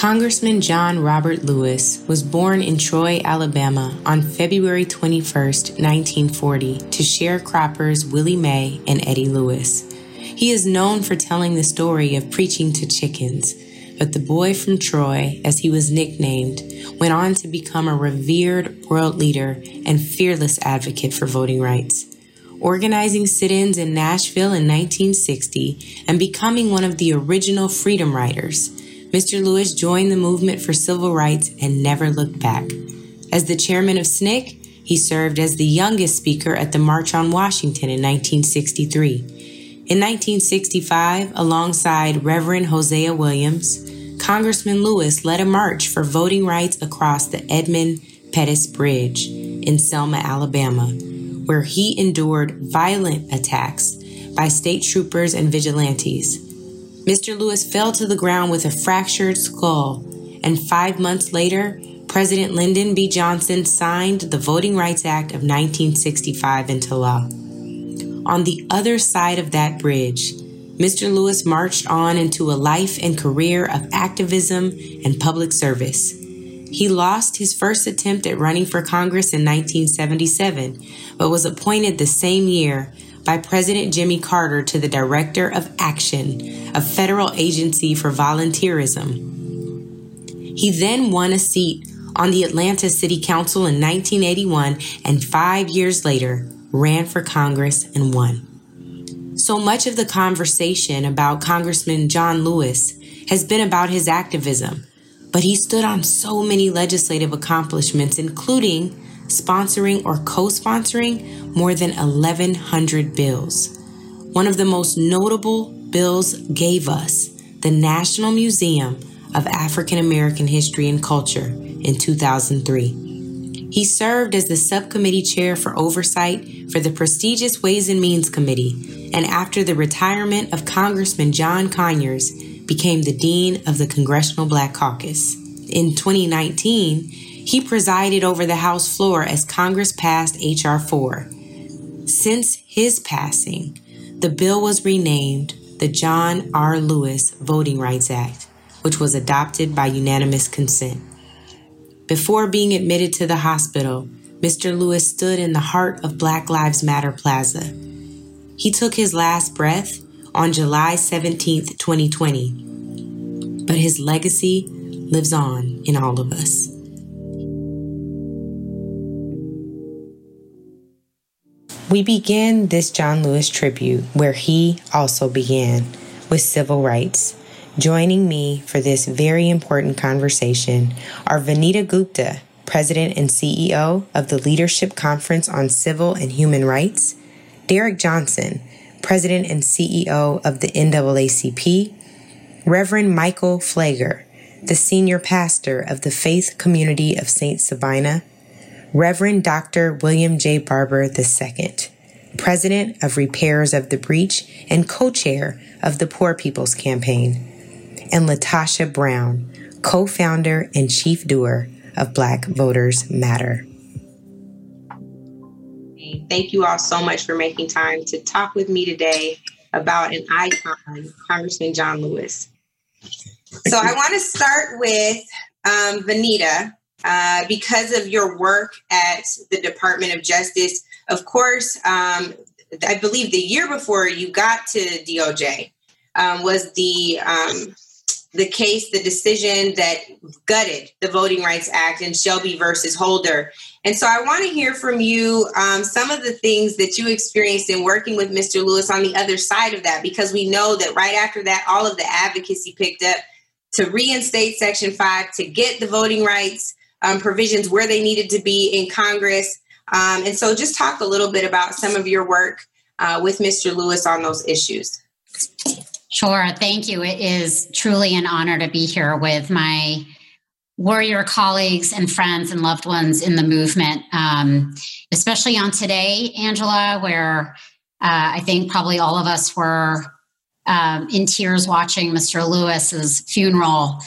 Congressman John Robert Lewis was born in Troy, Alabama on February 21, 1940 to sharecroppers Willie Mae and Eddie Lewis. He is known for telling the story of preaching to chickens, but the boy from Troy, as he was nicknamed, went on to become a revered world leader and fearless advocate for voting rights, organizing sit-ins in Nashville in 1960 and becoming one of the original freedom riders. Mr. Lewis joined the movement for civil rights and never looked back. As the chairman of SNCC, he served as the youngest speaker at the March on Washington in 1963. In 1965, alongside Reverend Hosea Williams, Congressman Lewis led a march for voting rights across the Edmund Pettus Bridge in Selma, Alabama, where he endured violent attacks by state troopers and vigilantes. Mr. Lewis fell to the ground with a fractured skull, and 5 months later, President Lyndon B. Johnson signed the Voting Rights Act of 1965 into law. On the other side of that bridge, Mr. Lewis marched on into a life and career of activism and public service. He lost his first attempt at running for Congress in 1977, but was appointed the same year by President Jimmy Carter to the Director of Action, a federal agency for volunteerism. He then won a seat on the Atlanta City Council in 1981 and 5 years later ran for Congress and won. So much of the conversation about Congressman John Lewis has been about his activism, but he stood on so many legislative accomplishments, including sponsoring or co-sponsoring more than 1,100 bills. One of the most notable bills gave us the National Museum of African American History and Culture in 2003. He served as the subcommittee chair for oversight for the prestigious Ways and Means Committee, and after the retirement of Congressman John Conyers, became the dean of the Congressional Black Caucus. In 2019, he presided over the House floor as Congress passed H.R. 4. Since his passing, the bill was renamed the John R. Lewis Voting Rights Act, which was adopted by unanimous consent. Before being admitted to the hospital, Mr. Lewis stood in the heart of Black Lives Matter Plaza. He took his last breath on July 17, 2020, but his legacy lives on in all of us. We begin this John Lewis tribute where he also began, with civil rights. Joining me for this very important conversation are Vanita Gupta, President and CEO of the Leadership Conference on Civil and Human Rights, Derrick Johnson, President and CEO of the NAACP, Reverend Michael Pfleger, the Senior Pastor of the Faith Community of St. Sabina, Reverend Dr. William J. Barber II, President of Repairers of the Breach and co-chair of the Poor People's Campaign, and LaTosha Brown, co-founder and chief doer of Black Voters Matter. Thank you all so much for making time to talk with me today about an icon, Congressman John Lewis. So I want to start with Vanita. Because of your work at the Department of Justice, of course, I believe the year before you got to DOJ was the case, the decision that gutted the Voting Rights Act in Shelby versus Holder. And so I want to hear from you some of the things that you experienced in working with Mr. Lewis on the other side of that, because we know that right after that, all of the advocacy picked up to reinstate Section 5, to get the voting rights provisions where they needed to be in Congress. And so just talk a little bit about some of your work with Mr. Lewis on those issues. Sure. Thank you. It is truly an honor to be here with my warrior colleagues and friends and loved ones in the movement, especially on today, Angela, where I think probably all of us were in tears watching Mr. Lewis's funeral.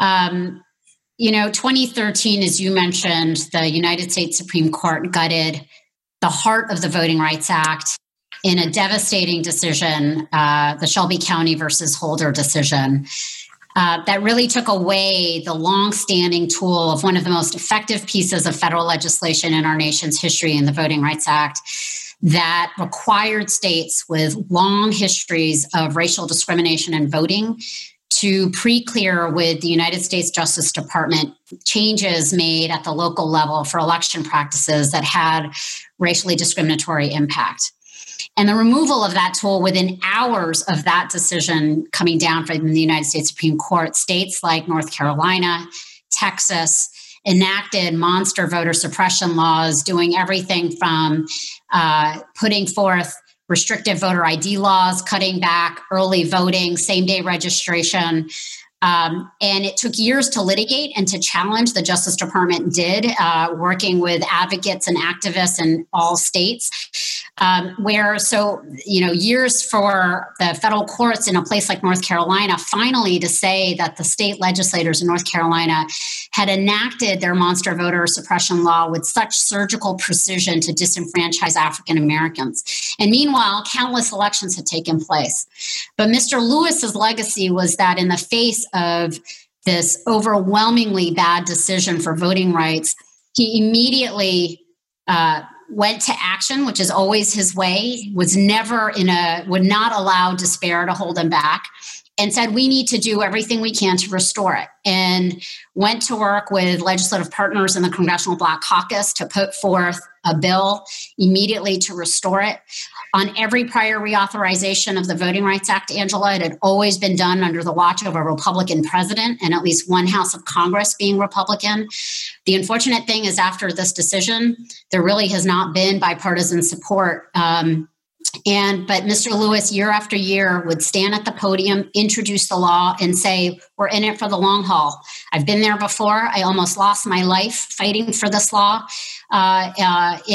2013, as you mentioned, the United States Supreme Court gutted the heart of the Voting Rights Act in a devastating decision, the Shelby County versus Holder decision. that really took away the longstanding tool of one of the most effective pieces of federal legislation in our nation's history in the Voting Rights Act that required states with long histories of racial discrimination in voting to pre-clear with the United States Justice Department changes made at the local level for election practices that had racially discriminatory impact. And the removal of that tool within hours of that decision coming down from the United States Supreme Court, states like North Carolina, Texas, enacted monster voter suppression laws, doing everything from putting forth restrictive voter ID laws, cutting back early voting, same-day registration. And it took years to litigate and to challenge. The Justice Department did, working with advocates and activists in all states, years for the federal courts in a place like North Carolina finally to say that the state legislators in North Carolina had enacted their monster voter suppression law with such surgical precision to disenfranchise African Americans. And meanwhile, countless elections had taken place. But Mr. Lewis's legacy was that in the face of this overwhelmingly bad decision for voting rights, he immediately went to action, which is always his way, would not allow despair to hold him back, and said, we need to do everything we can to restore it, and went to work with legislative partners in the Congressional Black Caucus to put forth a bill immediately to restore it. On every prior reauthorization of the Voting Rights Act, Angela, it had always been done under the watch of a Republican president and at least one House of Congress being Republican. The unfortunate thing is after this decision, there really has not been bipartisan support. But Mr. Lewis, year after year, would stand at the podium, introduce the law, and say, we're in it for the long haul. I've been there before. I almost lost my life fighting for this law in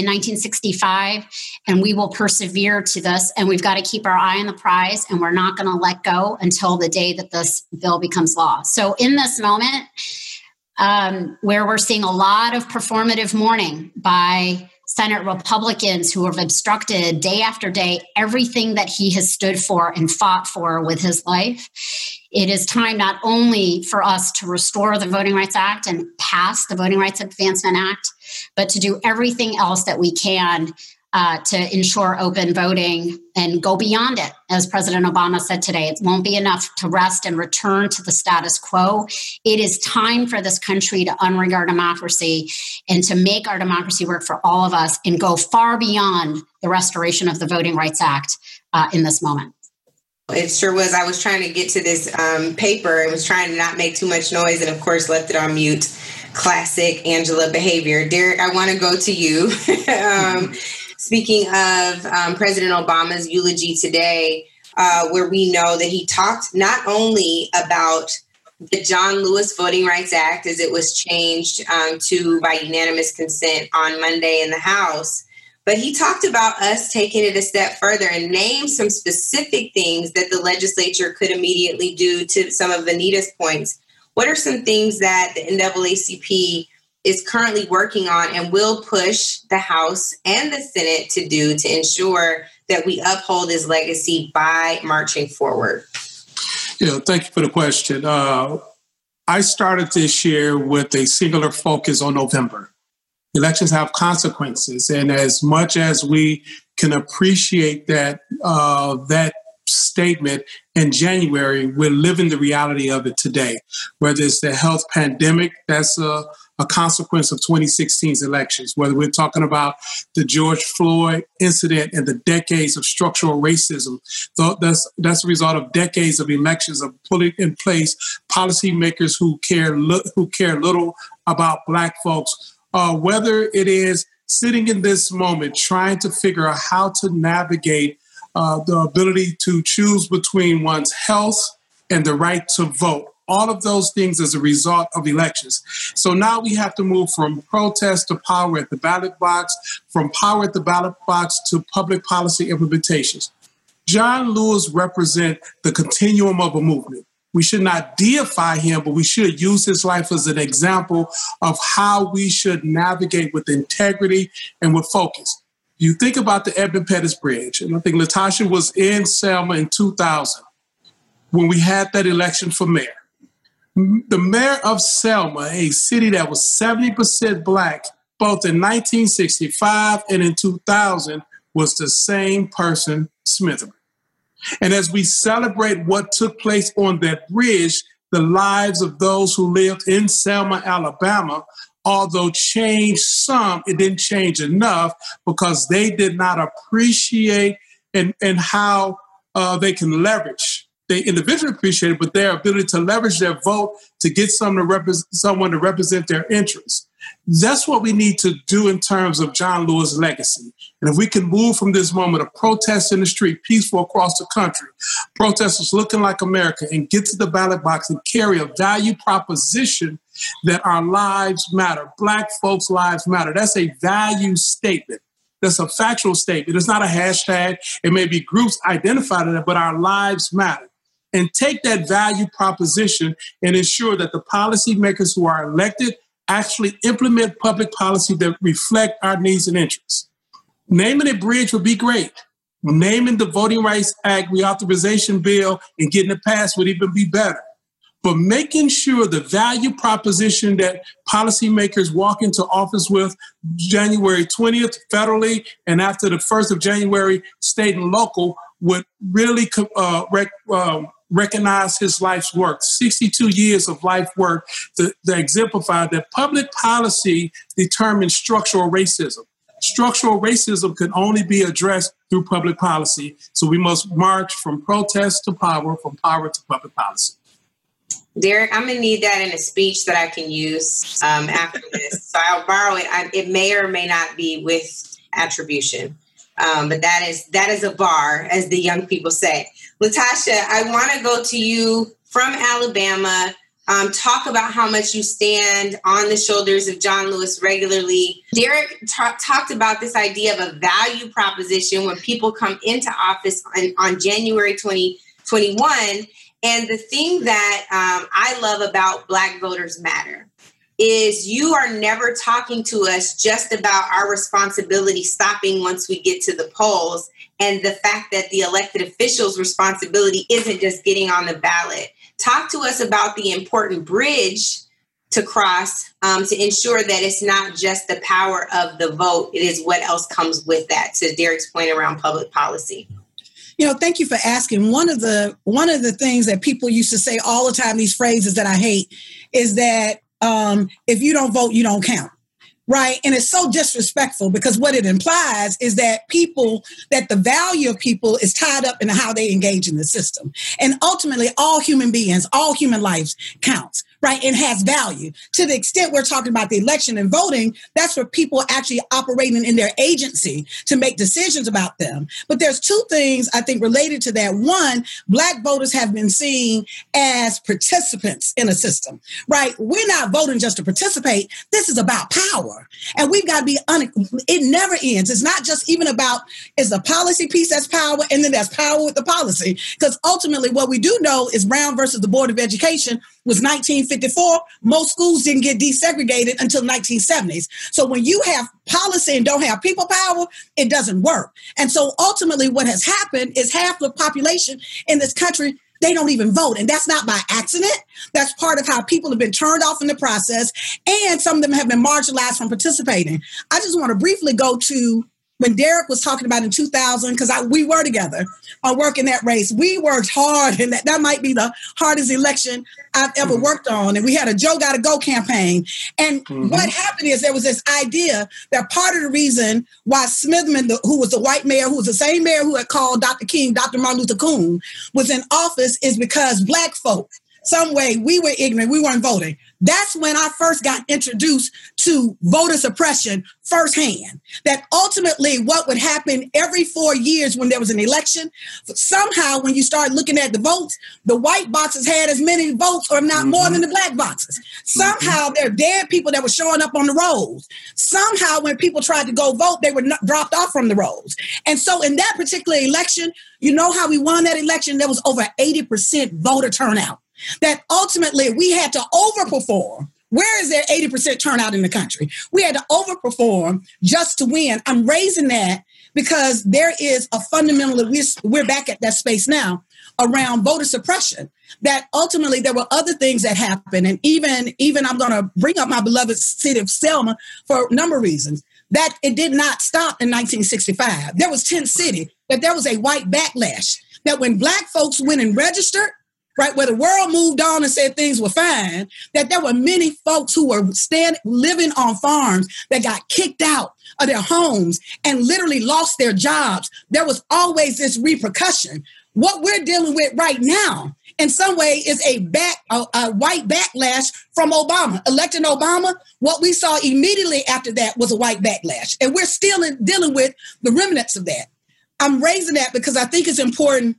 1965, and we will persevere to this, and we've got to keep our eye on the prize, and we're not going to let go until the day that this bill becomes law. So in this moment, where we're seeing a lot of performative mourning by Senate Republicans who have obstructed day after day everything that he has stood for and fought for with his life, it is time not only for us to restore the Voting Rights Act and pass the Voting Rights Advancement Act, but to do everything else that we can to ensure open voting and go beyond it. As President Obama said today, it won't be enough to rest and return to the status quo. It is time for this country to unrig our democracy and to make our democracy work for all of us and go far beyond the restoration of the Voting Rights Act in this moment. It sure was. I was trying to get to this paper and was trying to not make too much noise and, of course, left it on mute. Classic Angela behavior. Derrick, I want to go to you. Speaking of President Obama's eulogy today, where we know that he talked not only about the John Lewis Voting Rights Act as it was changed to by unanimous consent on Monday in the House, but he talked about us taking it a step further and named some specific things that the legislature could immediately do to some of Vanita's points. What are some things that the NAACP is currently working on and will push the House and the Senate to do to ensure that we uphold his legacy by marching forward? Yeah, thank you for the question. I started this year with a singular focus on November. Elections have consequences, and as much as we can appreciate that statement in January, we're living the reality of it today, whether it's the health pandemic, that's a consequence of 2016's elections, whether we're talking about the George Floyd incident and the decades of structural racism. That's a result of decades of elections of putting in place policymakers who care little about Black folks, whether it is sitting in this moment trying to figure out how to navigate the ability to choose between one's health and the right to vote. All of those things as a result of elections. So now we have to move from protest to power at the ballot box, from power at the ballot box to public policy implementations. John Lewis represents the continuum of a movement. We should not deify him, but we should use his life as an example of how we should navigate with integrity and with focus. You think about the Edmund Pettus Bridge, and I think LaTosha was in Selma in 2000 when we had that election for mayor. The mayor of Selma, a city that was 70% black, both in 1965 and in 2000, was the same person, Smitherman. And as we celebrate what took place on that bridge, the lives of those who lived in Selma, Alabama, although changed some, it didn't change enough because they did not appreciate and how they can leverage. They individually appreciated, but their ability to leverage their vote to get someone to represent their interests. That's what we need to do in terms of John Lewis' legacy. And if we can move from this moment of protests in the street, peaceful across the country, protesters looking like America, and get to the ballot box and carry a value proposition that our lives matter, Black folks' lives matter. That's a value statement. That's a factual statement. It's not a hashtag. It may be groups identified in it, but our lives matter. And take that value proposition and ensure that the policymakers who are elected actually implement public policy that reflect our needs and interests. Naming a bridge would be great. Naming the Voting Rights Act reauthorization bill and getting it passed would even be better. But making sure the value proposition that policymakers walk into office with January 20th federally and after the 1st of January state and local would really recognize his life's work, 62 years of life work that exemplified that public policy determines structural racism. Structural racism can only be addressed through public policy. So we must march from protest to power, from power to public policy. Derrick, I'm going to need that in a speech that I can use after this. So I'll borrow it. It may or may not be with attribution. But that is a bar, as the young people say. LaTosha, I want to go to you from Alabama. Talk about how much you stand on the shoulders of John Lewis regularly. Derrick talked about this idea of a value proposition when people come into office on January 2021. And the thing that I love about Black Voters Matter is you are never talking to us just about our responsibility stopping once we get to the polls and the fact that the elected officials' responsibility isn't just getting on the ballot. Talk to us about the important bridge to cross to ensure that it's not just the power of the vote, it is what else comes with that, to Derrick's point around public policy. You know, thank you for asking. One of the things that people used to say all the time, these phrases that I hate, is that if you don't vote, you don't count. Right. And it's so disrespectful because what it implies is that the value of people is tied up in how they engage in the system. And ultimately, all human beings, all human lives counts. Right. It has value. To the extent we're talking about the election and voting, that's where people actually operating in their agency to make decisions about them. But there's two things I think related to that. One, Black voters have been seen as participants in a system. Right. We're not voting just to participate. This is about power. And we've got to be it never ends. It's not just even about is the policy piece that's power and then that's power with the policy. Because ultimately what we do know is Brown versus the Board of Education was 1954, most schools didn't get desegregated until 1970s. So when you have policy and don't have people power, it doesn't work. And so ultimately what has happened is half the population in this country, they don't even vote. And that's not by accident. That's part of how people have been turned off in the process. And some of them have been marginalized from participating. I just want to briefly go to when Derrick was talking about in 2000, because we were together on working that race. We worked hard, and that might be the hardest election I've ever worked on. And we had a Joe Gotta Go campaign. And what happened is there was this idea that part of the reason why Smithman, who was the white mayor, who was the same mayor who had called Dr. King, Dr. Martin Luther King, was in office is because Black folk, some way, we were ignorant, we weren't voting. That's when I first got introduced to voter suppression firsthand, that ultimately what would happen every 4 years when there was an election, somehow when you start looking at the votes, the white boxes had as many votes or not more than the Black boxes. Somehow there are dead people that were showing up on the rolls. Somehow when people tried to go vote, they were dropped off from the rolls. And so in that particular election, you know how we won that election? There was over 80% voter turnout. That ultimately we had to overperform. Where is there 80% turnout in the country? We had to overperform just to win. I'm raising that because there is a fundamental, we're back at that space now, around voter suppression, that ultimately there were other things that happened. And even I'm going to bring up my beloved city of Selma for a number of reasons, that it did not stop in 1965. There was 10 city, that there was a white backlash, that when black folks went and registered, right, where the world moved on and said things were fine, that there were many folks who were living on farms that got kicked out of their homes and literally lost their jobs. There was always this repercussion. What we're dealing with right now, in some way, is a white backlash from Obama. Electing Obama, what we saw immediately after that was a white backlash. And we're still dealing with the remnants of that. I'm raising that because I think it's important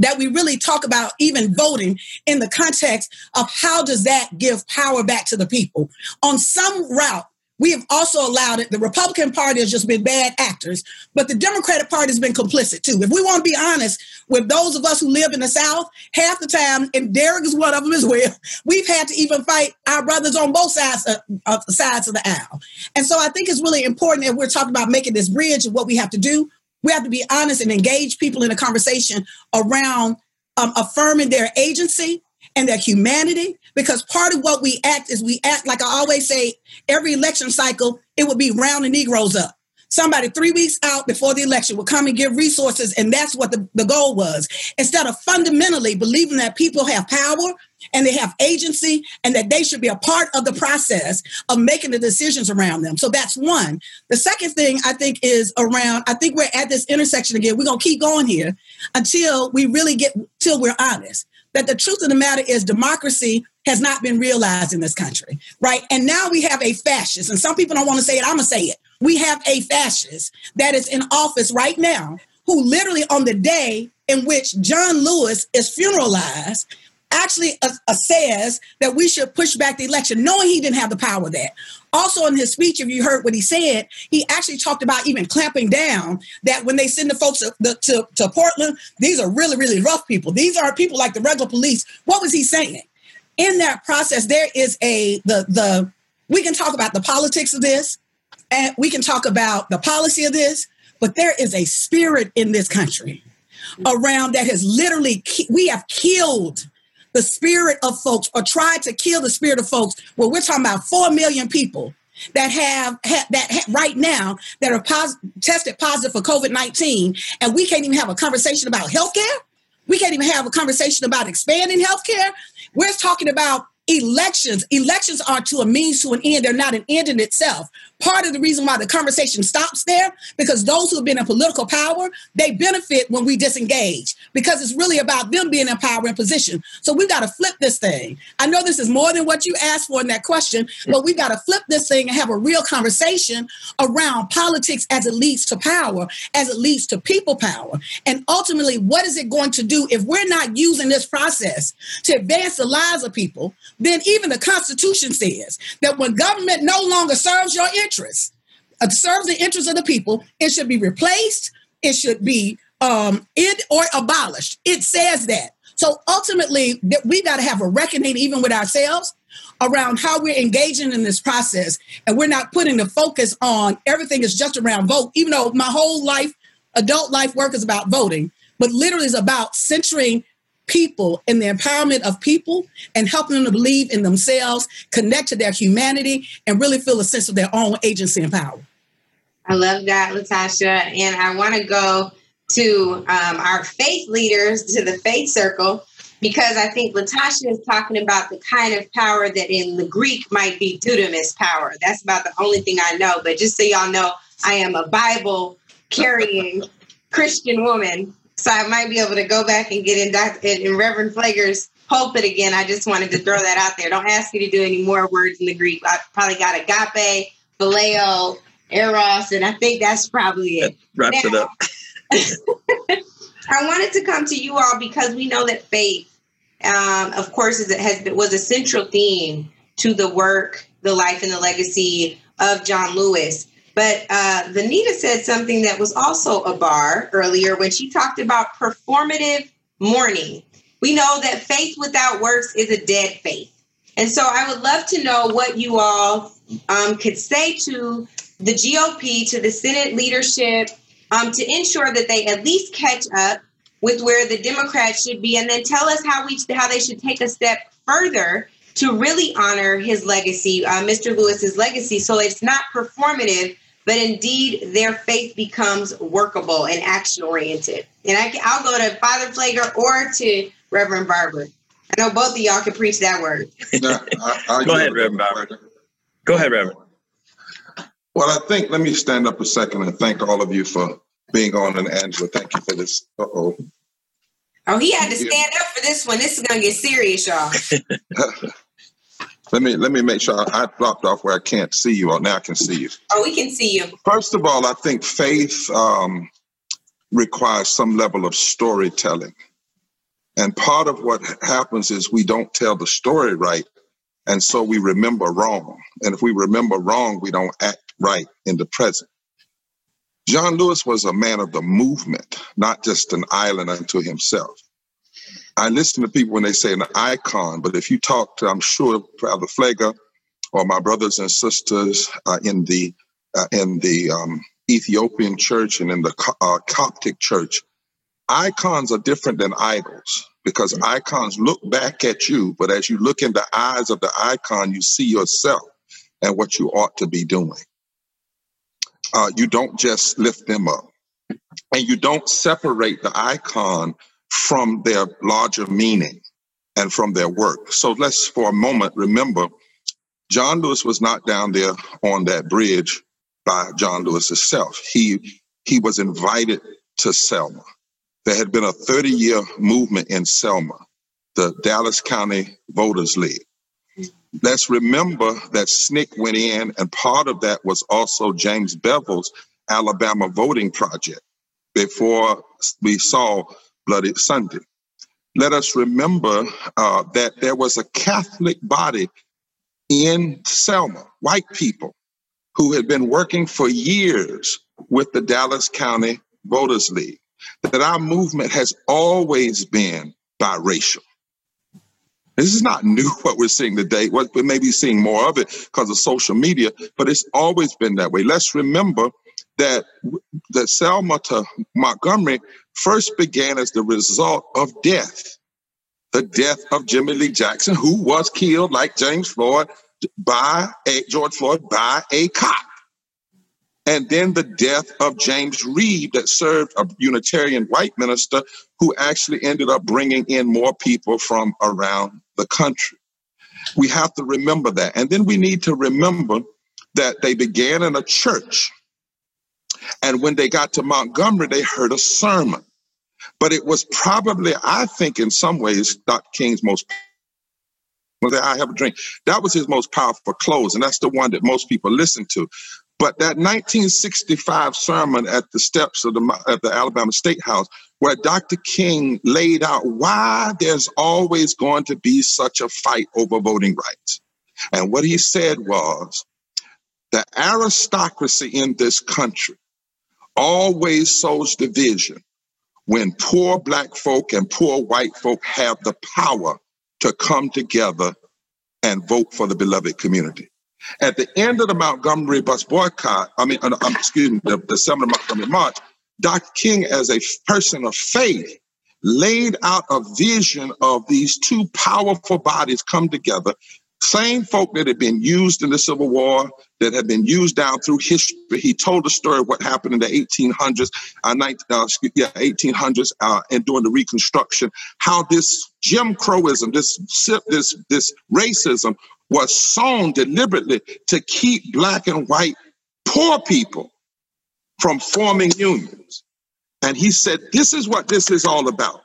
that we really talk about even voting in the context of how does that give power back to the people. On some route, we have also allowed it. The Republican Party has just been bad actors, but the Democratic Party has been complicit too. If we want to be honest with those of us who live in the South, half the time, and Derrick is one of them as well, we've had to even fight our brothers on both sides of the sides of the aisle. And so I think it's really important that we're talking about making this bridge and what we have to do. We have to be honest and engage people in a conversation around affirming their agency and their humanity, because part of what we act is we act, like I always say, every election cycle, it would be rounding Negroes up. Somebody 3 weeks out before the election would come and give resources, and that's what the goal was. Instead of fundamentally believing that people have power and they have agency and that they should be a part of the process of making the decisions around them. So that's one. The second thing I think is around, I think we're at this intersection again. We're going to keep going here until we really get, till we're honest. That the truth of the matter is democracy has not been realized in this country, right? And now we have a fascist, and some people don't want to say it, I'm going to say it. We have a fascist that is in office right now who literally on the day in which John Lewis is funeralized, actually says that we should push back the election, knowing he didn't have the power of that. Also in his speech, if you heard what he said, he actually talked about even clamping down, that when they send the folks to Portland, these are really, really rough people. These are people like the regular police. What was he saying? In that process, there is we can talk about the politics of this, and we can talk about the policy of this, but there is a spirit in this country around that has literally, we have killed the spirit of folks, or tried to kill the spirit of folks. Well, we're talking about 4 million people that right now that are tested positive for COVID-19, and we can't even have a conversation about healthcare. We can't even have a conversation about expanding healthcare. We're talking about elections. Elections are to a means to an end. They're not an end in itself. Part of the reason why the conversation stops there, because those who have been in political power, they benefit when we disengage, because it's really about them being in power and position. So we've got to flip this thing. I know this is more than what you asked for in that question, but we've got to flip this thing and have a real conversation around politics as it leads to power, as it leads to people power. And ultimately, what is it going to do if we're not using this process to advance the lives of people? Then even the Constitution says that when government no longer serves your interests, serves the interests of the people, it should be replaced, it should be or abolished. It says that. So ultimately, that we got to have a reckoning even with ourselves around how we're engaging in this process, and we're not putting the focus on everything is just around vote, even though my whole life, adult life work is about voting, but literally is about centering people and the empowerment of people and helping them to believe in themselves, connect to their humanity, and really feel a sense of their own agency and power. I love that, LaTosha. And I want to go to our faith leaders, to the faith circle, because I think LaTosha is talking about the kind of power that in the Greek might be dunamis power. That's about the only thing I know. But just so y'all know, I am a Bible-carrying Christian woman. So I might be able to go back and get in Reverend Pfleger's pulpit again. I just wanted to throw that out there. Don't ask me to do any more words in the Greek. I probably got agape, phileo, eros, and I think that's probably it. Wraps it up. I wanted to come to you all because we know that faith, of course, was a central theme to the work, the life, and the legacy of John Lewis. But Vanita said something that was also a bar earlier when she talked about performative mourning. We know that faith without works is a dead faith. And so I would love to know what you all could say to the GOP, to the Senate leadership, to ensure that they at least catch up with where the Democrats should be, and then tell us how they should take a step further to really honor his legacy, Mr. Lewis's legacy, so it's not performative, but indeed their faith becomes workable and action-oriented. And I'll go to Father Pfleger or to Reverend Barber. I know both of y'all can preach that word. Go ahead, Reverend Barber. Go ahead, Reverend. Well, let me stand up a second and thank all of you for being on, and Angela, thank you for this. Oh, he had to stand up for this one. This is going to get serious, y'all. Let me make sure I dropped off where I can't see you. Oh, now I can see you. Oh, we can see you. First of all, I think faith requires some level of storytelling. And part of what happens is we don't tell the story right, and so we remember wrong. And if we remember wrong, we don't act right in the present. John Lewis was a man of the movement, not just an island unto himself. I listen to people when they say an icon, but if you talk to, I'm sure, Father Pfleger or my brothers and sisters in the Ethiopian church and in the Coptic church, icons are different than idols, because icons look back at you, but as you look in the eyes of the icon, you see yourself and what you ought to be doing. You don't just lift them up, and you don't separate the icon from their larger meaning and from their work. So let's for a moment remember, John Lewis was not down there on that bridge by John Lewis himself. He was invited to Selma. There had been a 30-year movement in Selma, the Dallas County Voters League. Let's remember that SNCC went in, and part of that was also James Bevel's Alabama Voting Project before we saw Bloody Sunday. Let us remember that there was a Catholic body in Selma, white people, who had been working for years with the Dallas County Voters League, that our movement has always been biracial. This is not new, what we're seeing today. We may be seeing more of it because of social media, but it's always been that way. Let's remember that the Selma to Montgomery first began as the result of death, the death of Jimmy Lee Jackson, who was killed like George Floyd by a cop. And then the death of James Reed that served a Unitarian white minister who actually ended up bringing in more people from around the country. We have to remember that. And then we need to remember that they began in a church. And when they got to Montgomery, they heard a sermon. But it was probably, I think in some ways, Dr. King's most, I Have a Dream. That was his most powerful close. And that's the one that most people listen to. But that 1965 sermon at the steps of the Alabama State House, where Dr. King laid out why there's always going to be such a fight over voting rights. And what he said was, the aristocracy in this country always sows division when poor black folk and poor white folk have the power to come together and vote for the beloved community. At the end of the Montgomery bus boycott, the Selma to Montgomery March, Dr. King, as a person of faith, laid out a vision of these two powerful bodies come together, same folk that had been used in the Civil War, that had been used down through history. He told the story of what happened in the 1800s, and during the Reconstruction, how this Jim Crowism, this racism, was sown deliberately to keep black and white poor people from forming unions. And he said, this is what this is all about.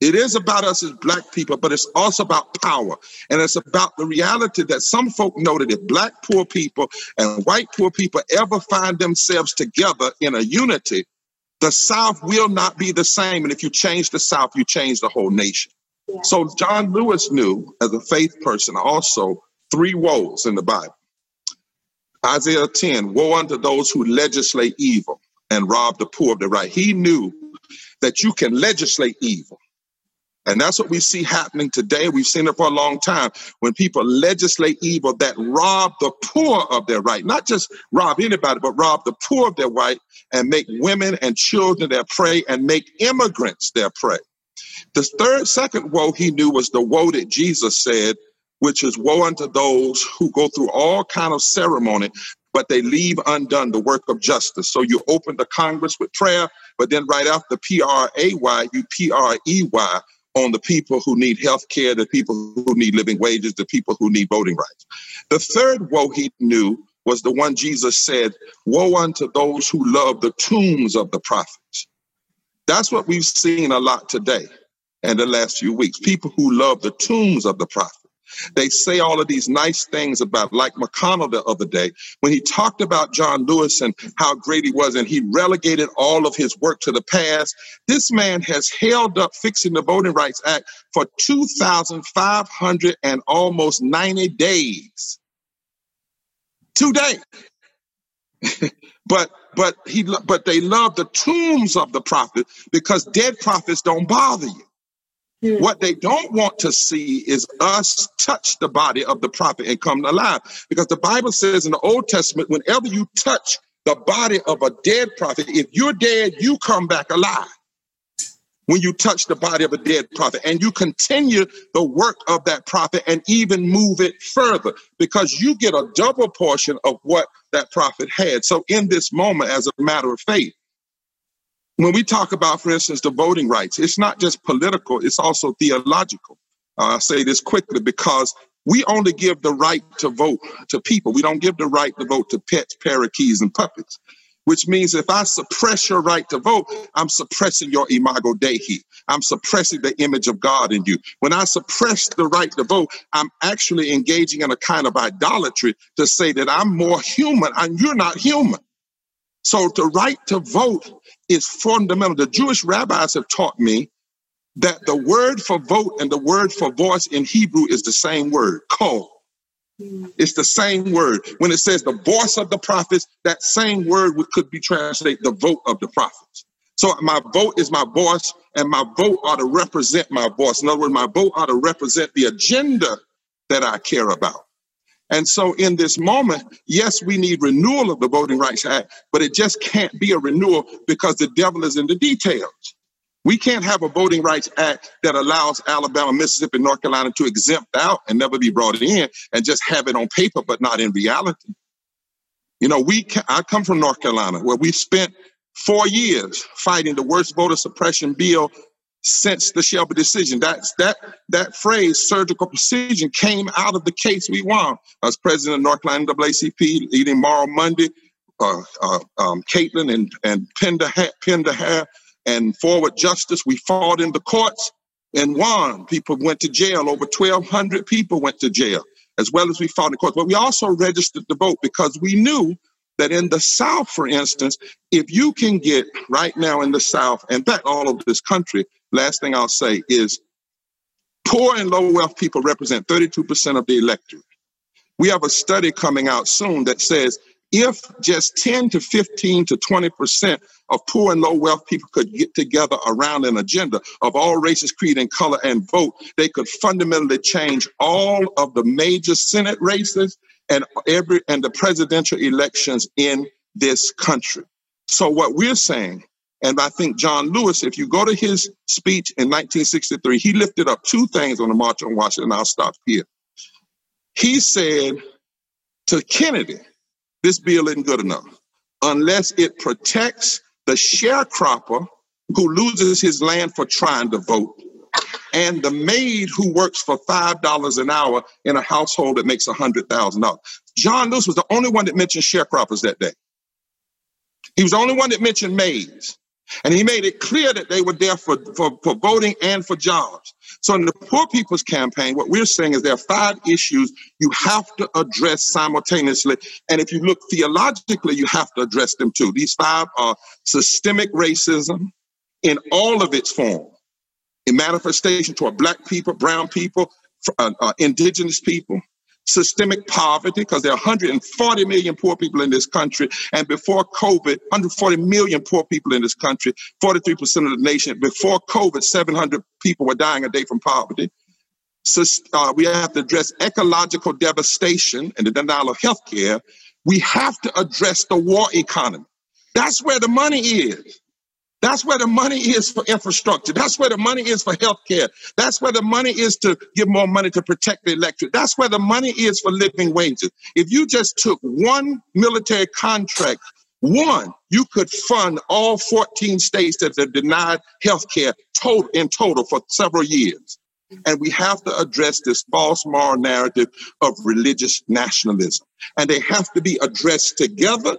It is about us as black people, but it's also about power. And it's about the reality that some folk know that if black poor people and white poor people ever find themselves together in a unity, the South will not be the same. And if you change the South, you change the whole nation. So John Lewis knew, as a faith person, also three woes in the Bible. Isaiah 10, woe unto those who legislate evil and rob the poor of the right. He knew that you can legislate evil, And that's what we see happening today. We've seen it for a long time when people legislate evil that rob the poor of their right, not just rob anybody, but rob the poor of their right and make women and children their prey and make immigrants their prey. The second woe he knew was the woe that Jesus said, which is woe unto those who go through all kind of ceremony, but they leave undone the work of justice. So you open the Congress with prayer, but then right after P-R-A-Y, you P-R-E-Y on the people who need health care, the people who need living wages, the people who need voting rights. The third woe he knew was the one Jesus said, woe unto those who love the tombs of the prophets. That's what we've seen a lot today and the last few weeks, people who love the tombs of the prophets. They say all of these nice things about, like McConnell the other day, when he talked about John Lewis and how great he was, and he relegated all of his work to the past. This man has held up fixing the Voting Rights Act for 2,500 and almost 90 days. 2 days. But they love the tombs of the prophet because dead prophets don't bother you. What they don't want to see is us touch the body of the prophet and come alive. Because the Bible says in the Old Testament, whenever you touch the body of a dead prophet, if you're dead, you come back alive when you touch the body of a dead prophet. And you continue the work of that prophet and even move it further because you get a double portion of what that prophet had. So in this moment, as a matter of faith, when we talk about, for instance, the voting rights, it's not just political, it's also theological. I say this quickly because we only give the right to vote to people. We don't give the right to vote to pets, parakeets, and puppets, which means if I suppress your right to vote, I'm suppressing your imago Dei. I'm suppressing the image of God in you. When I suppress the right to vote, I'm actually engaging in a kind of idolatry to say that I'm more human and you're not human. So the right to vote is fundamental. The Jewish rabbis have taught me that the word for vote and the word for voice in Hebrew is the same word, kol. It's the same word. When it says the voice of the prophets, that same word could be translated the vote of the prophets. So my vote is my voice, and my vote ought to represent my voice. In other words, my vote ought to represent the agenda that I care about. And so in this moment, yes, we need renewal of the Voting Rights Act, but it just can't be a renewal because the devil is in the details. We can't have a Voting Rights Act that allows Alabama, Mississippi, North Carolina to exempt out and never be brought in and just have it on paper, but not in reality. You know, I come from North Carolina, where we spent 4 years fighting the worst voter suppression bill since the Shelby decision. That phrase, surgical precision, came out of the case we won. I was president of North Carolina NAACP, leading Moral Monday, Caitlin and Pender Hare, and Forward Justice. We fought in the courts and won. People went to jail. Over 1,200 people went to jail, as well as we fought in the courts. But we also registered to vote because we knew that in the South, for instance, if you can get right now in the South, and back all over this country, last thing I'll say is poor and low wealth people represent 32% of the electorate. We have a study coming out soon that says if just 10 to 15 to 20% of poor and low wealth people could get together around an agenda of all races, creed, and color and vote, they could fundamentally change all of the major Senate races and the presidential elections in this country. So what we're saying, and I think John Lewis, if you go to his speech in 1963, he lifted up two things on the March on Washington, and I'll stop here. He said to Kennedy, this bill isn't good enough unless it protects the sharecropper who loses his land for trying to vote and the maid who works for $5 an hour in a household that makes $100,000. John Lewis was the only one that mentioned sharecroppers that day. He was the only one that mentioned maids. And he made it clear that they were there for voting and for jobs. So in the Poor People's Campaign, what we're saying is there are 5 issues you have to address simultaneously. And if you look theologically, you have to address them too. These 5 are systemic racism in all of its form, in manifestation toward Black people, brown people, indigenous people, systemic poverty, because there are 140 million poor people in this country. And before COVID, 140 million poor people in this country, 43% of the nation. Before COVID, 700 people were dying a day from poverty. So, we have to address ecological devastation and the denial of health care. We have to address the war economy. That's where the money is. That's where the money is for infrastructure. That's where the money is for healthcare. That's where the money is to give more money to protect the electorate. That's where the money is for living wages. If you just took one military contract, one, you could fund all 14 states that have denied healthcare in total for several years. And we have to address this false moral narrative of religious nationalism. And they have to be addressed together.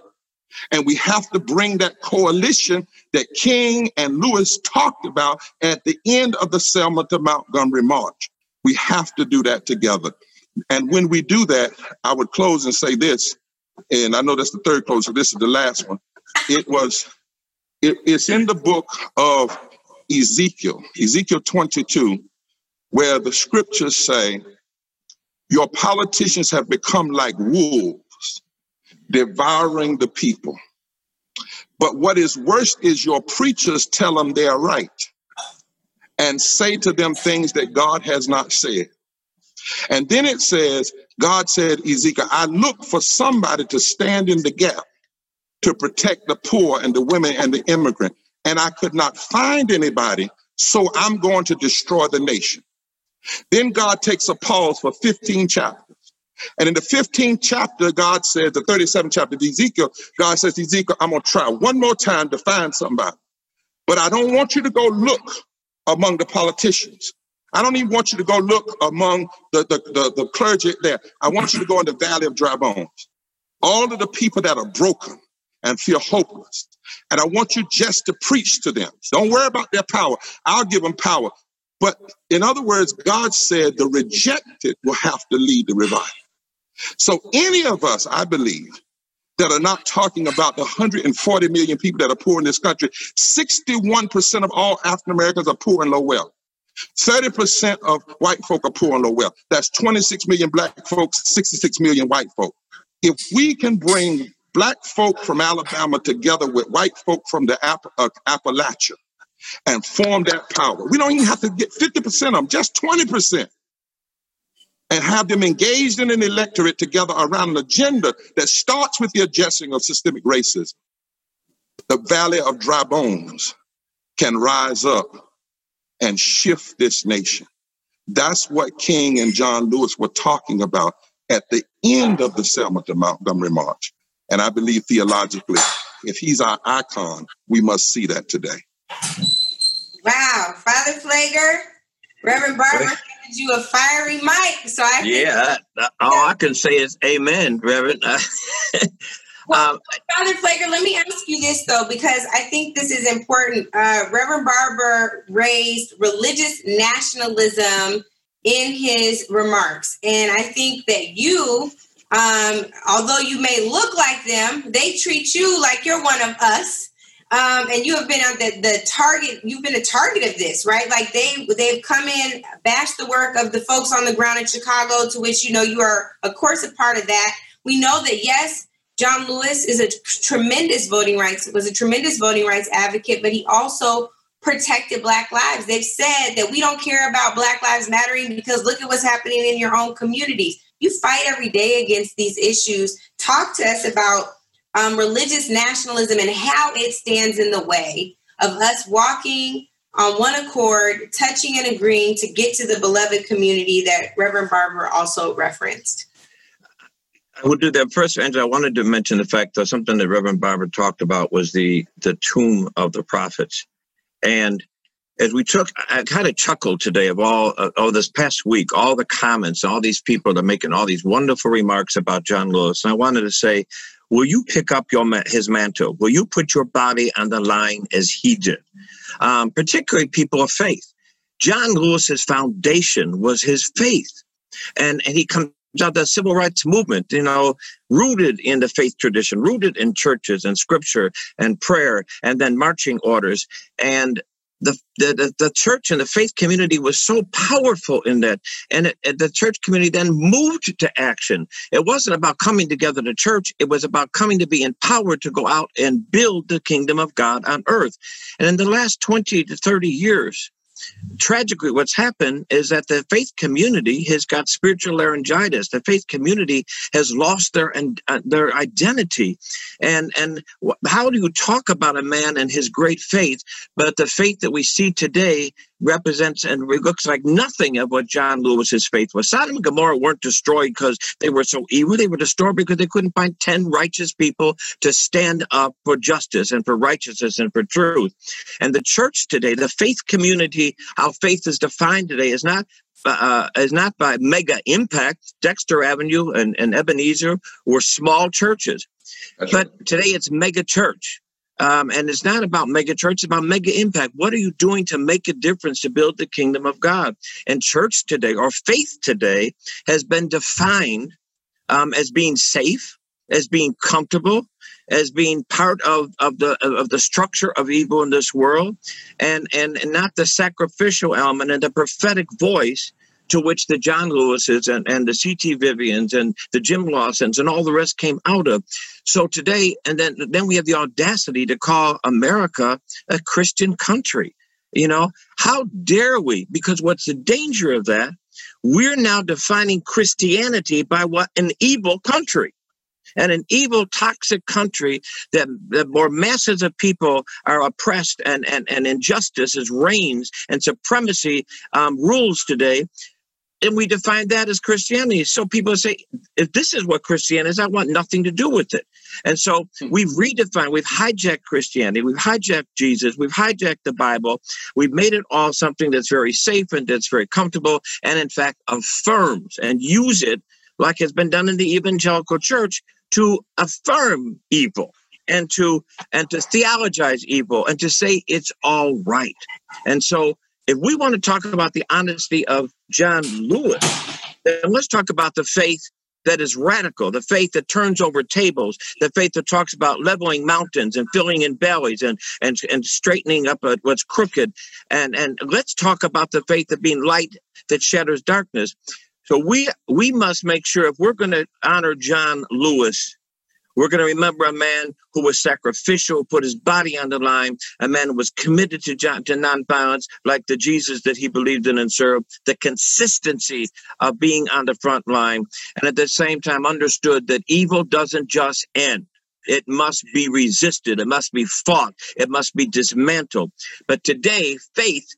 And we have to bring that coalition that King and Lewis talked about at the end of the Selma to Montgomery March. We have to do that together. And when we do that, I would close and say this, and I know that's the third close, so this is the last one. It's in the book of Ezekiel 22, where the scriptures say, your politicians have become like wolves, devouring the people. But what is worse is your preachers tell them they are right and say to them things that God has not said. And then it says, God said, Ezekiel, I look for somebody to stand in the gap to protect the poor and the women and the immigrant. And I could not find anybody, so I'm going to destroy the nation. Then God takes a pause for 15 chapters. And in the 15th chapter, God says, the 37th chapter of Ezekiel, God says, Ezekiel, I'm going to try one more time to find somebody. But I don't want you to go look among the politicians. I don't even want you to go look among the clergy there. I want you to go in the valley of dry bones. All of the people that are broken and feel hopeless. And I want you just to preach to them. Don't worry about their power. I'll give them power. But in other words, God said the rejected will have to lead the revival. So any of us, I believe, that are not talking about the 140 million people that are poor in this country, 61% of all African-Americans are poor and low wealth. 30% of white folk are poor and low wealth. That's 26 million black folks, 66 million white folk. If we can bring black folk from Alabama together with white folk from the Appalachia and form that power, we don't even have to get 50% of them, just 20%. And have them engaged in an electorate together around an agenda that starts with the addressing of systemic racism. The valley of dry bones can rise up and shift this nation. That's what King and John Lewis were talking about at the end of the Selma to Montgomery March. And I believe theologically, if he's our icon, we must see that today. Wow. Father Pfleger, Reverend Barber handed you a fiery mic, so I all I can say is amen, Reverend. Father Pfleger, let me ask you this though, because I think this is important. Reverend Barber raised religious nationalism in his remarks, and I think that you, although you may look like them, they treat you like you're one of us. And you have been on the target. You've been a target of this, right? Like they've come in, bashed the work of the folks on the ground in Chicago, to which, you know, you are, of course, a part of that. We know that, yes, John Lewis is was a tremendous voting rights advocate, but he also protected Black lives. They've said that we don't care about Black Lives Mattering because look at what's happening in your own communities. You fight every day against these issues. Talk to us about religious nationalism and how it stands in the way of us walking on one accord, touching and agreeing to get to the beloved community that Reverend Barber also referenced. I would do that first, Angela. I wanted to mention the fact that something that Reverend Barber talked about was the tomb of the prophets. And as we took, I kind of chuckled today of this past week, all the comments, all these people that are making all these wonderful remarks about John Lewis. And I wanted to say, will you pick up his mantle? Will you put your body on the line as he did? Particularly people of faith. John Lewis's foundation was his faith. And he comes out of the civil rights movement, you know, rooted in the faith tradition, rooted in churches and scripture and prayer, and then marching orders. And the church and the faith community was so powerful in that. And the church community then moved to action. It wasn't about coming together to church. It was about coming to be empowered to go out and build the kingdom of God on earth. And in the last 20 to 30 years, tragically, what's happened is that the faith community has got spiritual laryngitis. The faith community has lost their identity. And how do you talk about a man and his great faith, but the faith that we see today represents and looks like nothing of what John Lewis's faith was. Sodom and Gomorrah weren't destroyed because they were so evil. They were destroyed because they couldn't find 10 righteous people to stand up for justice and for righteousness and for truth. And the church today, the faith community, how faith is defined today is not by mega impact. Dexter Avenue and Ebenezer were small churches. That's but right. Today it's mega church. And it's not about mega church, it's about mega impact. What are you doing to make a difference to build the kingdom of God? And church today, or faith today, has been defined as being safe, as being comfortable, as being part of the structure of evil in this world, and not the sacrificial element and the prophetic voice to which the John Lewises and the C.T. Vivians and the Jim Lawsons and all the rest came out of. So today, and then we have the audacity to call America a Christian country. You know, how dare we? Because what's the danger of that? We're now defining Christianity by what? An evil country. And an evil, toxic country that more masses of people are oppressed and injustice reigns and supremacy rules today. And we define that as Christianity. So people say, if this is what Christianity is, I want nothing to do with it. And so we've redefined, we've hijacked Christianity, we've hijacked Jesus, we've hijacked the Bible. We've made it all something that's very safe and that's very comfortable and, in fact, affirms and use it like it's been done in the evangelical church to affirm evil and to theologize evil and to say it's all right. And so if we want to talk about the honesty of John Lewis, then let's talk about the faith that is radical, the faith that turns over tables, the faith that talks about leveling mountains and filling in valleys and straightening up what's crooked. And let's talk about the faith of being light that shatters darkness. So we must make sure if we're going to honor John Lewis, we're going to remember a man who was sacrificial, who put his body on the line, a man who was committed to nonviolence, like the Jesus that he believed in and served, the consistency of being on the front line, and at the same time understood that evil doesn't just end. It must be resisted. It must be fought. It must be dismantled. But today, faith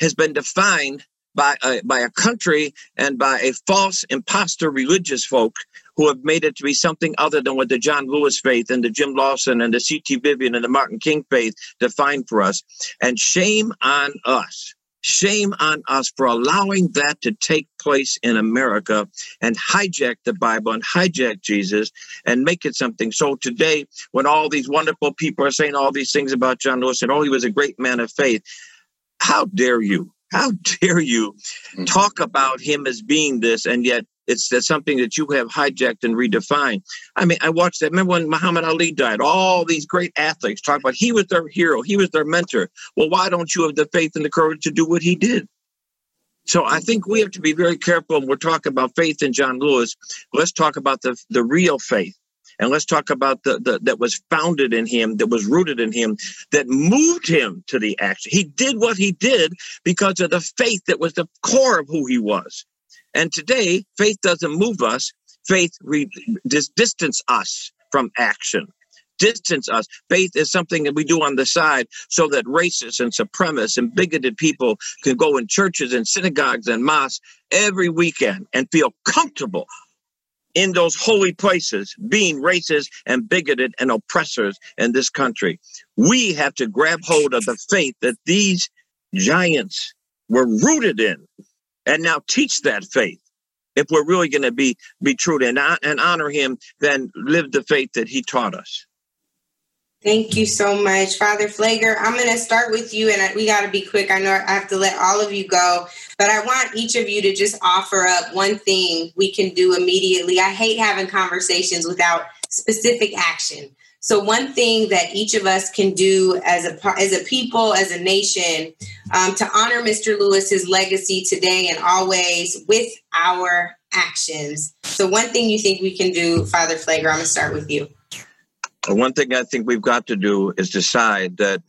has been defined by a country and by a false imposter religious folk who have made it to be something other than what the John Lewis faith and the Jim Lawson and the C.T. Vivian and the Martin King faith defined for us. And shame on us. Shame on us for allowing that to take place in America and hijack the Bible and hijack Jesus and make it something. So today, when all these wonderful people are saying all these things about John Lewis and, oh, he was a great man of faith, how dare you? How dare you talk about him as being this, and yet that's something that you have hijacked and redefined. I mean, I watched that. Remember when Muhammad Ali died, all these great athletes talk about he was their hero, he was their mentor. Well, why don't you have the faith and the courage to do what he did? So I think we have to be very careful when we're talking about faith in John Lewis. Let's talk about the real faith. And let's talk about the that was founded in him, that was rooted in him, that moved him to the action. He did what he did because of the faith that was the core of who he was. And today, faith doesn't move us. Faith distance us from action. Distance us. Faith is something that we do on the side so that racists and supremacists and bigoted people can go in churches and synagogues and mosques every weekend and feel comfortable in those holy places, being racist and bigoted and oppressors in this country. We have to grab hold of the faith that these giants were rooted in and now teach that faith. If we're really going to be true to and honor him, then live the faith that he taught us. Thank you so much, Father Pfleger. I'm going to start with you, and we got to be quick. I know I have to let all of you go, but I want each of you to just offer up one thing we can do immediately. I hate having conversations without specific action. So one thing that each of us can do as a people, as a nation, to honor Mr. Lewis's legacy today and always with our actions. So one thing you think we can do, Father Pfleger, I'm going to start with you. One thing I think we've got to do is decide that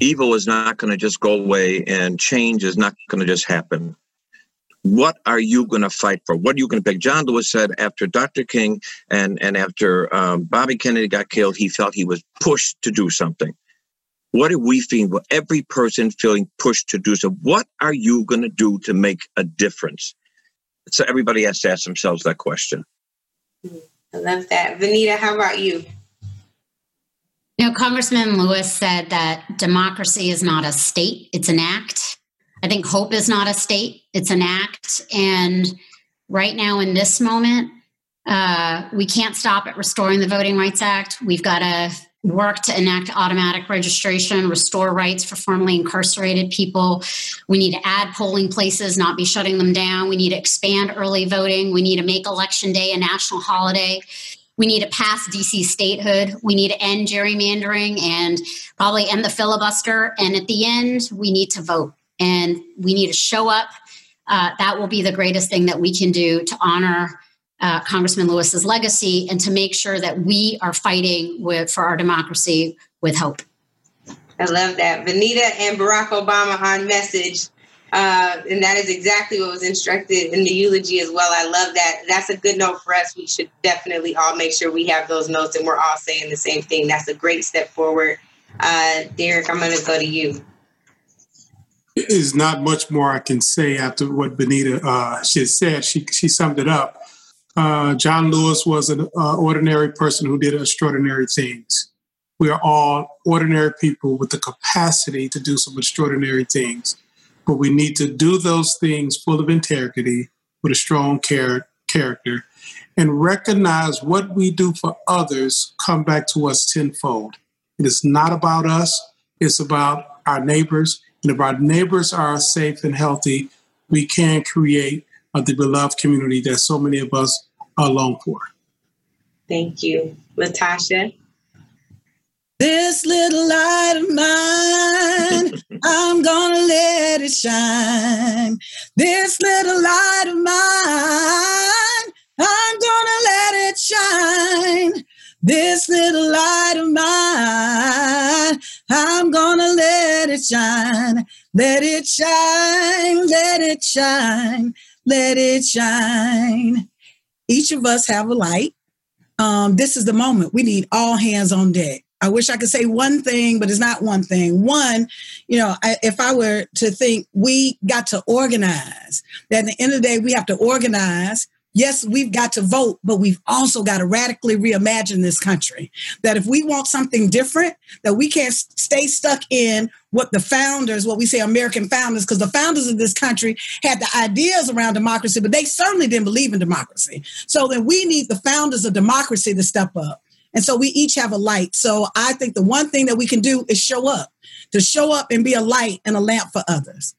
evil is not going to just go away and change is not going to just happen. What are you going to fight for? What are you going to pick? John Lewis said after Dr. King and after Bobby Kennedy got killed, he felt he was pushed to do something. What are we feeling? Well, every person feeling pushed to do so. What are you going to do to make a difference? So everybody has to ask themselves that question. I love that. Vanita, how about you? You know, Congressman Lewis said that democracy is not a state, it's an act. I think hope is not a state, it's an act. And right now in this moment, we can't stop at restoring the Voting Rights Act. We've got to work to enact automatic registration, restore rights for formerly incarcerated people. We need to add polling places, not be shutting them down. We need to expand early voting. We need to make Election Day a national holiday. We need to pass DC statehood. We need to end gerrymandering and probably end the filibuster. And at the end, we need to vote. And we need to show up. That will be the greatest thing that we can do to honor Congressman Lewis's legacy and to make sure that we are fighting for our democracy with hope. I love that. Vanita and Barack Obama on message. And that is exactly what was instructed in the eulogy as well. I love that. That's a good note for us. We should definitely all make sure we have those notes and we're all saying the same thing. That's a great step forward. Derrick, I'm going to go to you. There's not much more I can say after what Vanita just said. She summed it up. John Lewis was an ordinary person who did extraordinary things. We are all ordinary people with the capacity to do some extraordinary things. But we need to do those things full of integrity, with a strong character, and recognize what we do for others come back to us tenfold. It is not about us. It's about our neighbors. And if our neighbors are safe and healthy, we can create the beloved community that so many of us long for. Thank you. LaTosha? This little light of mine, I'm gonna let it shine. This little light of mine, I'm gonna let it shine. This little light of mine, I'm gonna let it shine. Let it shine, let it shine, let it shine. Each of us have a light. This is the moment. We need all hands on deck. I wish I could say one thing, but it's not one thing. One, you know, if I were to think, we got to organize. That at the end of the day, we have to organize. Yes, we've got to vote, but we've also got to radically reimagine this country. That if we want something different, that we can't stay stuck in what the founders, what we say American founders, because the founders of this country had the ideas around democracy, but they certainly didn't believe in democracy. So then we need the founders of democracy to step up. And so we each have a light. So I think the one thing that we can do is show up and be a light and a lamp for others.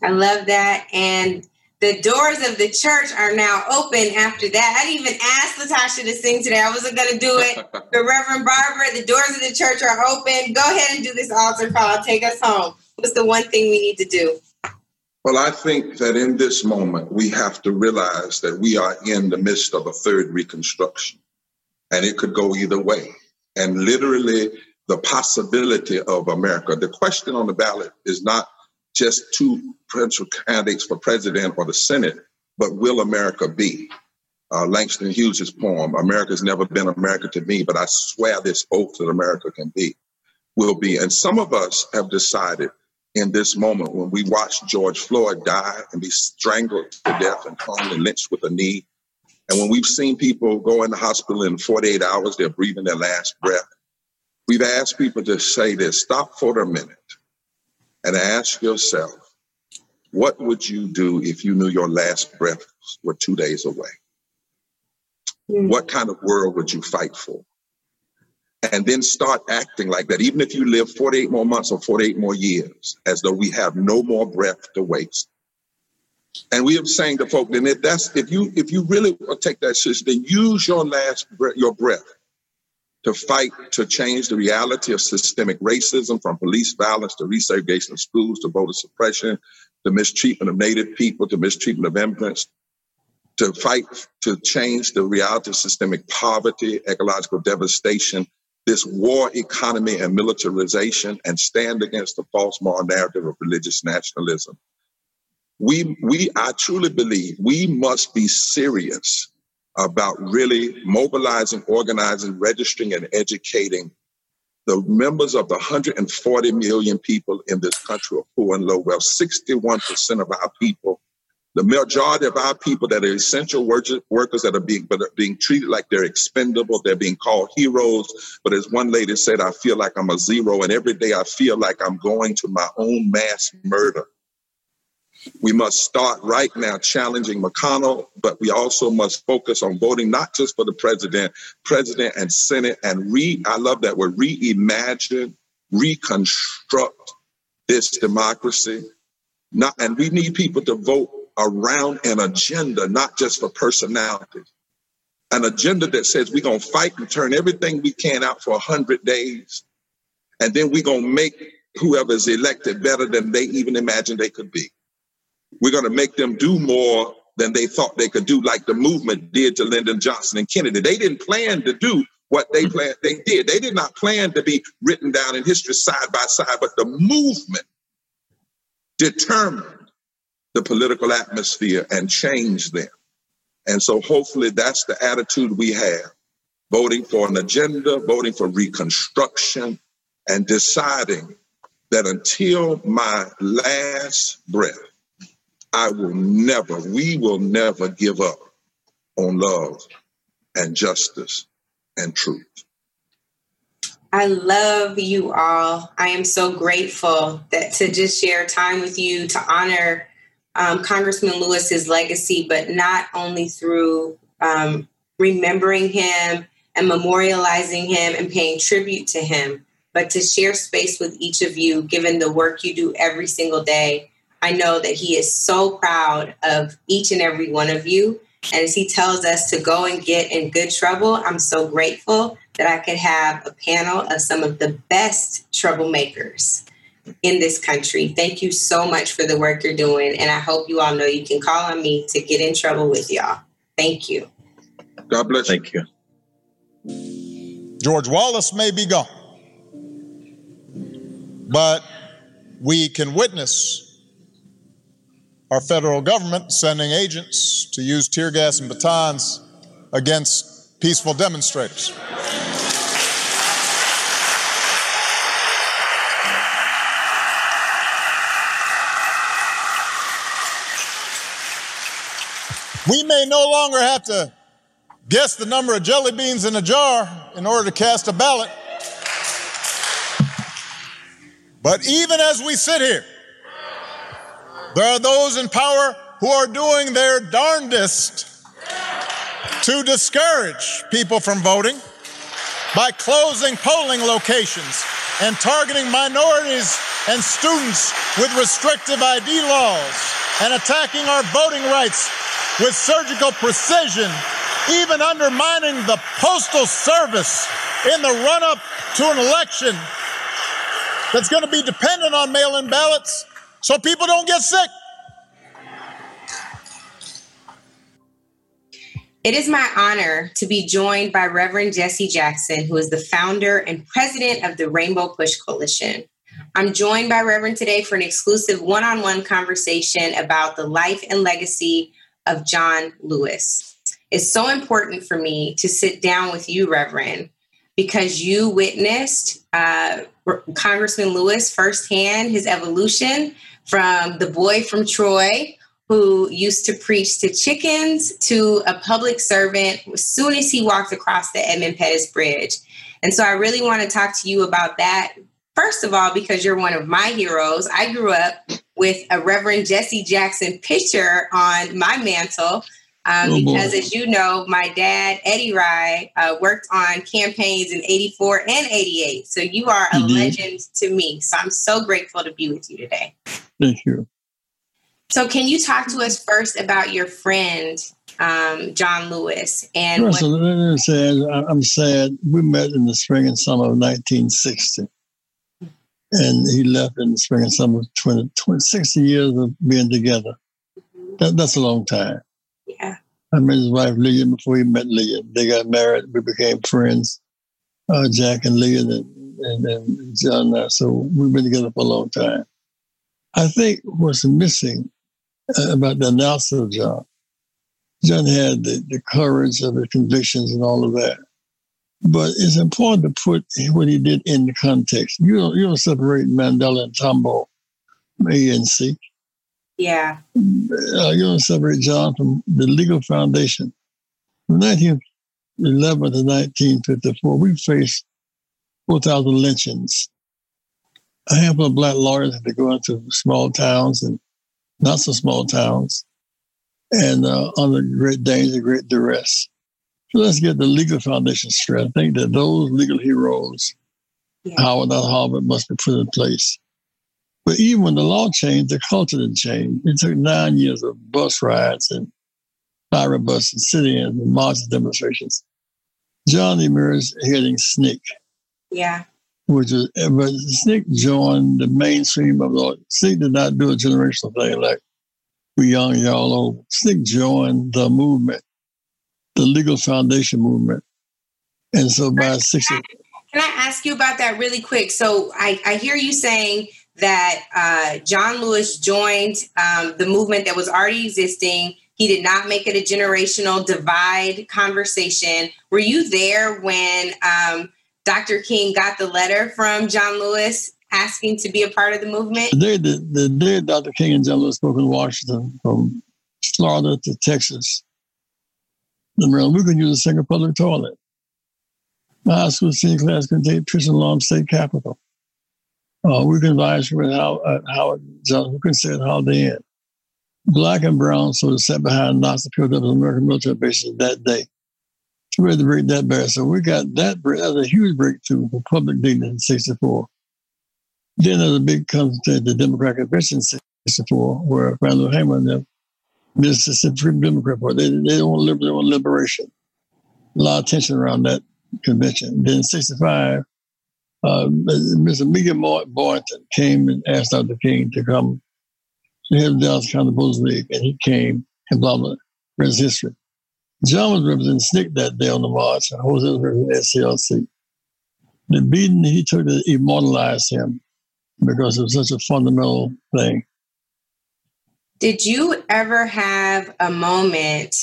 I love that. And the doors of the church are now open after that. I didn't even ask LaTosha to sing today. I wasn't going to do it. But Reverend Barbara, the doors of the church are open. Go ahead and do this altar call. Take us home. What's the one thing we need to do? Well, I think that in this moment, we have to realize that we are in the midst of a third Reconstruction. And it could go either way. And literally the possibility of America. The question on the ballot is not just two potential candidates for president or the Senate, but will America be? Langston Hughes' poem, America's never been America to me, but I swear this oath that America can be, will be. And some of us have decided in this moment when we watched George Floyd die and be strangled to death and hung and lynched with a knee, and when we've seen people go in the hospital in 48 hours, they're breathing their last breath. We've asked people to say this, stop for a minute and ask yourself, what would you do if you knew your last breath were 2 days away? Mm-hmm. What kind of world would you fight for? And then start acting like that, even if you live 48 more months or 48 more years, as though we have no more breath to waste. And we have saying to folk, then if you really take that seriously, then use your last breath, your breath to fight to change the reality of systemic racism, from police violence to resegregation of schools to voter suppression, to mistreatment of Native people, to mistreatment of immigrants, to fight to change the reality of systemic poverty, ecological devastation, this war economy and militarization, and stand against the false moral narrative of religious nationalism. I truly believe we must be serious about really mobilizing, organizing, registering, and educating the members of the 140 million people in this country of poor and low wealth. 61% of our people, the majority of our people that are essential workers that are being treated like they're expendable, they're being called heroes. But as one lady said, I feel like I'm a zero, and every day I feel like I'm going to my own mass murder. We must start right now challenging McConnell, but we also must focus on voting, not just for the president and Senate, and I love that word, reimagine, reconstruct this democracy. And we need people to vote around an agenda, not just for personalities. An agenda that says we're going to fight and turn everything we can out for 100 days, and then we're going to make whoever is elected better than they even imagined they could be. We're going to make them do more than they thought they could do, like the movement did to Lyndon Johnson and Kennedy. They didn't plan to do what they planned. They did. They did not plan to be written down in history side by side, but the movement determined the political atmosphere and changed them. And so hopefully that's the attitude we have, voting for an agenda, voting for reconstruction, and deciding that until my last breath, we will never give up on love and justice and truth. I love you all. I am so grateful that to just share time with you, to honor Congressman Lewis's legacy, but not only through remembering him and memorializing him and paying tribute to him, but to share space with each of you, given the work you do every single day. I know that he is so proud of each and every one of you. And as he tells us to go and get in good trouble, I'm so grateful that I could have a panel of some of the best troublemakers in this country. Thank you so much for the work you're doing. And I hope you all know you can call on me to get in trouble with y'all. Thank you. God bless you. Thank you. George Wallace may be gone, but we can witness our federal government sending agents to use tear gas and batons against peaceful demonstrators. We may no longer have to guess the number of jelly beans in a jar in order to cast a ballot. But even as we sit here, there are those in power who are doing their darndest to discourage people from voting by closing polling locations and targeting minorities and students with restrictive ID laws, and attacking our voting rights with surgical precision, even undermining the Postal Service in the run-up to an election that's going to be dependent on mail-in ballots, so people don't get sick. It is my honor to be joined by Reverend Jesse Jackson, who is the founder and president of the Rainbow Push Coalition. I'm joined by Reverend today for an exclusive one-on-one conversation about the life and legacy of John Lewis. It's so important for me to sit down with you, Reverend, because you witnessed Congressman Lewis firsthand, his evolution from the boy from Troy who used to preach to chickens to a public servant as soon as he walked across the Edmund Pettus Bridge. And so I really want to talk to you about that. First of all, because you're one of my heroes. I grew up with a Reverend Jesse Jackson picture on my mantle because, as you know, my dad, Eddie Rye, worked on campaigns in 84 and 88. So you are a legend to me. So I'm so grateful to be with you today. Thank you. So can you talk to us first about your friend, John Lewis? And first, let me say, I'm sad. We met in the spring and summer of 1960. And he left in the spring and summer of 60 years of being together. That's a long time. Yeah. I met his wife, Lillian, before he met Lillian. They got married. We became friends, Jack and Lillian and John and I. So we've been together for a long time. I think what's missing about the analysis of John had the courage of his convictions and all of that. But it's important to put what he did in the context. You don't separate Mandela and Tambo from ANC. Yeah. You don't separate John from the legal foundation. From 1911 to 1954, we faced 4,000 lynchings. A handful of black lawyers had to go into small towns and not so small towns, and under great danger, great duress. So let's get the legal foundation straight. I think that those legal heroes, Howard, not Harvard, must be put in place. But even when the law changed, the culture didn't change. It took 9 years of bus rides and fire buses and sit-ins and marches, demonstrations. John emerged heading SNCC. Yeah. But SNCC joined the mainstream of the. SNCC did not do a generational thing like we young, y'all old. SNCC joined the movement, the legal foundation movement. And so by 60. Can I ask you about that really quick? So I hear you saying that John Lewis joined the movement that was already existing. He did not make it a generational divide conversation. Were you there when Dr. King got the letter from John Lewis asking to be a part of the movement? The day Dr. King and John Lewis spoke in Washington, from Florida to Texas, to Maryland, we could use a single public toilet. My high school senior class could take trips along state capitol. We could advise from Howard Johnson, we could say how they end. Black and brown soldiers sat behind Nazi killed up at American military bases that day. We had to break that barrier. So we got that was a huge breakthrough for public dignity in 64. Then there was a big conversation at the Democratic Convention in 64, where Randall Hammer and them, Mississippi Free Democrat Party, they want liberation. A lot of tension around that convention. Then in 65, Mr. Megan Boynton came and asked Dr. King to come to head of the Dallas County Voters League, and he came and blah, blah, blah, his history. John was representing SNCC that day on the march, and Jose was representing SCLC. The beating he took to immortalize him because it was such a fundamental thing. Did you ever have a moment,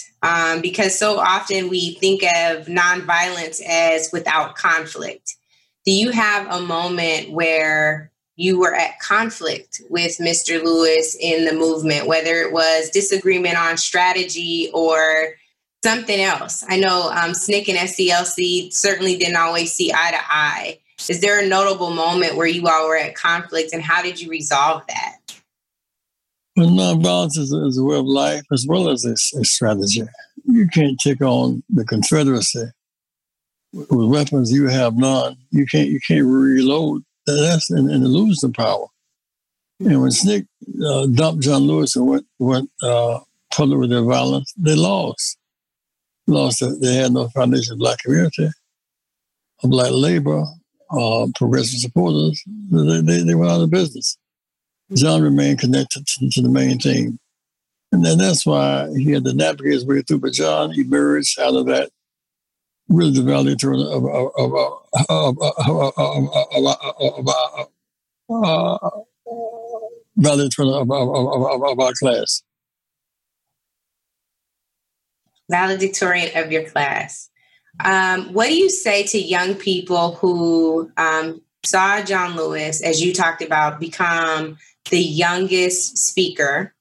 because so often we think of nonviolence as without conflict. Do you have a moment where you were at conflict with Mr. Lewis in the movement, whether it was disagreement on strategy or something else? I know SNCC and SCLC certainly didn't always see eye to eye. Is there a notable moment where you all were at conflict, and how did you resolve that? Well, nonviolence is a way of life as well as a strategy. You can't take on the Confederacy with weapons you have none. You can't reload. That's and lose the power. And when SNCC dumped John Lewis and went public with their violence, they lost. They had no foundation of black community, of black labor, progressive supporters. They went out of business. John remained connected to the main thing. And then that's why he had to navigate his way through. But John emerged out of that really the validator of our class. Valedictorian of your class. What do you say to young people who saw John Lewis, as you talked about, become the youngest speaker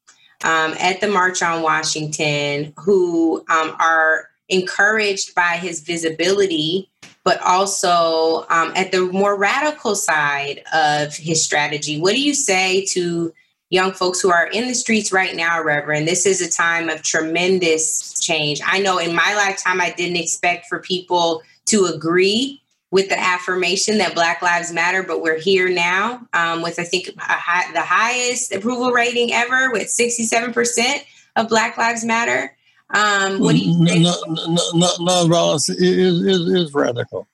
at the March on Washington, who are encouraged by his visibility, but also at the more radical side of his strategy? What do you say to young folks who are in the streets right now, Reverend? This is a time of tremendous change. I know in my lifetime, I didn't expect for people to agree with the affirmation that Black Lives Matter, but we're here now with, I think, the highest approval rating ever with 67% of Black Lives Matter. What do you think? Nonviolence is radical.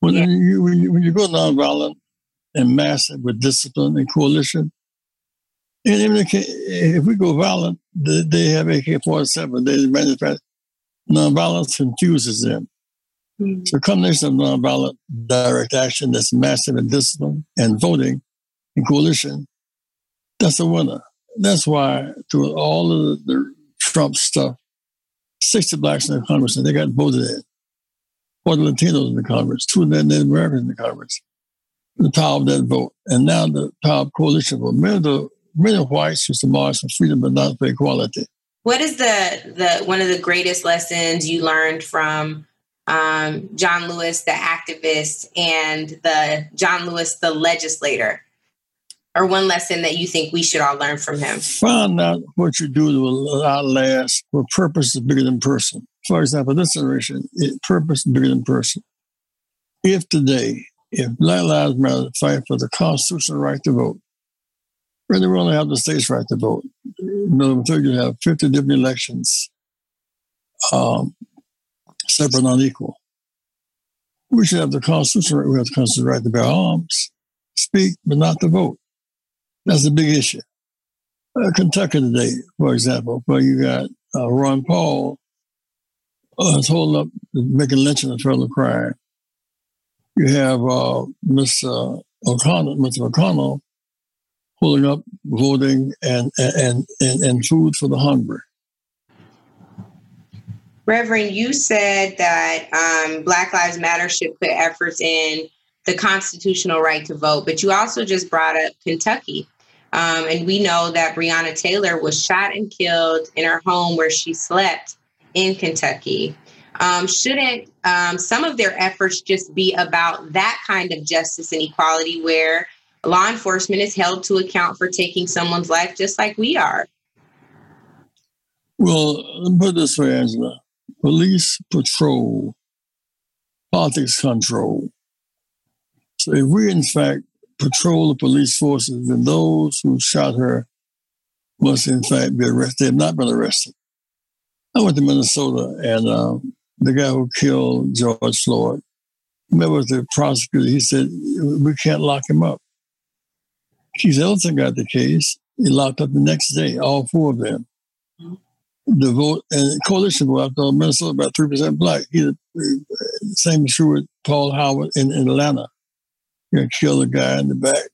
When you go nonviolent and massive with discipline and coalition, and even if we go violent, they have AK-47. They manufacture nonviolence confuses them. Mm-hmm. So, a combination of nonviolent direct action that's massive and discipline and voting and coalition, that's a winner. That's why, through all of the Trump stuff, 60 blacks in the Congress, and they got voted in. 40 Latinos in the Congress, 2 Native Americans in the Congress. The power of that vote. And now the power of coalition vote. Many whites used to march for freedom but not for equality. What is the one of the greatest lessons you learned from John Lewis, the activist, and the John Lewis, the legislator? Or one lesson that you think we should all learn from him? Find out what you do to outlast, where purpose is bigger than person. For example, this generation, purpose is bigger than person. If today, if Black Lives Matter fight for the constitutional right to vote, really we only have the state's right to vote. You have 50 different elections, separate and unequal. We should have the constitutional right. We have the constitutional right to bear arms, speak, but not to vote. That's a big issue. Kentucky today, for example, where you got Ron Paul is holding up, making lynching a federal crime. You have Mr. O'Connell, holding up voting and food for the hungry. Reverend, you said that Black Lives Matter should put efforts in the constitutional right to vote, but you also just brought up Kentucky. And we know that Breonna Taylor was shot and killed in her home where she slept in Kentucky. Shouldn't some of their efforts just be about that kind of justice and equality where law enforcement is held to account for taking someone's life just like we are? Well, let me put it this way, Angela. Police patrol, politics control. So if we, in fact, patrol the police forces, then those who shot her must, in fact, be arrested. They have not been arrested. I went to Minnesota, and the guy who killed George Floyd, that was the prosecutor. He said, we can't lock him up. Keith Ellison got the case. He locked up the next day, all 4 of them. The vote, and coalition vote, after Minnesota, about 3% black. Same is true with Paul Howard in Atlanta. He killed a guy in the back.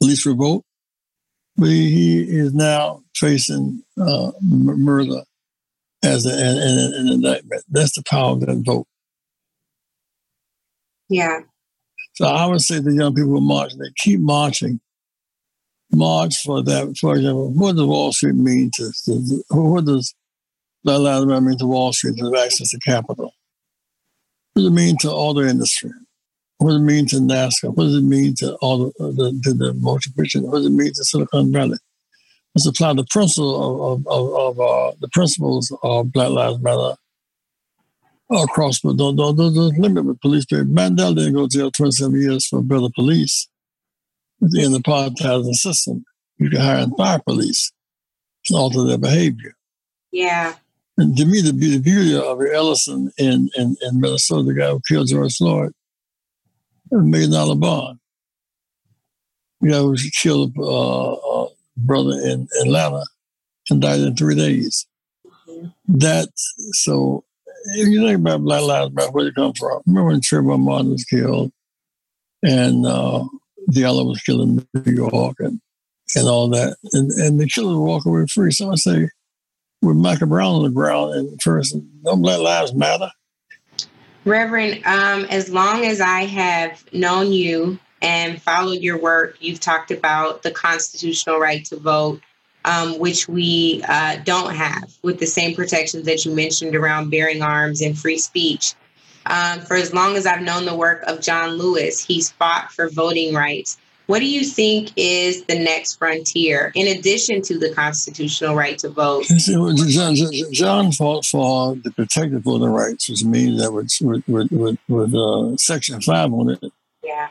Police revolt. But he is now facing murder as an indictment. That's the power of that vote. Yeah. So I would say the young people who march, they keep marching. March for that. For example, what does Wall Street mean to what does Black Lives Matter mean to Wall Street, to access to capital? What does it mean to all the industry? What does it mean to NASCAR? What does it mean to all the motion picture? What does it mean to Silicon Valley? Let's apply the principle of the principles of Black Lives Matter across, but don't limit with police. Mandela didn't go to jail 27 years for better police. In the apartheid system, you can hire and fire police and alter their behavior. Yeah. And to me, the beauty of Ellison in Minnesota, the guy who killed George Floyd, $1 million bond. The guy who killed a brother in Atlanta and died in 3 days. Mm-hmm. So if you think about Black Lives Matter, where they come from. Remember when Trayvon Martin was killed and Diallo was killed in New York and all that. And the killers walk away free. So I say, with Michael Brown on the ground in person, don't Black Lives Matter? Reverend, as long as I have known you and followed your work, you've talked about the constitutional right to vote, which we don't have with the same protections that you mentioned around bearing arms and free speech. For as long as I've known the work of John Lewis, he's fought for voting rights. What do you think is the next frontier in addition to the constitutional right to vote? John fought for the protected voting rights, which means that with Section 5 on it, yeah,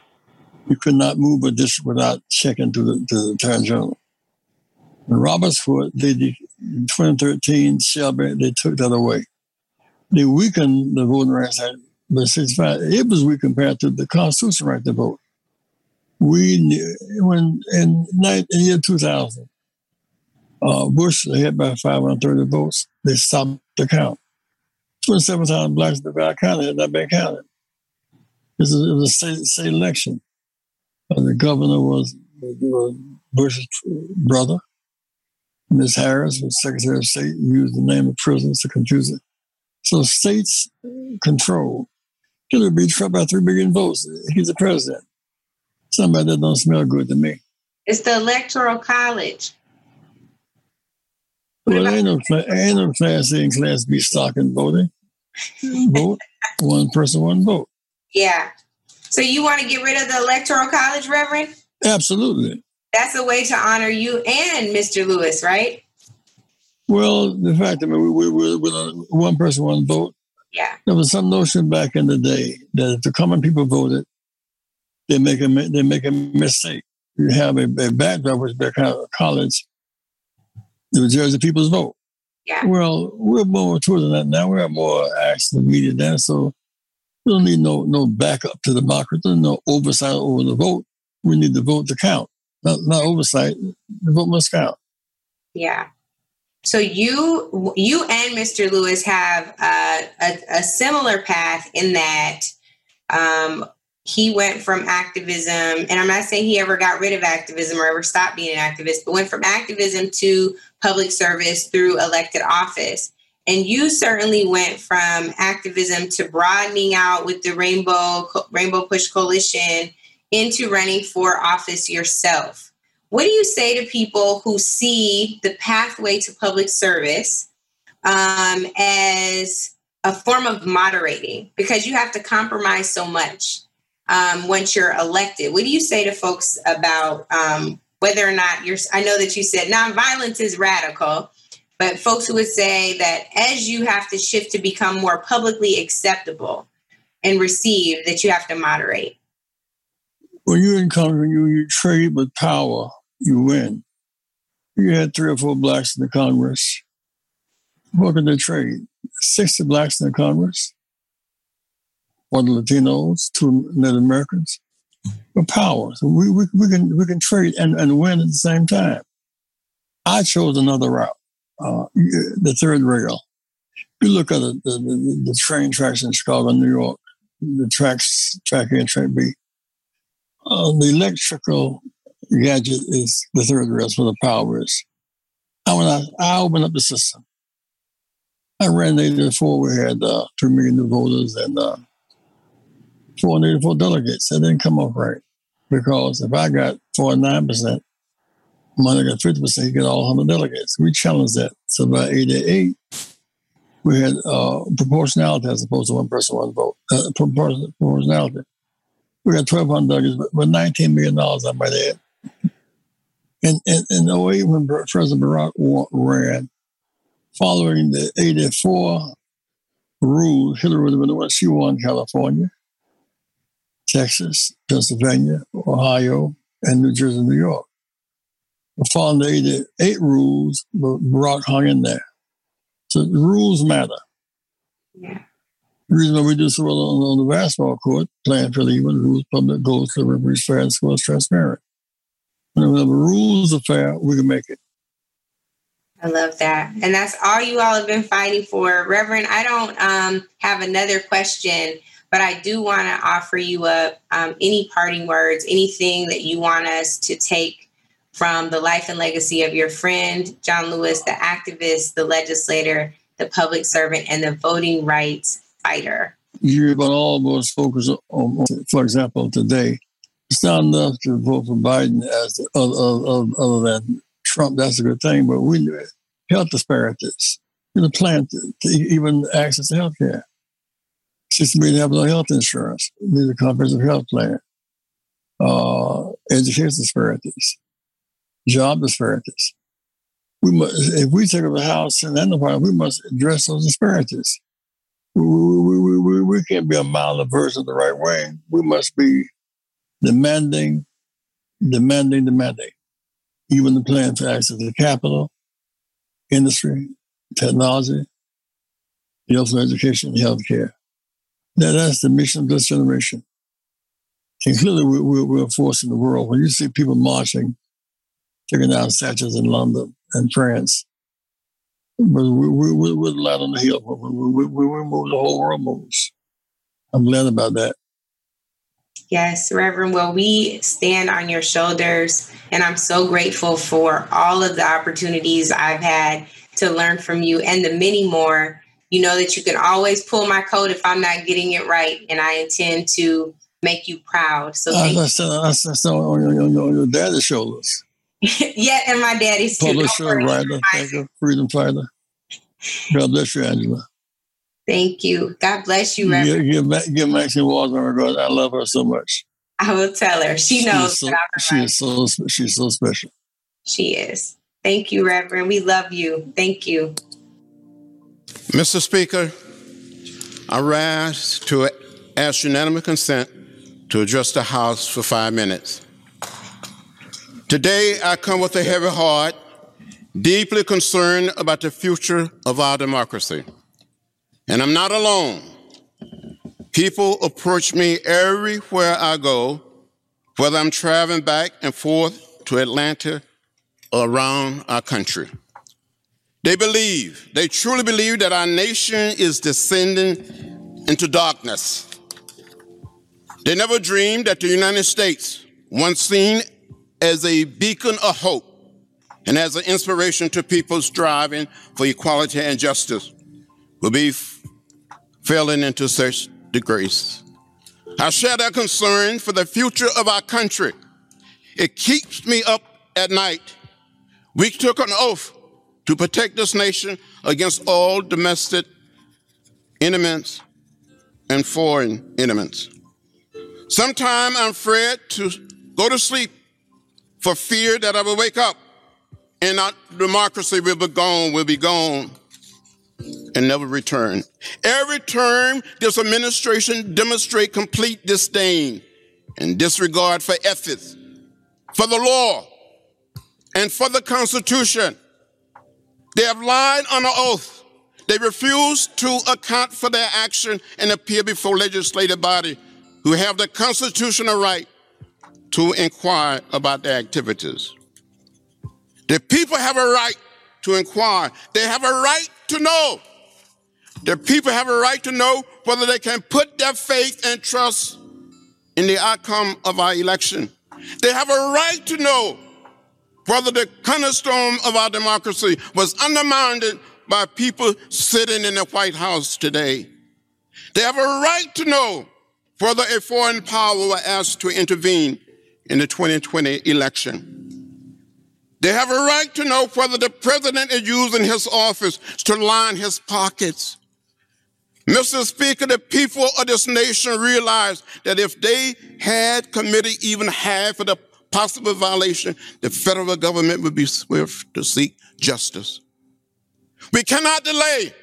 you could not move a district without checking to the Attorney General. In Roberts Court, in 2013, Shelby, they took that away. They weakened the Voting Rights Act by 65. It was weak compared to the constitutional right to vote. We knew, when in the year 2000, Bush was hit by 530 votes. They stopped the count. 27,000 blacks in Nevada County had not been counted. It was a state election. The governor was Bush's brother. Ms. Harris, the Secretary of State, used the name of prisoners to confuse it. So states control. Hillary beat Trump by 3 million votes. He's the president. Somebody that don't smell good to me. It's the Electoral College. Well, ain't no Class A and Class B stock in voting. Vote, one person, one vote. Yeah. So you want to get rid of the Electoral College, Reverend? Absolutely. That's a way to honor you and Mr. Lewis, right? Well, the fact that we're one person, one vote. Yeah. There was some notion back in the day that if the common people voted, they make a mistake. You have a backdrop which is kind of a college. The majority of people's vote. Yeah. Well, we're more mature than that now. We have more access to media now, so we don't need no backup to democracy, no oversight over the vote. We need the vote to count. Not oversight. The vote must count. Yeah. So you and Mr. Lewis have a similar path in that he went from activism, and I'm not saying he ever got rid of activism or ever stopped being an activist, but went from activism to public service through elected office. And you certainly went from activism to broadening out with the Rainbow Push Coalition into running for office yourself. What do you say to people who see the pathway to public service as a form of moderating? Because you have to compromise so much once you're elected. What do you say to folks about whether or not you're, I know that you said nonviolence is radical, but folks who would say that as you have to shift to become more publicly acceptable and received, that you have to moderate? When you're in Congress, you trade with power, you win. You had 3 or 4 blacks in the Congress. What could they trade? 60 blacks in the Congress, 1 Latinos, 2 Native Americans. With power, so we can trade and win at the same time. I chose another route, the third rail. You look at the train tracks in Chicago, New York, the tracks, track A and track B. The electrical gadget is the third rail, where the power is. I opened up the system. I ran the 84. We had 2 million new voters and 484 delegates. That didn't come up right. Because if I got 49%, Money got 50%, he got all 100 delegates. We challenged that. So by 88, we had proportionality as opposed to one person, one vote. Proportionality. We got 1,200 delegates with $19 million, I might add. In 08, when President Barack ran, following the 84 rule, Hillary would have been the one. She won California, Texas, Pennsylvania, Ohio, and New Jersey, New York. Following the 88 rules, Barack hung in there. So the rules matter. Yeah. The reason why we do so well on the basketball court, playing for the even rules, public goals, deliveries, fair, and scores transparent. Whenever the rules are fair, we can make it. I love that. And that's all you all have been fighting for. Reverend, I don't have another question, but I do want to offer you up any parting words, anything that you want us to take from the life and legacy of your friend, John Lewis, the activist, the legislator, the public servant, and the voting rights fighter. You're about all of us focus on, for example, today. It's not enough to vote for Biden as other than Trump. That's a good thing, but we knew it. Health disparities. You know, plan to even access to health care. 6 million have no health insurance. Need a comprehensive health plan. education disparities, job disparities. We must, if we take up a house and enterprise, we must address those disparities. We can't be a mild averse of the right way. We must be demanding. Even the plan for access to capital, industry, technology, youth education, and healthcare. That's the mission of this generation. And clearly, we're a force in the world. When you see people marching, taking down statues in London and France, but we're the light on the hill. We move, the whole world moves. I'm glad about that. Yes, Reverend. Well, we stand on your shoulders, and I'm so grateful for all of the opportunities I've had to learn from you and the many more. You know that you can always pull my coat if I'm not getting it right, and I intend to make you proud. So I said on your daddy's shoulders. Yeah, and my daddy's too. Publisher, writer, thinker, freedom fighter. God bless you, Angela. Thank you. God bless you, Reverend. Give Maxine Walls my regards. I love her so much. I will tell her. She knows. She's so special. She is. Thank you, Reverend. We love you. Thank you. Mr. Speaker, I rise to ask unanimous consent to address the House for 5 minutes. Today, I come with a heavy heart, deeply concerned about the future of our democracy. And I'm not alone. People approach me everywhere I go, whether I'm traveling back and forth to Atlanta or around our country. They truly believe that our nation is descending into darkness. They never dreamed that the United States, once seen as a beacon of hope and as an inspiration to people striving for equality and justice, will be falling into such disgrace. I share their concern for the future of our country. It keeps me up at night. We took an oath to protect this nation against all domestic enemies and foreign enemies. Sometimes I'm afraid to go to sleep for fear that I will wake up and our democracy will be gone. And never return. Every term, this administration demonstrates complete disdain and disregard for ethics, for the law, and for the Constitution. They have lied on an oath. They refuse to account for their action and appear before legislative body who have the constitutional right to inquire about their activities. The people have a right to inquire. They have a right to know. The people have a right to know whether they can put their faith and trust in the outcome of our election. They have a right to know whether the cornerstone of our democracy was undermined by people sitting in the White House today. They have a right to know whether a foreign power were asked to intervene in the 2020 election. They have a right to know whether the president is using his office to line his pockets. Mr. Speaker, the people of this nation realize that if they had committed even half of the possible violation, the federal government would be swift to seek justice. We cannot delay.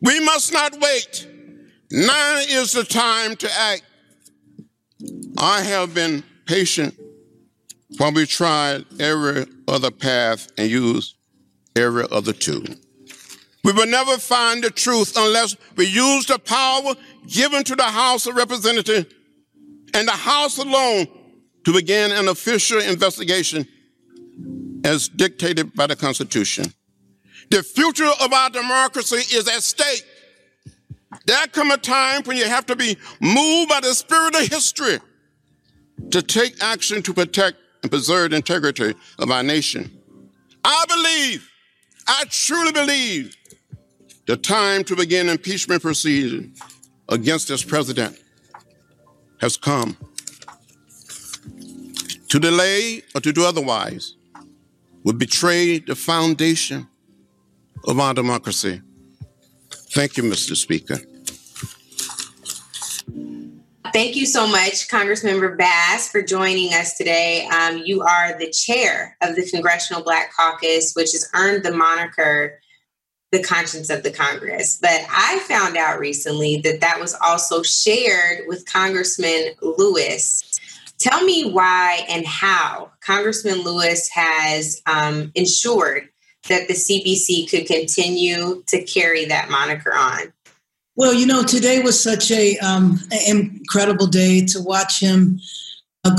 We must not wait. Now is the time to act. I have been patient while we tried every other path and used every other tool. We will never find the truth unless we use the power given to the House of Representatives and the House alone to begin an official investigation as dictated by the Constitution. The future of our democracy is at stake. There come a time when you have to be moved by the spirit of history to take action to protect and preserve the integrity of our nation. I truly believe, the time to begin impeachment proceedings against this president has come. To delay or to do otherwise would betray the foundation of our democracy. Thank you, Mr. Speaker. Thank you so much, Congressmember Bass, for joining us today. You are the chair of the Congressional Black Caucus, which has earned the moniker the conscience of the Congress. But I found out recently that that was also shared with Congressman Lewis. Tell me why and how Congressman Lewis has ensured that the CBC could continue to carry that moniker on. Well, you know, today was such a incredible day to watch him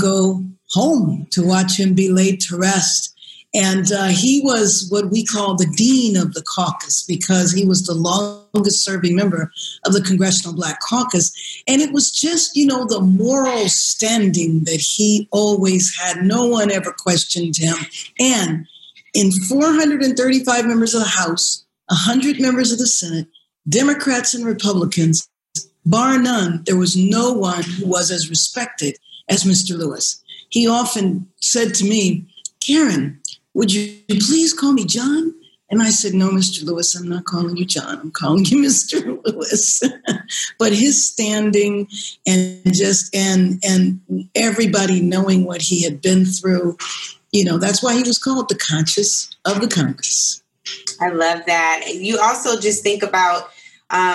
go home, to watch him be laid to rest. And he was what we call the dean of the caucus because he was the longest serving member of the Congressional Black Caucus. And it was just, you know, the moral standing that he always had. No one ever questioned him. And in 435 members of the House, 100 members of the Senate, Democrats and Republicans, bar none, there was no one who was as respected as Mr. Lewis. He often said to me, "Karen, would you please call me John?" And I said, "No, Mr. Lewis, I'm not calling you John. I'm calling you Mr. Lewis." But his standing and everybody knowing what he had been through, you know, that's why he was called the conscience of the Congress. I love that. And you also just think about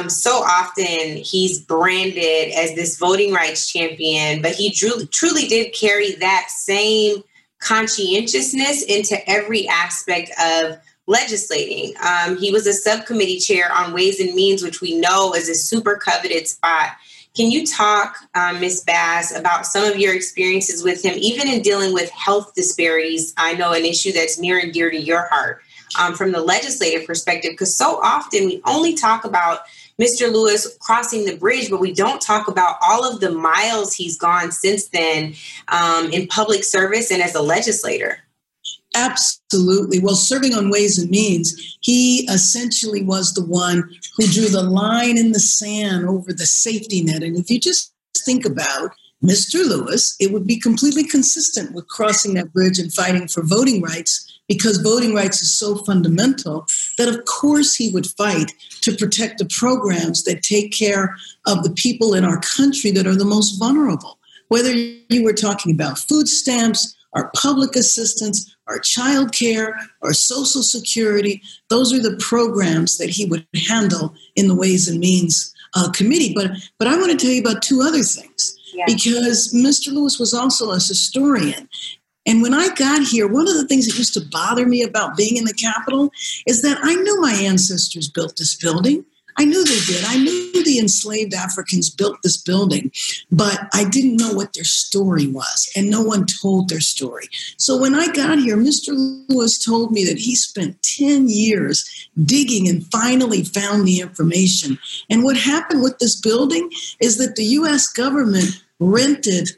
so often he's branded as this voting rights champion, but he truly did carry that same conscientiousness into every aspect of legislating. He was a subcommittee chair on Ways and Means, which we know is a super coveted spot. Can you talk, Ms. Bass, about some of your experiences with him, even in dealing with health disparities? I know an issue that's near and dear to your heart from the legislative perspective, because so often we only talk about Mr. Lewis crossing the bridge, but we don't talk about all of the miles he's gone since then in public service and as a legislator. Absolutely. Well, serving on Ways and Means, he essentially was the one who drew the line in the sand over the safety net. And if you just think about Mr. Lewis, it would be completely consistent with crossing that bridge and fighting for voting rights, because voting rights is so fundamental that, of course, he would fight to protect the programs that take care of the people in our country that are the most vulnerable. Whether you were talking about food stamps, our public assistance, our child care, our Social Security, those are the programs that he would handle in the Ways and Means Committee. But I want to tell you about two other things, because Mr. Lewis was also a historian. And when I got here, one of the things that used to bother me about being in the Capitol is that I knew my ancestors built this building. I knew they did. I knew the enslaved Africans built this building, but I didn't know what their story was, and no one told their story. So when I got here, Mr. Lewis told me that he spent 10 years digging and finally found the information. And what happened with this building is that the U.S. government rented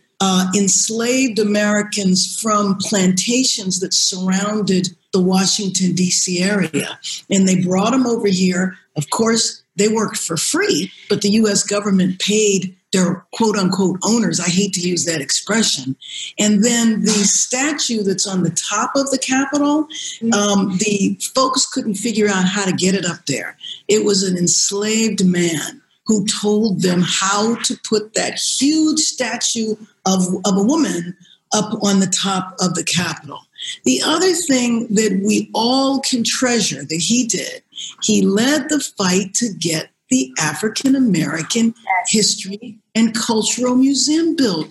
enslaved Americans from plantations that surrounded the Washington, D.C. area. And they brought them over here. Of course, they worked for free, but the U.S. government paid their quote-unquote owners. I hate to use that expression. And then the statue that's on the top of the Capitol, the folks couldn't figure out how to get it up there. It was an enslaved man who told them how to put that huge statue of a woman up on the top of the Capitol. The other thing that we all can treasure that he did, he led the fight to get the African American History and Cultural Museum built.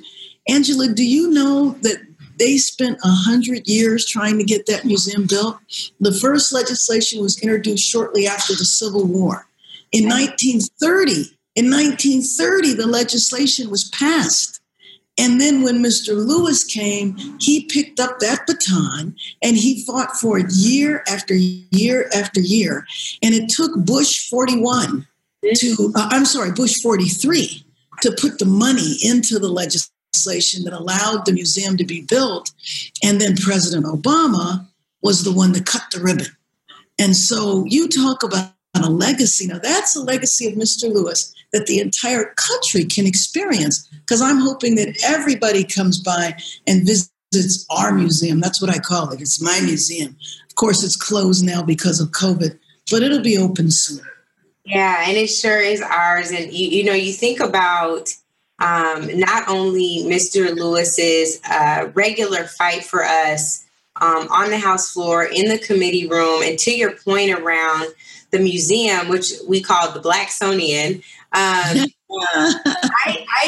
Angela, do you know that they spent 100 years trying to get that museum built? The first legislation was introduced shortly after the Civil War. In 1930, the legislation was passed. And then when Mr. Lewis came, he picked up that baton and he fought for it year after year after year. And it took Bush 43 to put the money into the legislation that allowed the museum to be built. And then President Obama was the one that cut the ribbon. And so you talk about a legacy. Now, that's a legacy of Mr. Lewis that the entire country can experience, because I'm hoping that everybody comes by and visits our museum. That's what I call it. It's my museum. Of course, it's closed now because of COVID, but it'll be open soon. Yeah, and it sure is ours. And, you know, you think about not only Mr. Lewis's regular fight for us on the House floor, in the committee room, and to your point around the museum, which we call the Blacksonian, I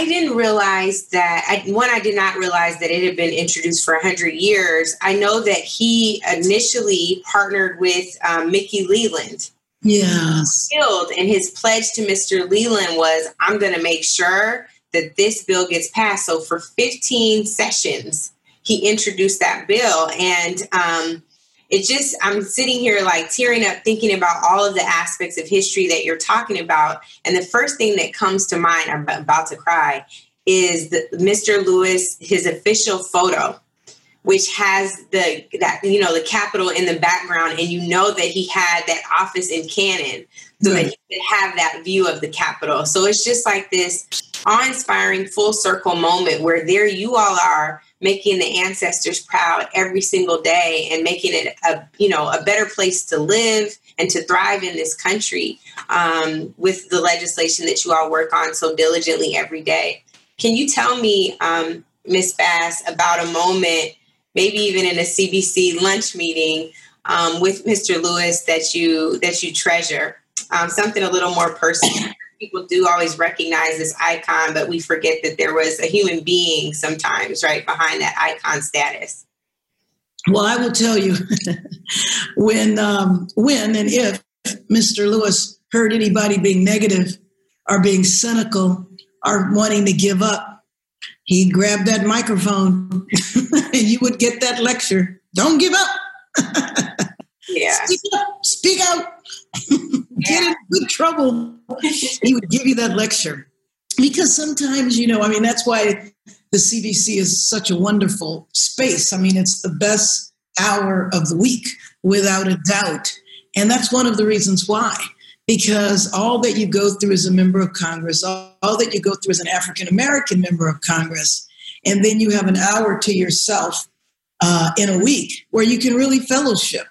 didn't realize that, I did not realize that it had been introduced for 100 years. I know that he initially partnered with Mickey Leland. Yes. And his pledge to Mr. Leland was, I'm going to make sure that this bill gets passed. So for 15 sessions, he introduced that bill. And it just, I'm sitting here like tearing up thinking about all of the aspects of history that you're talking about. And the first thing that comes to mind, I'm about to cry, is Mr. Lewis, his official photo, which has the Capitol in the background, and you know that he had that office in Cannon so that he could have that view of the Capitol. So it's just like this awe-inspiring full circle moment where there you all are making the ancestors proud every single day and making it a better place to live and to thrive in this country with the legislation that you all work on so diligently every day. Can you tell me, Ms. Bass, about a moment, maybe even in a CBC lunch meeting with Mr. Lewis that you treasure? Something a little more personal. People do always recognize this icon, but we forget that there was a human being sometimes right behind that icon status. Well, I will tell you, when and if Mr. Lewis heard anybody being negative or being cynical or wanting to give up, he'd grab that microphone and you would get that lecture. Don't give up. Yeah. Speak out. Get in good trouble. He would give you that lecture. Because sometimes, that's why the CBC is such a wonderful space. I mean, it's the best hour of the week, without a doubt. And that's one of the reasons why. Because all that you go through as a member of Congress, all that you go through as an African-American member of Congress, and then you have an hour to yourself in a week where you can really fellowship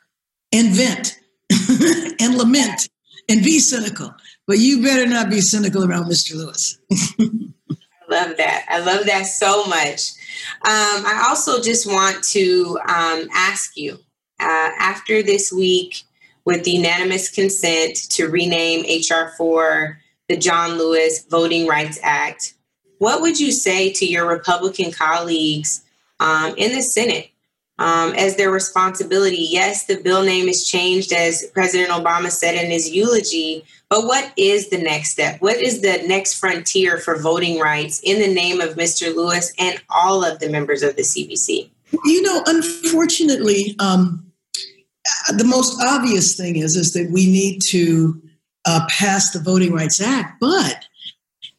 and vent and lament and be cynical. But you better not be cynical around Mr. Lewis. I love that so much. I also just want to ask you, after this week with the unanimous consent to rename H.R. 4 the John Lewis Voting Rights Act, what would you say to your Republican colleagues in the Senate? As their responsibility. Yes, the bill name is changed, as President Obama said in his eulogy, but what is the next step? What is the next frontier for voting rights in the name of Mr. Lewis and all of the members of the CBC? Unfortunately, the most obvious thing is that we need to pass the Voting Rights Act, but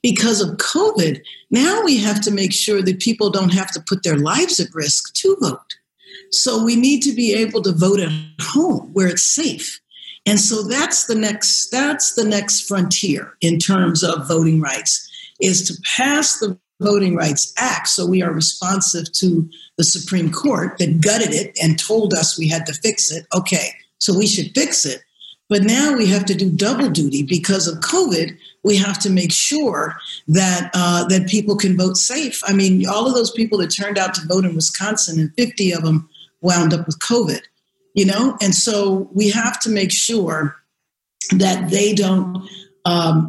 because of COVID, now we have to make sure that people don't have to put their lives at risk to vote. So we need to be able to vote at home where it's safe. And so that's the next frontier in terms of voting rights, is to pass the Voting Rights Act. So we are responsive to the Supreme Court that gutted it and told us we had to fix it. Okay, so we should fix it. But now we have to do double duty because of COVID. We have to make sure that people can vote safe. I mean, all of those people that turned out to vote in Wisconsin, and 50 of them wound up with COVID, And so we have to make sure that they don't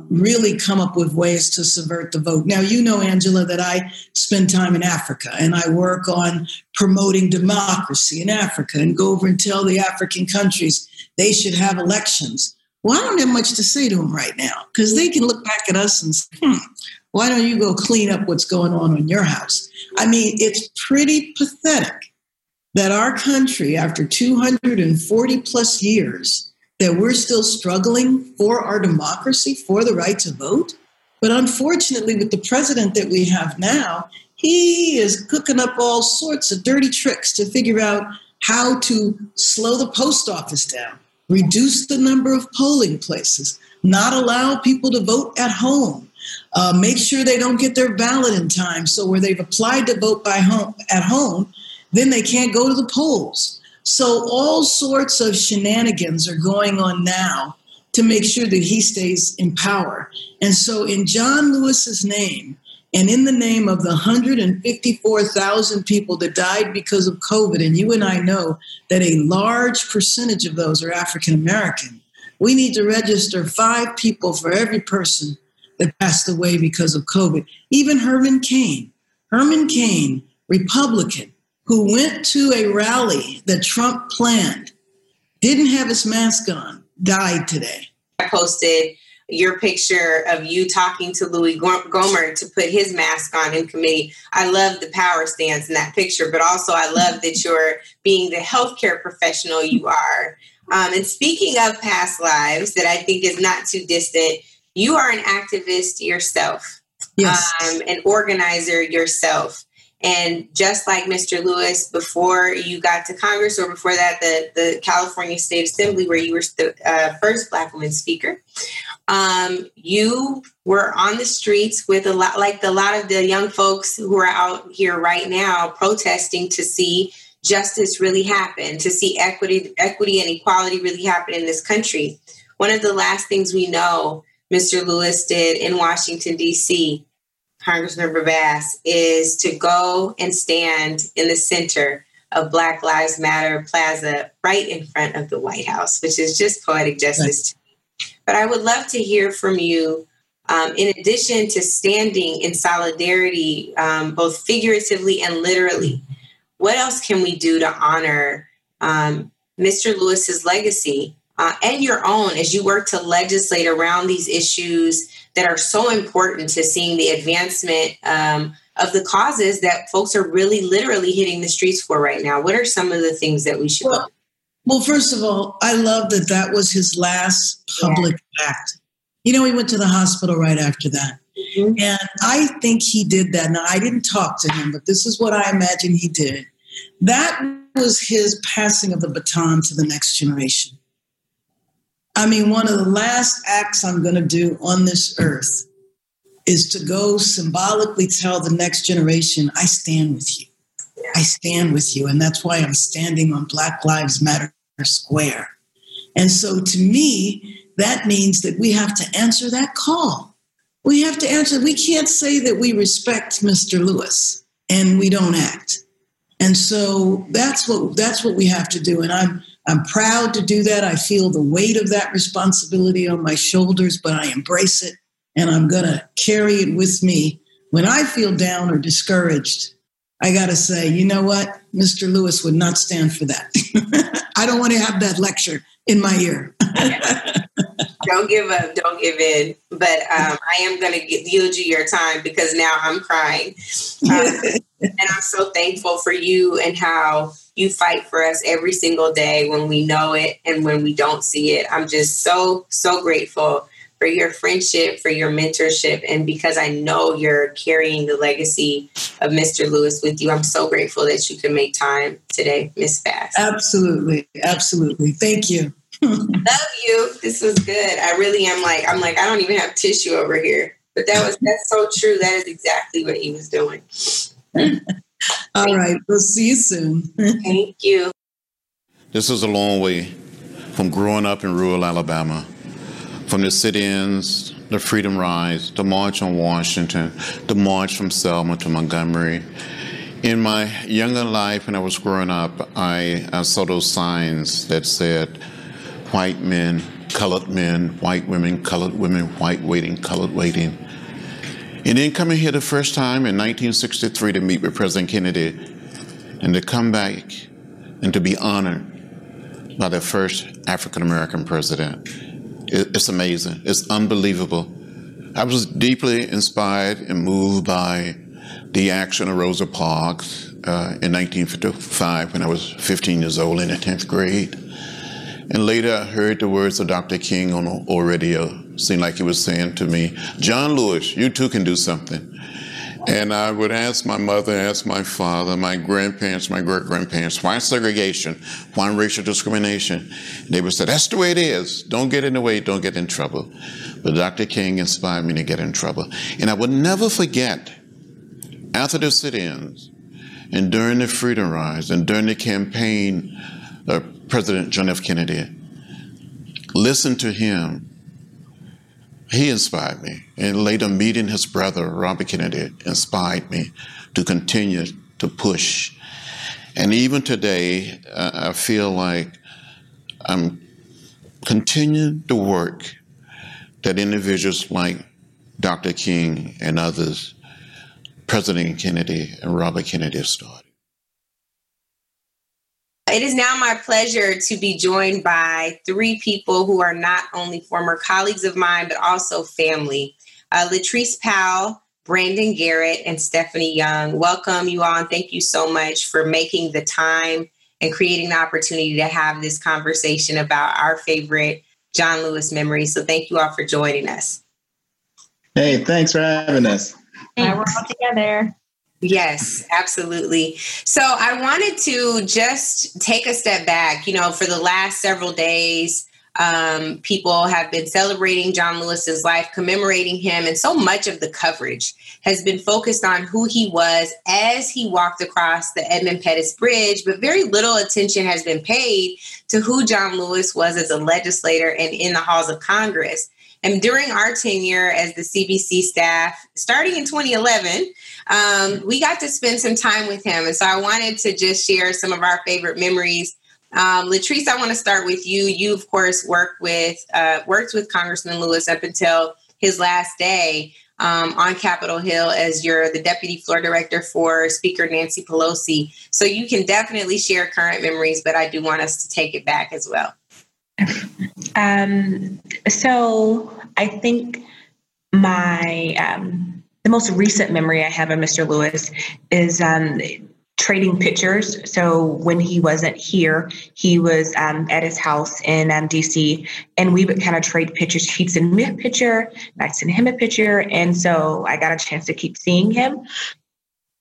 really come up with ways to subvert the vote. Now, Angela, that I spend time in Africa and I work on promoting democracy in Africa and go over and tell the African countries they should have elections. Well, I don't have much to say to them right now because they can look back at us and say, why don't you go clean up what's going on in your house? I mean, it's pretty pathetic that our country, after 240 plus years, that we're still struggling for our democracy, for the right to vote. But unfortunately, with the president that we have now, he is cooking up all sorts of dirty tricks to figure out how to slow the post office down, reduce the number of polling places, not allow people to vote at home, make sure they don't get their ballot in time. So where they've applied to vote at home, then they can't go to the polls. So all sorts of shenanigans are going on now to make sure that he stays in power. And so in John Lewis's name, And in the name of the 154,000 people that died because of COVID, and you and I know that a large percentage of those are African American, we need to register 5 people for every person that passed away because of COVID. Even Herman Cain, Republican, who went to a rally that Trump planned, didn't have his mask on, died today. I posted your picture of you talking to Louis Gohmert to put his mask on in committee. I love the power stance in that picture, but also I love that you're being the healthcare professional you are. And speaking of past lives that I think is not too distant, you are an activist yourself, yes. An organizer yourself. And just like Mr. Lewis, before you got to Congress, or before that, the California State Assembly, where you were the first Black woman speaker, you were on the streets with a lot of the young folks who are out here right now protesting to see justice really happen, to see equity and equality really happen in this country. One of the last things we know Mr. Lewis did in Washington, D.C., Congressmember Bass, is to go and stand in the center of Black Lives Matter Plaza right in front of the White House, which is just poetic justice. Right. But I would love to hear from you, in addition to standing in solidarity, both figuratively and literally, what else can we do to honor Mr. Lewis's legacy and your own as you work to legislate around these issues that are so important to seeing the advancement of the causes that folks are really literally hitting the streets for right now? What are some of the things that we should look at? Well, first of all, I love that was his last public act. You know, he went to the hospital right after that. Mm-hmm. And I think he did that. Now, I didn't talk to him, but this is what I imagine he did. That was his passing of the baton to the next generation. I mean, one of the last acts I'm going to do on this earth is to go symbolically tell the next generation, I stand with you. I stand with you. And that's why I'm standing on Black Lives Matter Square. And so to me, that means that we have to answer that call. We have to answer. We can't say that we respect Mr. Lewis and we don't act. And so that's what we have to do. And I'm proud to do that. I feel the weight of that responsibility on my shoulders, but I embrace it, and I'm going to carry it with me. When I feel down or discouraged, I got to say, you know what? Mr. Lewis would not stand for that. I don't want to have that lecture in my ear. Don't give up. Don't give in. But I am going to yield you your time because now I'm crying. And I'm so thankful for you and how you fight for us every single day when we know it and when we don't see it. I'm just so, so grateful for your friendship, for your mentorship, and because I know you're carrying the legacy of Mr. Lewis with you. I'm so grateful that you could make time today, Ms. Bass. Absolutely. Absolutely. Thank you. Love you. This was good. I really am I'm like, I don't even have tissue over here. But that's so true. That is exactly what he was doing. All right. We'll see you soon. Thank you. This is a long way from growing up in rural Alabama, from the sit-ins, the Freedom Rides, the March on Washington, the march from Selma to Montgomery. In my younger life, when I was growing up, I saw those signs that said, white men, white women, colored women, white waiting, colored waiting. And then coming here the first time in 1963 to meet with President Kennedy and to come back and to be honored by the first African-American president. It's amazing. It's unbelievable. I was deeply inspired and moved by the action of Rosa Parks in 1955 when I was 15 years old in the 10th grade. And later I heard the words of Dr. King on old radio. Seemed like he was saying to me, John Lewis, you too can do something. And I would ask my mother, ask my father, my grandparents, my great-grandparents, why segregation? Why racial discrimination? And they would say, that's the way it is. Don't get in the way, don't get in trouble. But Dr. King inspired me to get in trouble. And I will never forget, after the sit-ins, and during the Freedom Rides, and during the campaign, President John F. Kennedy, listen to him. He inspired me, and later meeting his brother, Robert Kennedy, inspired me to continue to push. And even today, I feel like I'm continuing the work that individuals like Dr. King and others, President Kennedy and Robert Kennedy, have started. It is now my pleasure to be joined by three people who are not only former colleagues of mine, but also family. Latrice Powell, Brandon Garrett, and Stephanie Young. Welcome you all, and thank you so much for making the time and creating the opportunity to have this conversation about our favorite John Lewis memories. So thank you all for joining us. Hey, thanks for having us. Thanks. We're all together. Yes, absolutely. So I wanted to just take a step back. You know, for the last several days, people have been celebrating John Lewis's life, commemorating him, and so much of the coverage has been focused on who he was as he walked across the Edmund Pettus Bridge, but very little attention has been paid to who John Lewis was as a legislator and in the halls of Congress. And during our tenure as the CBC staff, starting in 2011, we got to spend some time with him. And so I wanted to just share some of our favorite memories. Latrice, I want to start with you. You, of course, worked with Congressman Lewis up until his last day on Capitol Hill as the deputy floor director for Speaker Nancy Pelosi. So you can definitely share current memories, but I do want us to take it back as well. So I think my the most recent memory I have of Mr. Lewis is trading pictures. So when he wasn't here, he was at his house in D.C., and we would kind of trade pictures. He'd send me a picture, and I'd send him a picture, and so I got a chance to keep seeing him.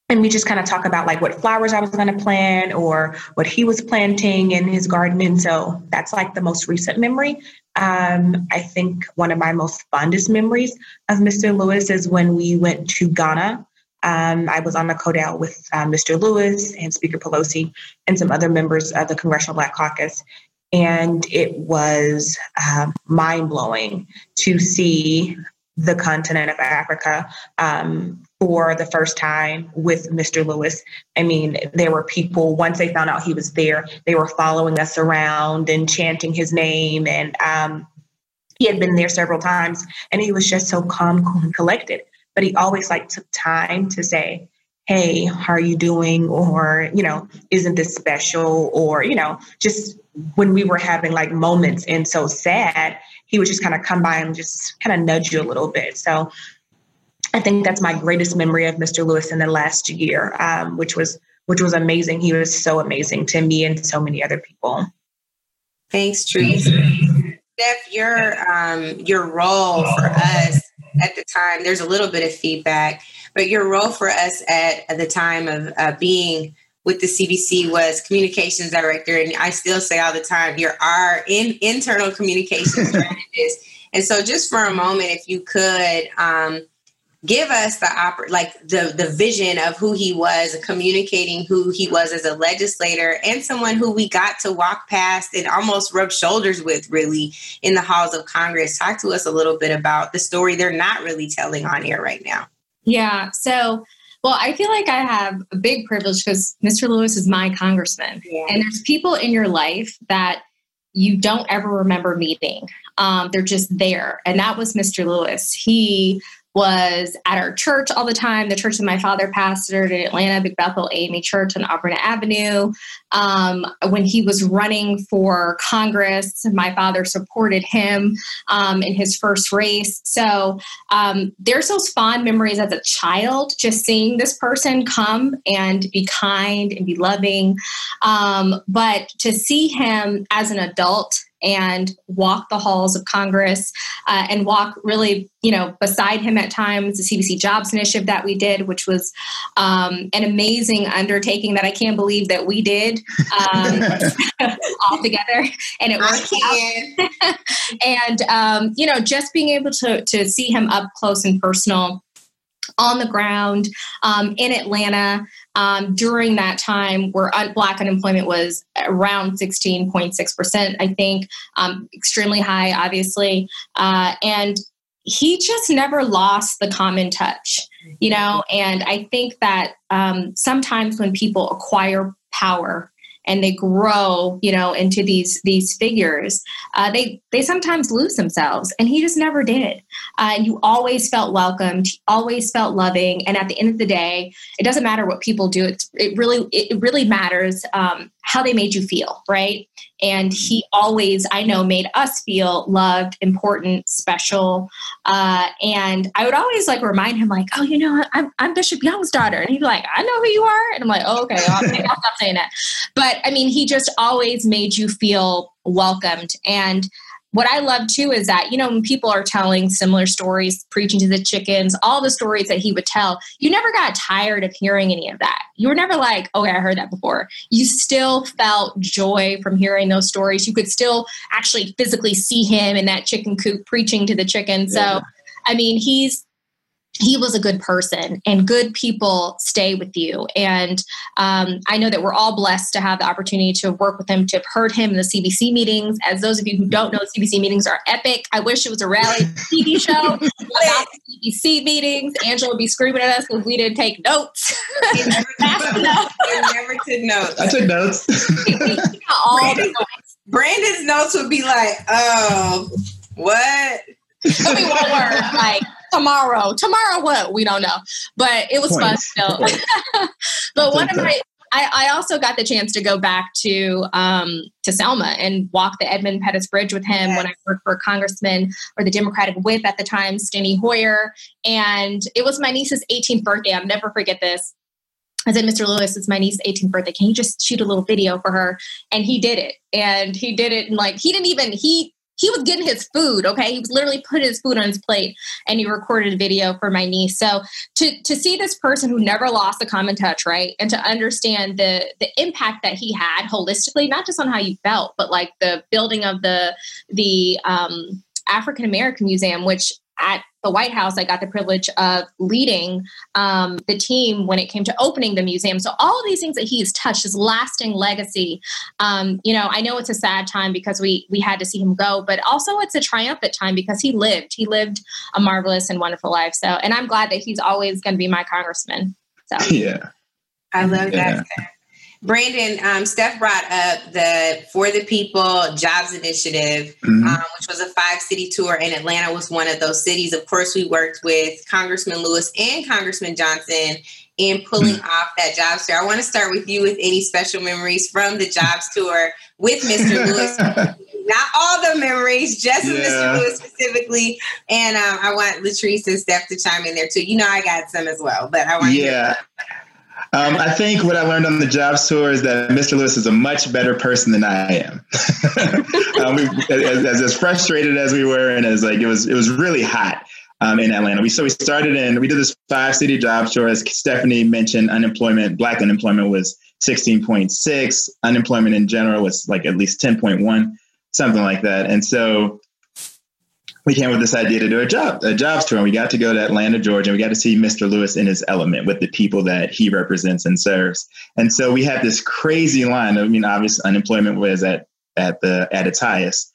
And we just kind of talk about like what flowers I was going to plant or what he was planting in his garden. And so that's like the most recent memory. I think one of my most fondest memories of Mr. Lewis is when we went to Ghana. I was on a Codel with Mr. Lewis and Speaker Pelosi and some other members of the Congressional Black Caucus. And it was mind-blowing to see the continent of Africa for the first time with Mr. Lewis. I mean, there were people, once they found out he was there, they were following us around and chanting his name. And he had been there several times, and he was just so calm, cool, and collected. But he always took time to say, hey, how are you doing? Or, isn't this special? Or, just when we were having moments and so sad, he would just kind of come by and just kind of nudge you a little bit. So I think that's my greatest memory of Mr. Lewis in the last year, which was amazing. He was so amazing to me and to so many other people. Thanks, Therese. Steph, your role for us at the time, there's a little bit of feedback, but your role for us at the time of being with the CBC was communications director. And I still say all the time, you're our internal communications strategist. And so just for a moment, if you could give us the vision of who he was, communicating who he was as a legislator and someone who we got to walk past and almost rub shoulders with really in the halls of Congress. Talk to us a little bit about the story they're not really telling on air right now. Yeah. So, well, I feel like I have a big privilege because Mr. Lewis is my congressman. Yeah. And there's people in your life that you don't ever remember meeting. They're just there. And that was Mr. Lewis. He was at our church all the time, the church that my father pastored in Atlanta, Big Bethel AME Church on Auburn Avenue. When he was running for Congress, my father supported him in his first race. So there's those fond memories as a child, just seeing this person come and be kind and be loving. But to see him as an adult and walk the halls of Congress and walk really, beside him at times, the CBC Jobs Initiative that we did, which was an amazing undertaking that I can't believe that we did all together. And it worked out. And, just being able to see him up close and personal on the ground in Atlanta. During that time where Black unemployment was around 16.6%, I think, extremely high, obviously. And he just never lost the common touch, you know? And I think that sometimes when people acquire power and they grow, you know, into these figures, they sometimes lose themselves. And he just never did. You always felt welcomed, always felt loving. And at the end of the day, it doesn't matter what people do. It really matters how they made you feel, right? And he always, I know, made us feel loved, important, special. And I would always like remind him like, oh, you know, I'm Bishop Young's daughter. And he'd be like, I know who you are. And I'm like, oh, okay, I'll stop saying that. But I mean, he just always made you feel welcomed. And what I love too is that, you know, when people are telling similar stories, preaching to the chickens, all the stories that he would tell, you never got tired of hearing any of that. You were never like, okay, I heard that before. You still felt joy from hearing those stories. You could still actually physically see him in that chicken coop preaching to the chickens. Yeah. So, I mean, he was a good person, and good people stay with you. And I know that we're all blessed to have the opportunity to work with him, to have heard him in the CBC meetings. As those of you who don't know, CBC meetings are epic. I wish it was a reality TV show about CBC meetings. Angela would be screaming at us because we didn't take notes. We never took notes. I took notes. Brandon's notes would be like, oh, what? It'll be one word, like, Tomorrow what? We don't know. But it was fun still. But I also got the chance to go back to Selma and walk the Edmund Pettus Bridge with him when I worked for Congressman or the Democratic whip at the time, Steny Hoyer. And it was my niece's 18th birthday. I'll never forget this. I said, Mr. Lewis, it's my niece's 18th birthday. Can you just shoot a little video for her? And he did it. And like, he didn't even, he was getting his food, okay? He was literally putting his food on his plate, and he recorded a video for my niece. So to see this person who never lost the common touch, right? And to understand the impact that he had holistically, not just on how you felt, but like the building of the African-American Museum, which at the White House, I got the privilege of leading the team when it came to opening the museum. So all of these things that he's touched, his lasting legacy. You know, I know it's a sad time because we had to see him go, but also it's a triumphant time because he lived a marvelous and wonderful life. So, and I'm glad that he's always going to be my congressman. So yeah, I love that. Yeah. Brandon, Steph brought up the For the People Jobs Initiative, which was a 5-city tour, and Atlanta was one of those cities. Of course, we worked with Congressman Lewis and Congressman Johnson in pulling off that jobs tour. I want to start with you with any special memories from the jobs tour with Mr. Lewis. Not all the memories, just Mr. Lewis specifically. And I want Latrice and Steph to chime in there too. You know, I got some as well, but I want you to. I think what I learned on the jobs tour is that Mr. Lewis is a much better person than I am. As frustrated as we were, and as like it was really hot in Atlanta. We started we did this 5-city jobs tour. As Stephanie mentioned, unemployment, Black unemployment was 16.6. Unemployment in general was like at least 10.1, something like that. And so we came with this idea to do a jobs tour, and we got to go to Atlanta, Georgia, and we got to see Mr. Lewis in his element with the people that he represents and serves. And so we had this crazy line. I mean, obviously unemployment was at its highest.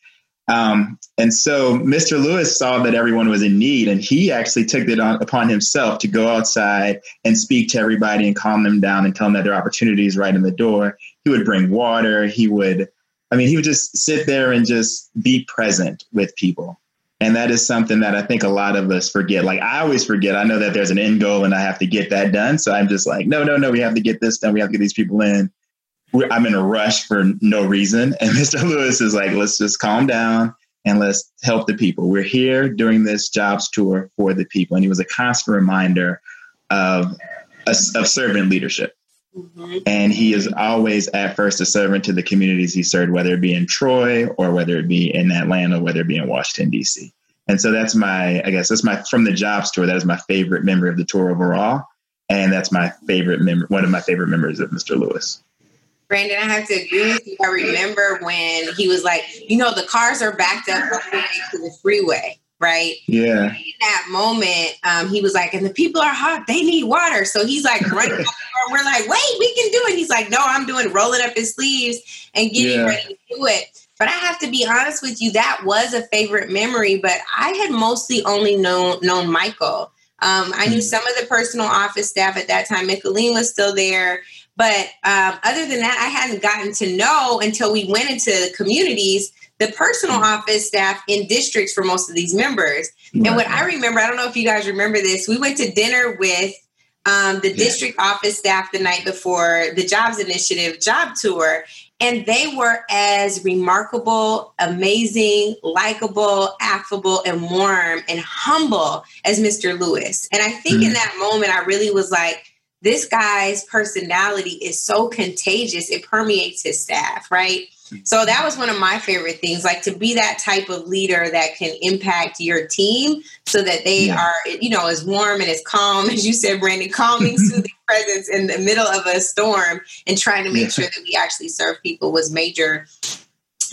And so Mr. Lewis saw that everyone was in need, and he actually took it upon himself to go outside and speak to everybody and calm them down and tell them that their opportunity is right in the door. He would bring water. He would just sit there and just be present with people. And that is something that I think a lot of us forget. Like, I always forget. I know that there's an end goal and I have to get that done. So I'm just like, no, we have to get this done. We have to get these people in. I'm in a rush for no reason. And Mr. Lewis is like, let's just calm down and let's help the people. We're here doing this jobs tour for the people. And he was a constant reminder of servant leadership. Mm-hmm. And he is always at first a servant to the communities he served, whether it be in Troy or whether it be in Atlanta, whether it be in Washington, D.C. And so from the jobs tour, that is my favorite memory of the tour overall. And that's one of my favorite memories of Mr. Lewis. Brandon, I have to agree with you. I remember when he was like, you know, the cars are backed up to the freeway. Right. Yeah. In that moment, he was like, and the people are hot. They need water. So he's like, running out the door. We're like, wait, we can do it. He's like, no, I'm rolling up his sleeves and getting ready to do it. But I have to be honest with you, that was a favorite memory, but I had mostly only known Michael. I knew some of the personal office staff at that time. Micheline was still there. But other than that, I hadn't gotten to know until we went into communities, the personal office staff in districts for most of these members. Right. And what I remember, I don't know if you guys remember this, we went to dinner with the district office staff the night before the Jobs Initiative job tour. And they were as remarkable, amazing, likable, affable, and warm and humble as Mr. Lewis. And I think in that moment, I really was like, this guy's personality is so contagious, it permeates his staff, right? So that was one of my favorite things, like to be that type of leader that can impact your team so that they are, you know, as warm and as calm, as you said, Brandon, calming, soothing presence in the middle of a storm and trying to make sure that we actually serve people was major.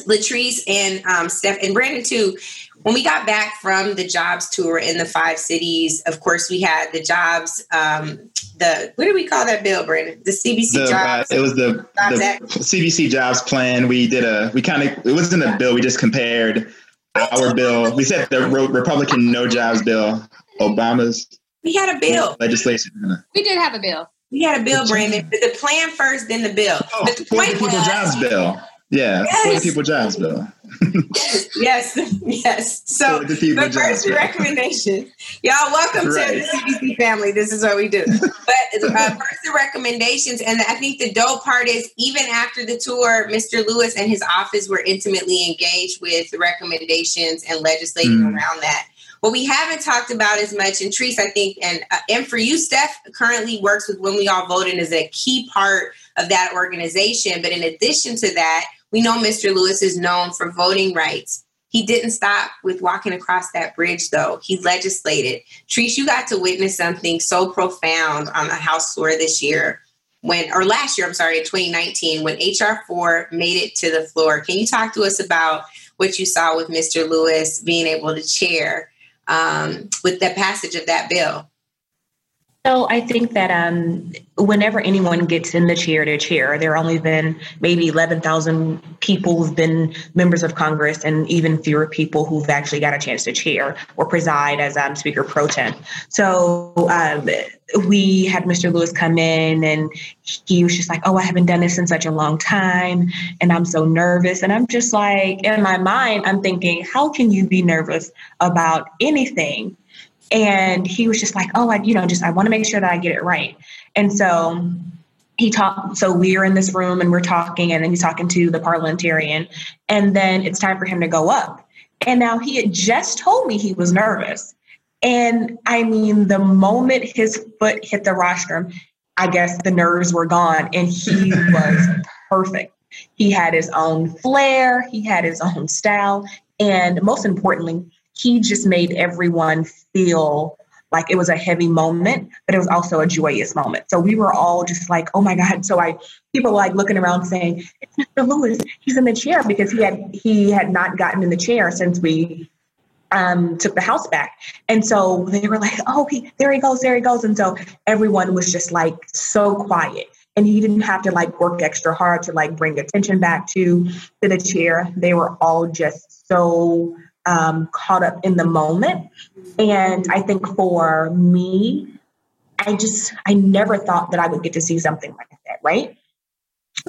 Latrice and Steph and Brandon, too, when we got back from the jobs tour in the 5 cities, of course, we had the jobs, what do we call that bill, Brandon? The CBC jobs. It was the CBC jobs plan. It wasn't a bill. We just compared our bill. We said the Republican no jobs bill, Obama's. We had a bill. Legislation. We did have a bill. We had a bill, Brandon. But the plan first, then the bill. Oh, but the point was, jobs bill. Yeah, yes. 40 people jobs, though. yes. So the first recommendation, y'all, welcome to the CBC family. This is what we do. But first the recommendations, and I think the dope part is even after the tour, Mr. Lewis and his office were intimately engaged with the recommendations and legislating around that. What we haven't talked about as much, and Therese, I think, and for you, Steph, currently works with When We All Vote and is a key part of that organization. But in addition to that, we know Mr. Lewis is known for voting rights. He didn't stop with walking across that bridge, though. He legislated. Therese, you got to witness something so profound on the House floor in 2019, when H.R. 4 made it to the floor. Can you talk to us about what you saw with Mr. Lewis being able to chair with the passage of that bill? So I think that whenever anyone gets in the chair to chair, there are only been maybe 11,000 people who've been members of Congress and even fewer people who've actually got a chance to chair or preside as Speaker Pro Tem. So we had Mr. Lewis come in and he was just like, oh, I haven't done this in such a long time. And I'm so nervous. And I'm just like, in my mind, I'm thinking, how can you be nervous about anything? And he was just like, oh, I want to make sure that I get it right. And so he talked. So we are in this room and we're talking, and then he's talking to the parliamentarian, and then it's time for him to go up. And now he had just told me he was nervous. And I mean, the moment his foot hit the rostrum, I guess the nerves were gone and he was perfect. He had his own flair. He had his own style. And most importantly, he just made everyone feel like it was a heavy moment, but it was also a joyous moment. So we were all just like, oh my God. So people were like looking around saying, it's Mr. Lewis, he's in the chair, because he had not gotten in the chair since we took the House back. And so they were like, oh, there he goes. And so everyone was just like so quiet. And he didn't have to like work extra hard to like bring attention back to the chair. They were all just so caught up in the moment. And I think for me, I never thought that I would get to see something like that, right?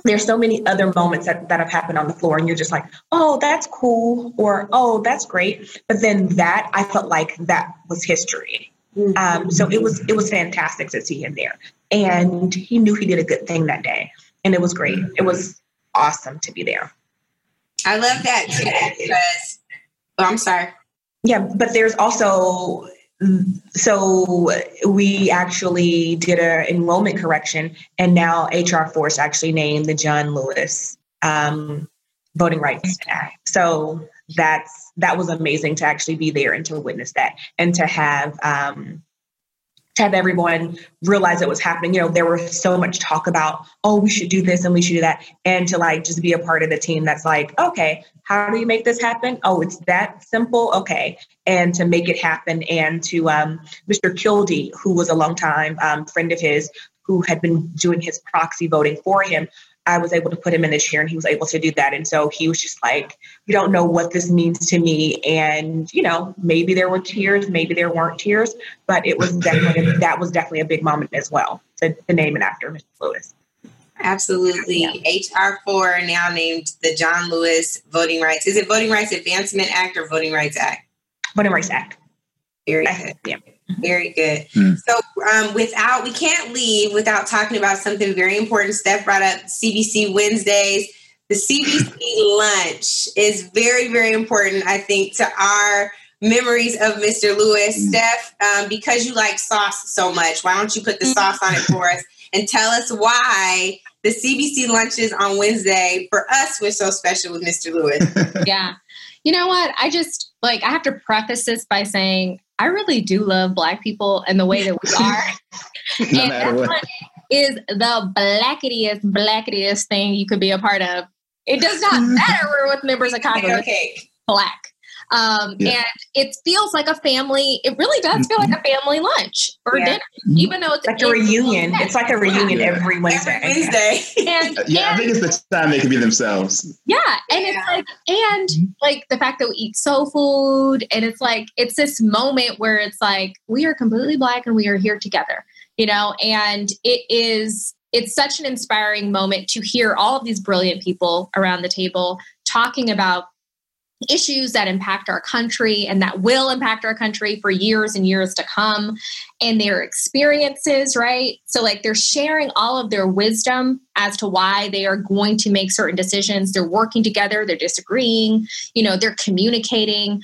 There's so many other moments that have happened on the floor and you're just like, oh, that's cool. Or, oh, that's great. But then I felt like that was history. So it was fantastic to see him there. And he knew he did a good thing that day. And it was great. It was awesome to be there. I love that too, because oh, I'm sorry. Yeah, but there's also, so we actually did an enrollment correction, and now H.R. 4 is actually named the John Lewis Voting Rights Act. So that was amazing to actually be there and to witness that, and to have everyone realize it was happening. You know, there was so much talk about, oh, we should do this and we should do that. And to like, just be a part of the team that's like, okay, how do you make this happen? Oh, it's that simple. Okay. And to make it happen. And to Mr. Kildee, who was a longtime friend of his, who had been doing his proxy voting for him, I was able to put him in a chair and he was able to do that. And so he was just like, you don't know what this means to me. And, you know, maybe there were tears, maybe there weren't tears, but it was definitely, that was definitely a big moment as well to name it after Mr. Lewis. Absolutely. Yeah. H.R. 4, now named the John Lewis Voting Rights. Is it Voting Rights Advancement Act or Voting Rights Act? Voting Rights Act. Very good. Yeah. Very good. Mm. So we can't leave without talking about something very important. Steph brought up CBC Wednesdays. The CBC lunch is very, very important, I think, to our memories of Mr. Lewis. Mm. Steph, because you like sauce so much, why don't you put the sauce on it for us and tell us why the CBC lunches on Wednesday for us were so special with Mr. Lewis. Yeah. You know what? I have to preface this by saying I really do love Black people and the way that we are. No matter what. Is the blackitiest thing you could be a part of. It does not matter. We're with members of Congress. Okay. Black. And it feels like a family. It really does feel like a family lunch or dinner, even though it's like a reunion. Wednesday. It's like a reunion every Wednesday. I think it's the time they can be themselves. Yeah. And it's like the fact that we eat soul food, and it's like, it's this moment where it's like, we are completely Black and we are here together, you know, and it's such an inspiring moment to hear all of these brilliant people around the table talking about issues that impact our country and that will impact our country for years and years to come, and their experiences, right? So like they're sharing all of their wisdom as to why they are going to make certain decisions. They're working together, they're disagreeing, you know, they're communicating.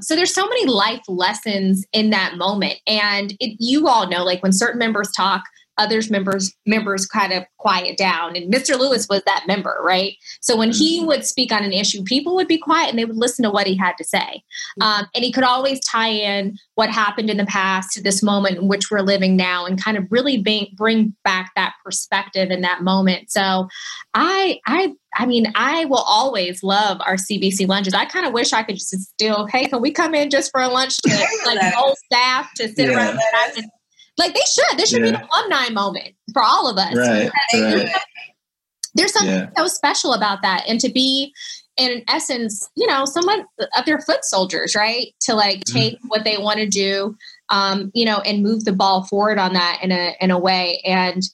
So there's so many life lessons in that moment. And you all know, like when certain members talk, others members kind of quiet down. And Mr. Lewis was that member, right? So when he would speak on an issue, people would be quiet and they would listen to what he had to say. And he could always tie in what happened in the past to this moment in which we're living now and kind of really bring back that perspective in that moment. So I will always love our CBC lunches. I kind of wish I could just still, hey, can we come in just for a lunch to like the whole staff to sit around and like they should. There should be an alumni moment for all of us. Right, right. There's something so special about that. And to be, in essence, you know, someone of their foot soldiers, right? To like take what they want to do, you know, and move the ball forward on that in a way. And,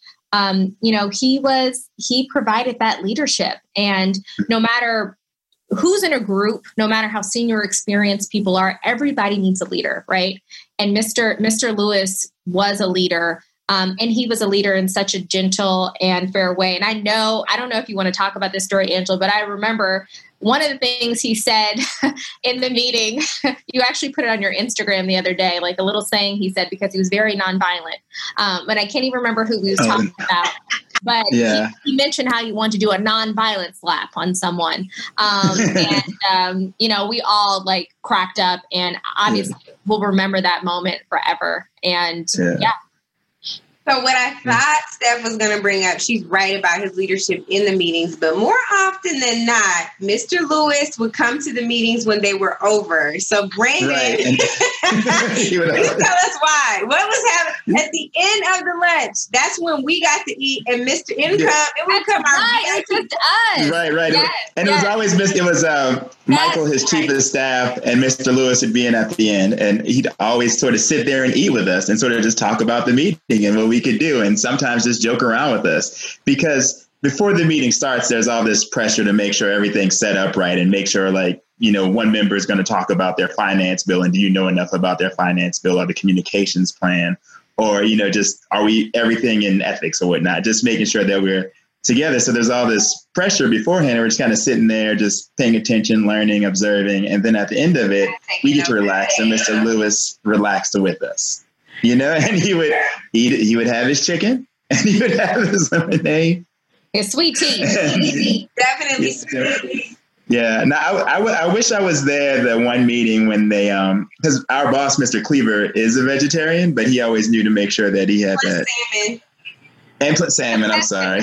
you know, he provided that leadership. And no matter who's in a group, no matter how senior experienced people are, everybody needs a leader, right? And Mr. Lewis was a leader, and he was a leader in such a gentle and fair way. And I don't know if you want to talk about this story, Angela, but I remember one of the things he said in the meeting, you actually put it on your Instagram the other day, like a little saying he said, because he was very nonviolent. But I can't even remember who he was talking about. But he mentioned how you want to do a nonviolent slap on someone. You know, we all like cracked up, and obviously we'll remember that moment forever. And so what I thought Steph was going to bring up, she's right about his leadership in the meetings, but more often than not, Mr. Lewis would come to the meetings when they were over. So Brandon, please tell us why. What was happening at the end of the lunch? That's when we got to eat, and Mr. Income, it would come out. Right. Yes, and it was always Mr. It was Michael, his chief of staff, and Mr. Lewis would be in at the end, and he'd always sort of sit there and eat with us and sort of just talk about the meeting and what we could do, and sometimes just joke around with us, because before the meeting starts, there's all this pressure to make sure everything's set up right and make sure, like, you know, one member is going to talk about their finance bill, and do you know enough about their finance bill or the communications plan, or, you know, just are we everything in ethics or whatnot, just making sure that we're together. So there's all this pressure beforehand, and we're just kind of sitting there, just paying attention, learning, observing. And then at the end of it, we get to relax, and Mr. Lewis relaxed with us, you know, and he would have his chicken, and he would have his lemonade. His sweet tea. Definitely sweet tea. Yeah. No, I wish I was there the one meeting when they, because our boss, Mr. Cleaver, is a vegetarian, but he always knew to make sure that he had that. Salmon. And put salmon, I'm sorry.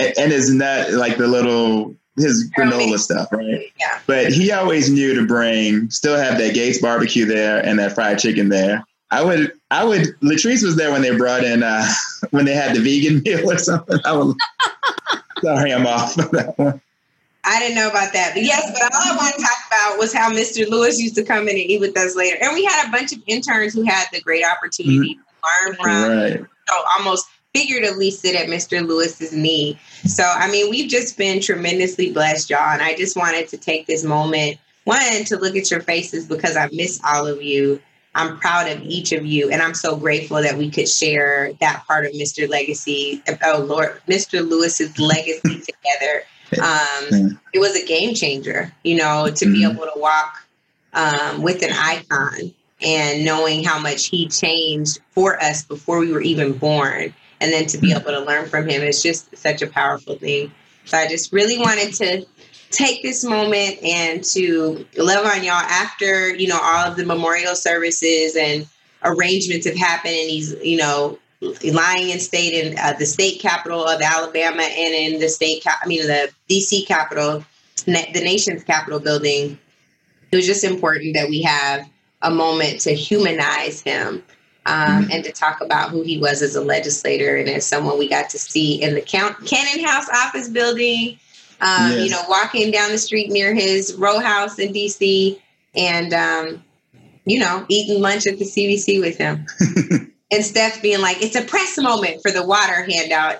And his nut, like the little, his granola stuff, right? Yeah. But he always knew to bring, still have that Gates barbecue there and that fried chicken there. I would, Latrice was there when they brought in, when they had the vegan meal or something. I would Sorry, I'm off on that one. I didn't know about that. But yes, but all I want to talk about was how Mr. Lewis used to come in and eat with us later. And we had a bunch of interns who had the great opportunity to learn from, so almost figuratively sit at Mr. Lewis's knee. So, I mean, we've just been tremendously blessed, y'all. And I just wanted to take this moment, one, to look at your faces because I miss all of you. I'm proud of each of you. And I'm so grateful that we could share that part of Mr. Legacy, Mr. Lewis's legacy together. It was a game changer, you know, to be able to walk with an icon and knowing how much he changed for us before we were even born. And then to be able to learn from him is just such a powerful thing. So I just really wanted to take this moment and to love on y'all after, you know, all of the memorial services and arrangements have happened. And he's, you know, lying in state in the state capital of Alabama and in the state, the DC capital, the nation's capital building. It was just important that we have a moment to humanize him and to talk about who he was as a legislator and as someone we got to see in the Cannon House office building, you know, walking down the street near his row house in DC and, you know, eating lunch at the CVC with him. And Steph being like, it's a press moment for the water handout.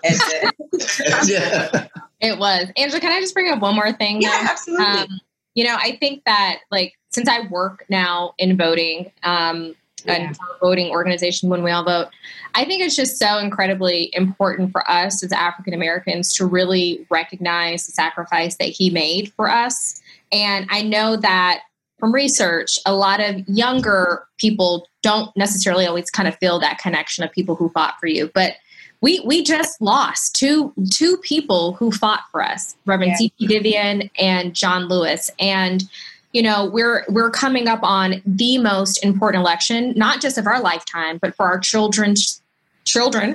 It was. Angela, can I just bring up one more thing? Yeah, now? Absolutely. You know, I think that, like, since I work now in voting and our voting organization When We All Vote, I think it's just so incredibly important for us as African Americans to really recognize the sacrifice that he made for us. And I know that from research, a lot of younger people don't necessarily always kind of feel that connection of people who fought for you. But we just lost two people who fought for us, Reverend C.P. Vivian and John Lewis. And, you know, we're coming up on the most important election, not just of our lifetime, but for our children,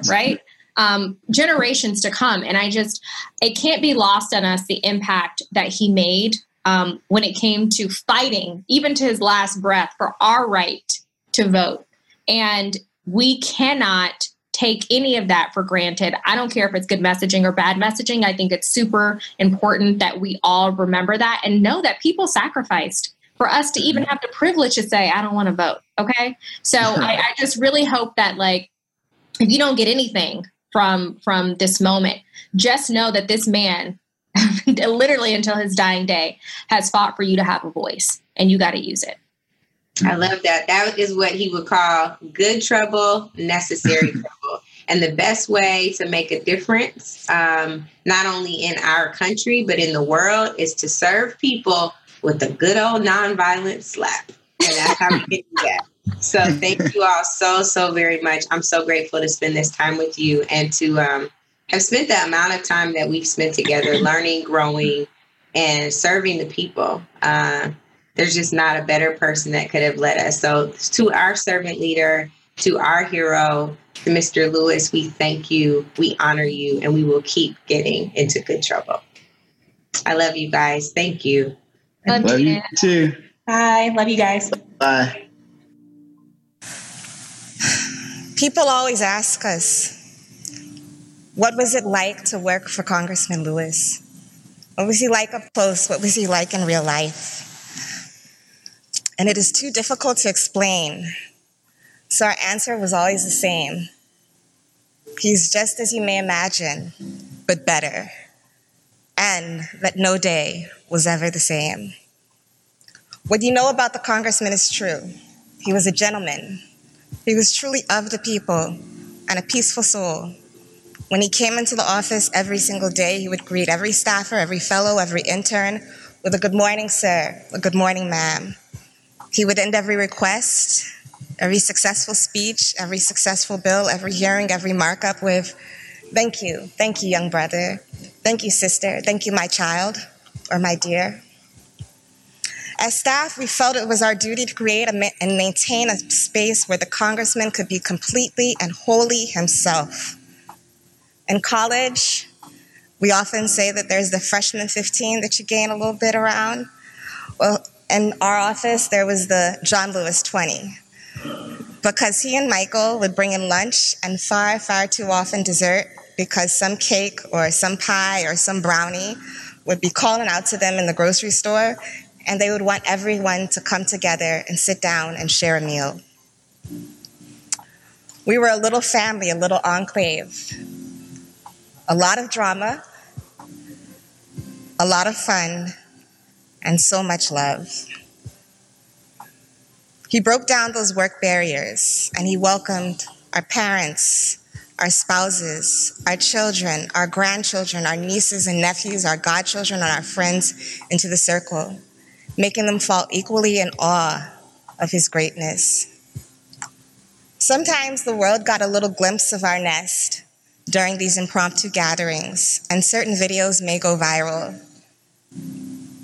right? Generations to come. And it can't be lost on us, the impact that he made when it came to fighting, even to his last breath, for our right to vote. And we cannot take any of that for granted. I don't care if it's good messaging or bad messaging. I think it's super important that we all remember that and know that people sacrificed for us to even have the privilege to say, I don't want to vote. Okay. So I just really hope that, like, if you don't get anything from this moment, just know that this man literally until his dying day has fought for you to have a voice, and you got to use it. I love that. That is what he would call good trouble, necessary trouble. And the best way to make a difference, not only in our country, but in the world, is to serve people with a good old nonviolent slap. And that's how we can do that. So thank you all so, so very much. I'm so grateful to spend this time with you and to have spent the amount of time that we've spent together learning, growing, and serving the people. There's just not a better person that could have led us. So to our servant leader, to our hero, to Mr. Lewis, we thank you, we honor you, and we will keep getting into good trouble. I love you guys. Thank you. Love you too. Bye. Love you guys. Bye. People always ask us, what was it like to work for Congressman Lewis? What was he like up close? What was he like in real life? And it is too difficult to explain. So our answer was always the same. He's just as you may imagine, but better. And that no day was ever the same. What you know about the congressman is true. He was a gentleman. He was truly of the people and a peaceful soul. When he came into the office every single day, he would greet every staffer, every fellow, every intern with a good morning, sir, a good morning, ma'am. He would end every request, every successful speech, every successful bill, every hearing, every markup with, thank you, young brother, thank you, sister, thank you, my child, or my dear. As staff, we felt it was our duty to create and maintain a space where the congressman could be completely and wholly himself. In college, we often say that there's the freshman 15 that you gain a little bit around. Well, in our office, there was the John Lewis 20, because he and Michael would bring in lunch and far, far too often dessert because some cake or some pie or some brownie would be calling out to them in the grocery store, and they would want everyone to come together and sit down and share a meal. We were a little family, a little enclave. A lot of drama, a lot of fun, and so much love. He broke down those work barriers, and he welcomed our parents, our spouses, our children, our grandchildren, our nieces and nephews, our godchildren, and our friends into the circle, making them fall equally in awe of his greatness. Sometimes the world got a little glimpse of our nest during these impromptu gatherings, and certain videos may go viral.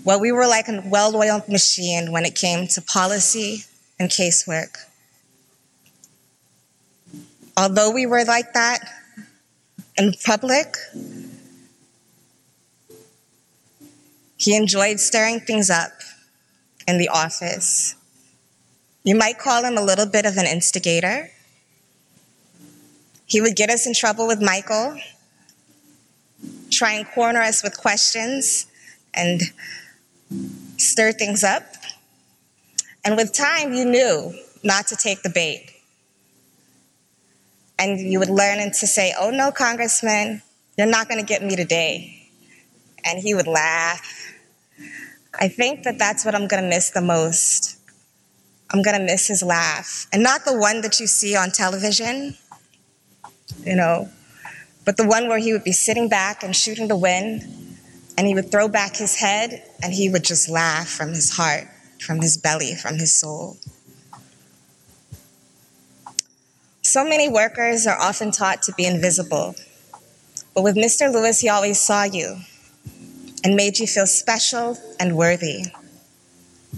Well, we were like a well-oiled machine when it came to policy and casework. Although we were like that in public, he enjoyed stirring things up in the office. You might call him a little bit of an instigator. He would get us in trouble with Michael, try and corner us with questions and stir things up. And with time, you knew not to take the bait. And you would learn to say, "Oh no, Congressman, you're not gonna get me today." And he would laugh. I think that that's what I'm gonna miss the most. I'm gonna miss his laugh. And not the one that you see on television, you know, but the one where he would be sitting back and shooting the wind, and he would throw back his head, and he would just laugh from his heart, from his belly, from his soul. So many workers are often taught to be invisible, but with Mr. Lewis, he always saw you and made you feel special and worthy.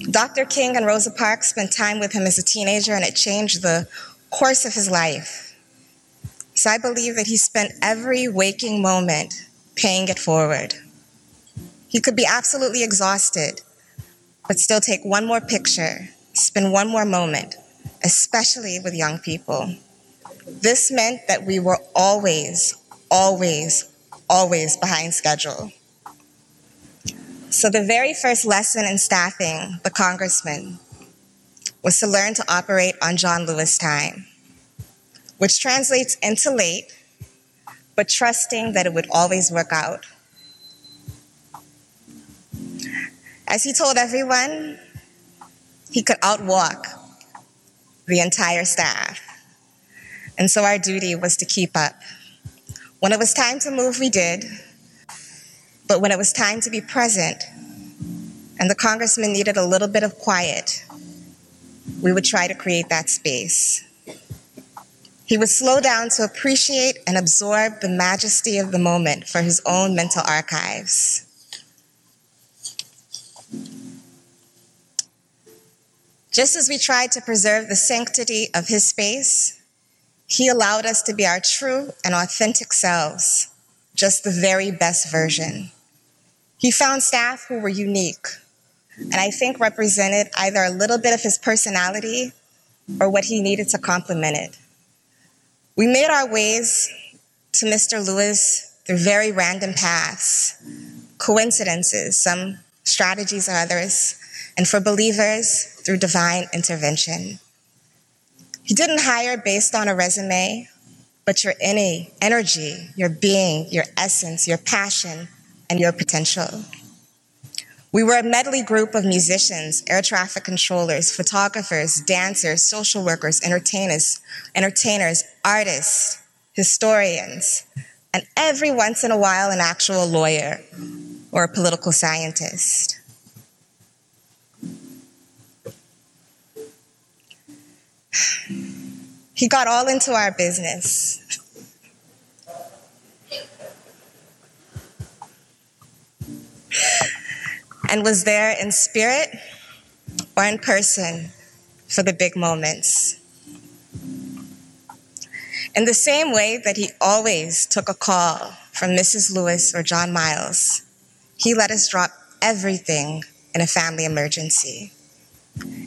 Dr. King and Rosa Parks spent time with him as a teenager, and it changed the course of his life. So I believe that he spent every waking moment paying it forward. He could be absolutely exhausted, but still take one more picture, spend one more moment, especially with young people. This meant that we were always, always, always behind schedule. So the very first lesson in staffing the congressman was to learn to operate on John Lewis time, which translates into late, but trusting that it would always work out. As he told everyone, he could outwalk the entire staff. And so our duty was to keep up. When it was time to move, we did. But when it was time to be present, and the congressman needed a little bit of quiet, we would try to create that space. He would slow down to appreciate and absorb the majesty of the moment for his own mental archives. Just as we tried to preserve the sanctity of his space, he allowed us to be our true and authentic selves, just the very best version. He found staff who were unique, and I think represented either a little bit of his personality or what he needed to complement it. We made our ways to Mr. Lewis through very random paths, coincidences, some strategies or others, and for believers, through divine intervention. He didn't hire based on a resume, but your energy, your being, your essence, your passion, and your potential. We were a medley group of musicians, air traffic controllers, photographers, dancers, social workers, entertainers, artists, historians, and every once in a while, an actual lawyer or a political scientist. He got all into our business. And was there in spirit or in person for the big moments. In the same way that he always took a call from Mrs. Lewis or John Miles, he let us drop everything in a family emergency.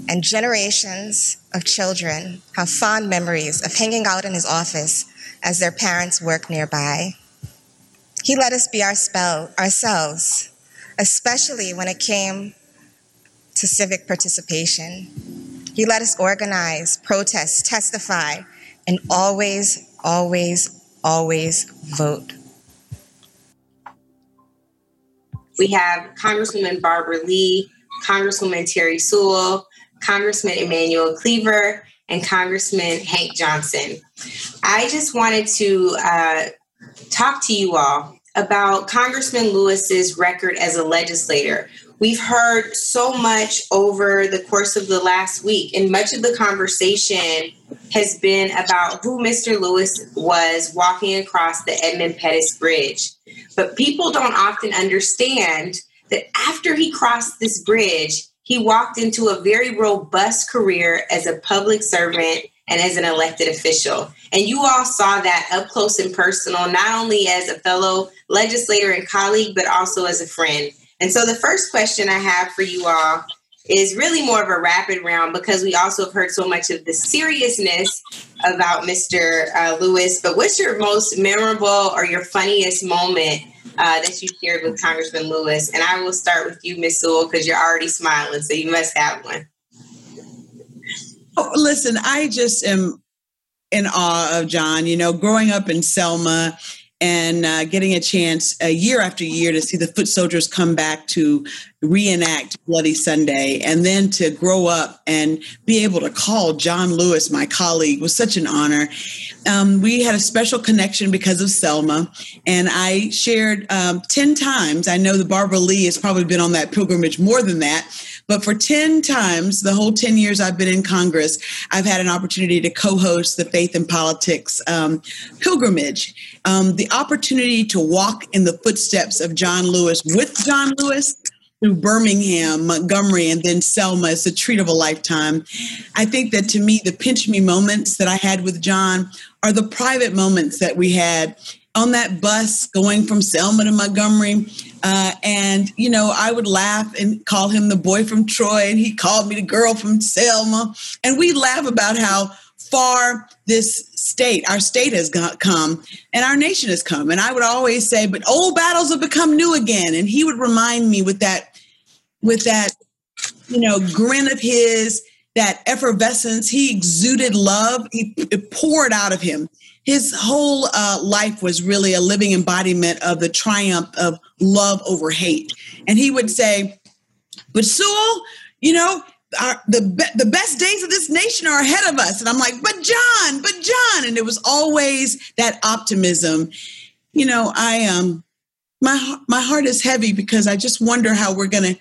And generations of children have fond memories of hanging out in his office as their parents work nearby. He let us be ourselves, especially when it came to civic participation. He let us organize, protest, testify, and always, always, always vote. We have Congresswoman Barbara Lee, Congresswoman Terri Sewell, Congressman Emanuel Cleaver, and Congressman Hank Johnson. I just wanted to talk to you all about Congressman Lewis's record as a legislator. We've heard so much over the course of the last week, and much of the conversation has been about who Mr. Lewis was walking across the Edmund Pettus Bridge. But people don't often understand that after he crossed this bridge, he walked into a very robust career as a public servant and as an elected official. And you all saw that up close and personal, not only as a fellow legislator and colleague, but also as a friend. And so the first question I have for you all is really more of a rapid round, because we also have heard so much of the seriousness about Mr. Lewis. But what's your most memorable or your funniest moment that you shared with Congressman Lewis? And I will start with you, Ms. Sewell, because you're already smiling, so you must have one. Oh, listen, I just am in awe of John. You know, growing up in Selma and getting a chance year after year to see the foot soldiers come back to reenact Bloody Sunday, and then to grow up and be able to call John Lewis my colleague was such an honor. We had a special connection because of Selma, and I shared 10 times. I know that Barbara Lee has probably been on that pilgrimage more than that, but for 10 times, the whole 10 years I've been in Congress, I've had an opportunity to co-host the Faith and Politics pilgrimage. The opportunity to walk in the footsteps of John Lewis with John Lewis through Birmingham, Montgomery, and then Selma is a treat of a lifetime. I think that to me, the pinch me moments that I had with John are the private moments that we had on that bus going from Selma to Montgomery. And, you know, I would laugh and call him the boy from Troy, and he called me the girl from Selma. And we laugh about how far this state, our state has come, and our nation has come. And I would always say, but old battles have become new again. And he would remind me with that, you know, grin of his, that effervescence. He exuded love. It poured out of him. His whole life was really a living embodiment of the triumph of love over hate. And he would say, but Sewell, you know, the best days of this nation are ahead of us. And I'm like, but John. And it was always that optimism. You know, my heart is heavy because I just wonder how we're going to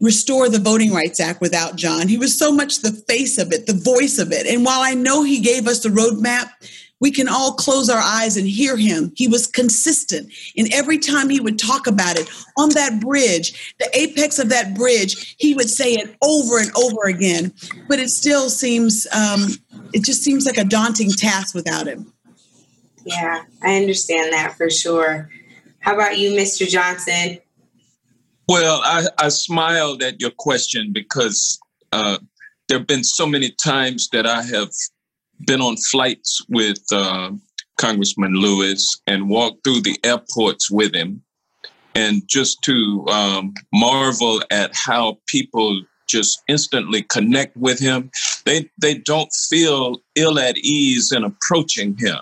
restore the Voting Rights Act without John. He was so much the face of it, the voice of it. And while I know he gave us the roadmap, we can all close our eyes and hear him. He was consistent. And every time he would talk about it on that bridge, the apex of that bridge, he would say it over and over again. But it still seems, it just seems like a daunting task without him. Yeah, I understand that for sure. How about you, Mr. Johnson? Well, I smiled at your question because there have been so many times that I have been on flights with Congressman Lewis and walked through the airports with him, and just to marvel at how people just instantly connect with him. They don't feel ill at ease in approaching him.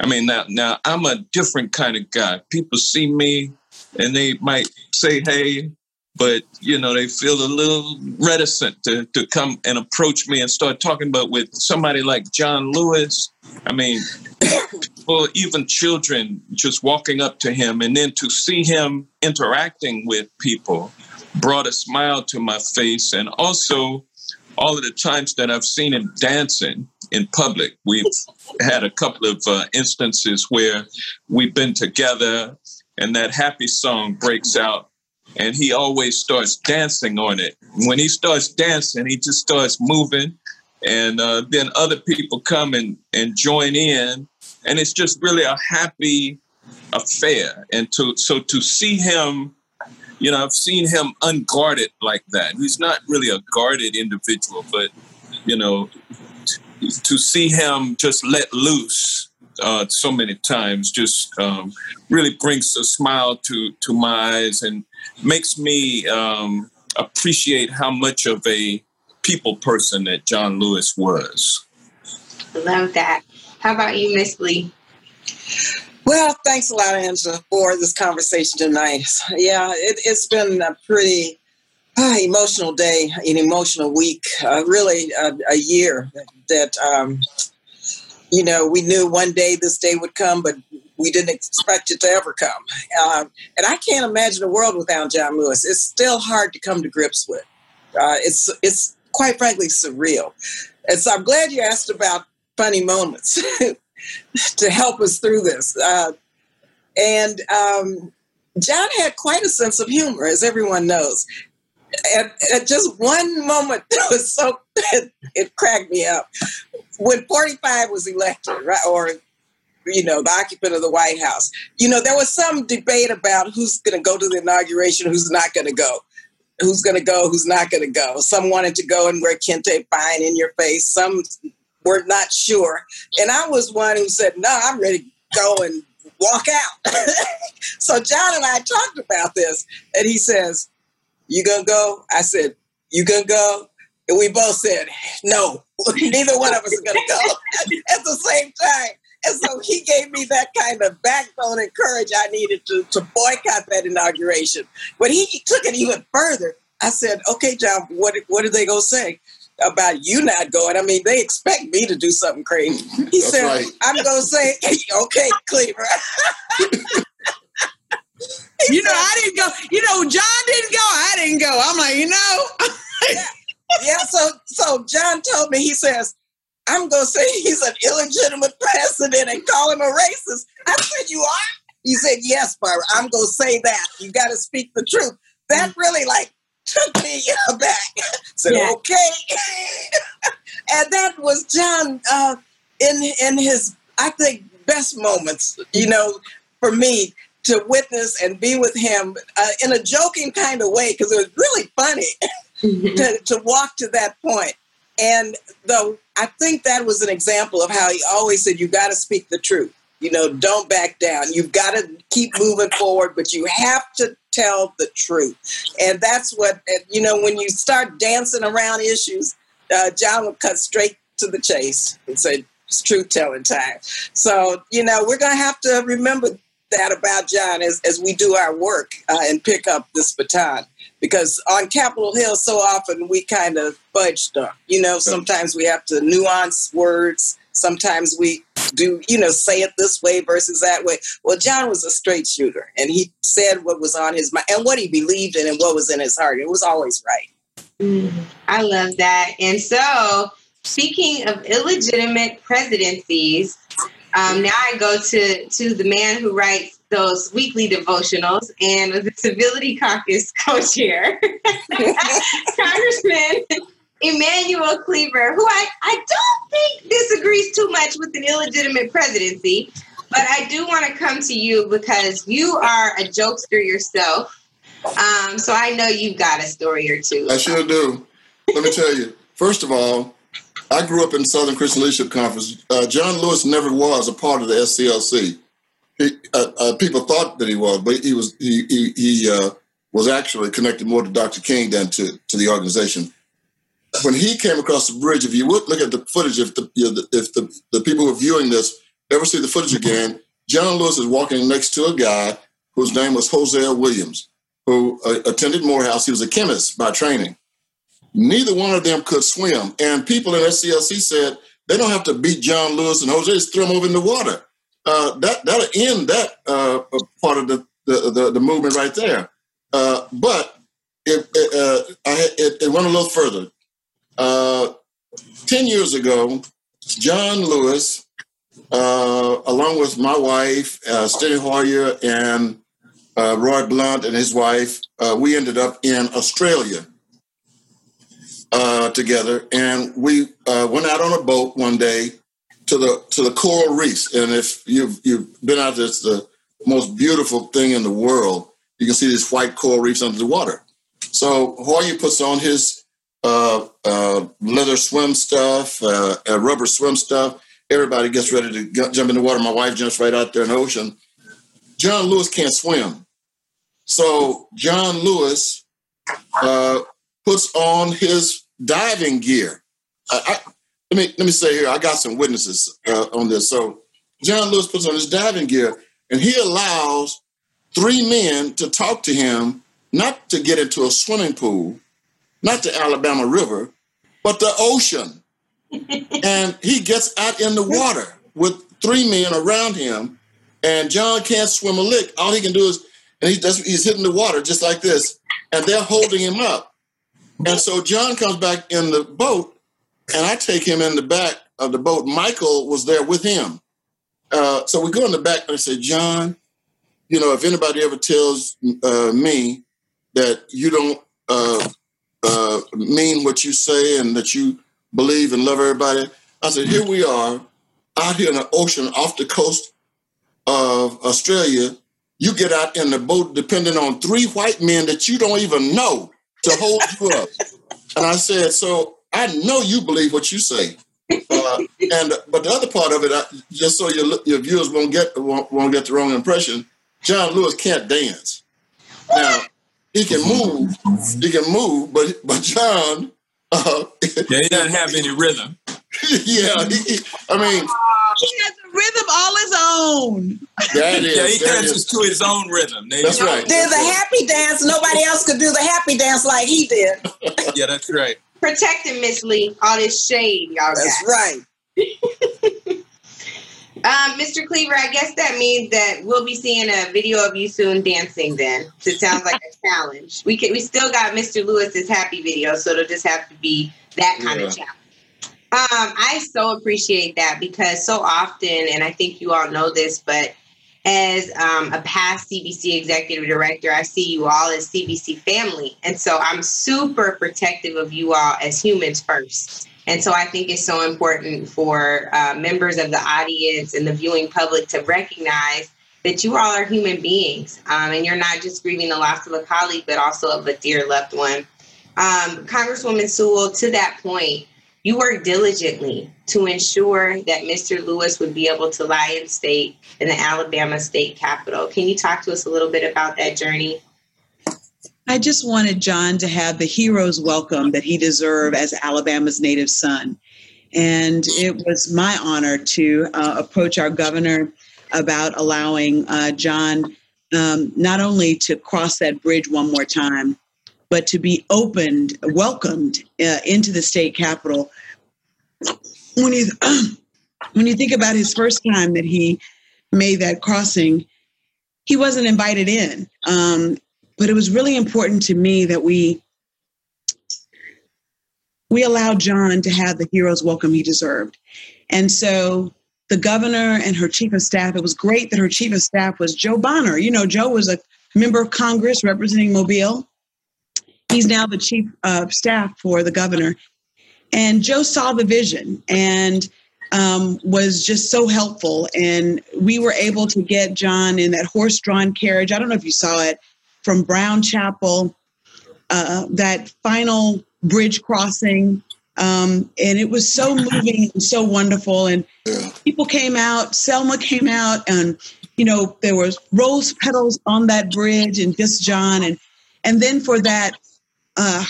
I mean, now I'm a different kind of guy. People see me and they might say, hey, but, you know, they feel a little reticent to come and approach me and start talking. But with somebody like John Lewis, I mean, people, even children just walking up to him, and then to see him interacting with people brought a smile to my face. And also all of the times that I've seen him dancing in public. We've had a couple of instances where we've been together and that happy song breaks out, and he always starts dancing on it. When he starts dancing, he just starts moving. And then other people come and join in. And it's just really a happy affair. And to see him, you know, I've seen him unguarded like that. He's not really a guarded individual, but, you know, to see him just let loose so many times just really brings a smile to my eyes and makes me appreciate how much of a people person that John Lewis was. Love that. How about you, Miss Lee? Well, thanks a lot, Angela, for this conversation tonight. Yeah, it's been a pretty emotional day, an emotional week, really a year that, you know, we knew one day this day would come, but we didn't expect it to ever come. And I can't imagine a world without John Lewis. It's still hard to come to grips with. It's quite frankly surreal. And so I'm glad you asked about funny moments to help us through this. John had quite a sense of humor, as everyone knows. At just one moment, that was so it cracked me up. When 45 was elected, right, or you know, the occupant of the White House, you know, there was some debate about who's going to go to the inauguration, who's not going to go. Who's going to go, who's not going to go. Some wanted to go and wear kente fine in your face. Some were not sure. And I was one who said, no, I'm ready to go and walk out. So John and I talked about this. And he says, you going to go? I said, you going to go? And we both said, no, neither one of us is going to go at the same time. And so he gave me that kind of backbone and courage I needed to boycott that inauguration. But he took it even further. I said, okay, John, what are they going to say about you not going? I mean, they expect me to do something crazy. He said, right. I'm going to say, okay, Cleaver. You know, I didn't go. You know, John didn't go. I didn't go. I'm like, you know. Yeah, so John told me, he says, I'm going to say he's an illegitimate president and call him a racist. I said, you are? He said, yes, Barbara, I'm going to say that. You got to speak the truth. That really, like, took me aback. Said, yeah. Okay. And that was John in his, I think, best moments, you know, for me to witness and be with him in a joking kind of way, because it was really funny to walk to that point. And though I think that was an example of how he always said, you got to speak the truth. You know, don't back down. You've got to keep moving forward, but you have to tell the truth. And that's what, you know, when you start dancing around issues, John would cut straight to the chase and say, it's truth telling time. So, you know, we're going to have to remember that about John as we do our work and pick up this baton. Because on Capitol Hill, so often we kind of fudge stuff. You know, sometimes we have to nuance words. Sometimes we do, you know, say it this way versus that way. Well, John was a straight shooter, and he said what was on his mind and what he believed in and what was in his heart. It was always right. I love that. And so, speaking of illegitimate presidencies, now I go to the man who writes those weekly devotionals and the Civility Caucus co-chair, Congressman Emanuel Cleaver, who I don't think disagrees too much with an illegitimate presidency, but I do want to come to you because you are a jokester yourself. So I know you've got a story or two. I sure do. Let me tell you, first of all, I grew up in Southern Christian Leadership Conference. John Lewis never was a part of the SCLC. People thought that he was, but he was actually connected more to Dr. King than to the organization. When he came across the bridge, if you would look at the footage, if the people who are viewing this ever see the footage again, John Lewis is walking next to a guy whose name was Hosea Williams, who attended Morehouse. He was a chemist by training. Neither one of them could swim, and people in SCLC said they don't have to beat John Lewis and Hosea, just throw them over in the water. That'll end that part of the movement right there. But it went a little further. 10 years ago, John Lewis, along with my wife, Steady Hoyer, and Roy Blunt and his wife, we ended up in Australia together. And we went out on a boat one day to the coral reefs. And if you've been out there, it's the most beautiful thing in the world. You can see these white coral reefs under the water. So Hoyer puts on his leather swim stuff, rubber swim stuff, Everybody gets ready to jump in the water. My wife jumps right out there in the ocean. John Lewis can't swim. So John Lewis puts on his diving gear. Let me say here, I got some witnesses on this. So John Lewis puts on his diving gear, and he allows three men to talk to him, not to get into a swimming pool, not the Alabama River, but the ocean. And he gets out in the water with three men around him, and John can't swim a lick. All he can do is, and he's hitting the water just like this, and they're holding him up. And so John comes back in the boat, and I take him in the back of the boat. Michael was there with him. So we go in the back, and I say, John, you know, if anybody ever tells me that you don't mean what you say and that you believe and love everybody, I said, here we are out here in the ocean off the coast of Australia. You get out in the boat depending on three white men that you don't even know to hold you up. And I said, so I know you believe what you say. But the other part of it, just so your viewers won't get the wrong impression, John Lewis can't dance. Now, he can move, but John, he doesn't have any rhythm. Yeah, he has a rhythm all his own. That is, he dances to his own rhythm. That's right. There's a happy dance. Nobody else could do the happy dance like he did. Yeah, that's right. Protecting Miss Lee, all this shade, y'all. That's right. Mr. Cleaver, I guess that means that we'll be seeing a video of you soon dancing then. It sounds like a challenge. We still got Mr. Lewis's happy video, so it'll just have to be that kind of challenge. I so appreciate that, because so often, and I think you all know this, but as a past CBC executive director, I see you all as CBC family. And so I'm super protective of you all as humans first. And so I think it's so important for members of the audience and the viewing public to recognize that you all are human beings. And you're not just grieving the loss of a colleague, but also of a dear loved one. Congresswoman Sewell, to that point, you worked diligently to ensure that Mr. Lewis would be able to lie in state in the Alabama state capitol. Can you talk to us a little bit about that journey? I just wanted John to have the hero's welcome that he deserved as Alabama's native son. And it was my honor to approach our governor about allowing John not only to cross that bridge one more time, but to be welcomed into the state capitol. When you think about his first time that he made that crossing, he wasn't invited in. But it was really important to me that we allowed John to have the hero's welcome he deserved. And so the governor and her chief of staff, it was great that her chief of staff was Joe Bonner. You know, Joe was a member of Congress representing Mobile. He's now the chief of staff for the governor. And Joe saw the vision and was just so helpful. And we were able to get John in that horse-drawn carriage. I don't know if you saw it, from Brown Chapel, that final bridge crossing. And it was so moving and so wonderful. And people came out, Selma came out, and, you know, there was rose petals on that bridge and just John. And then for that,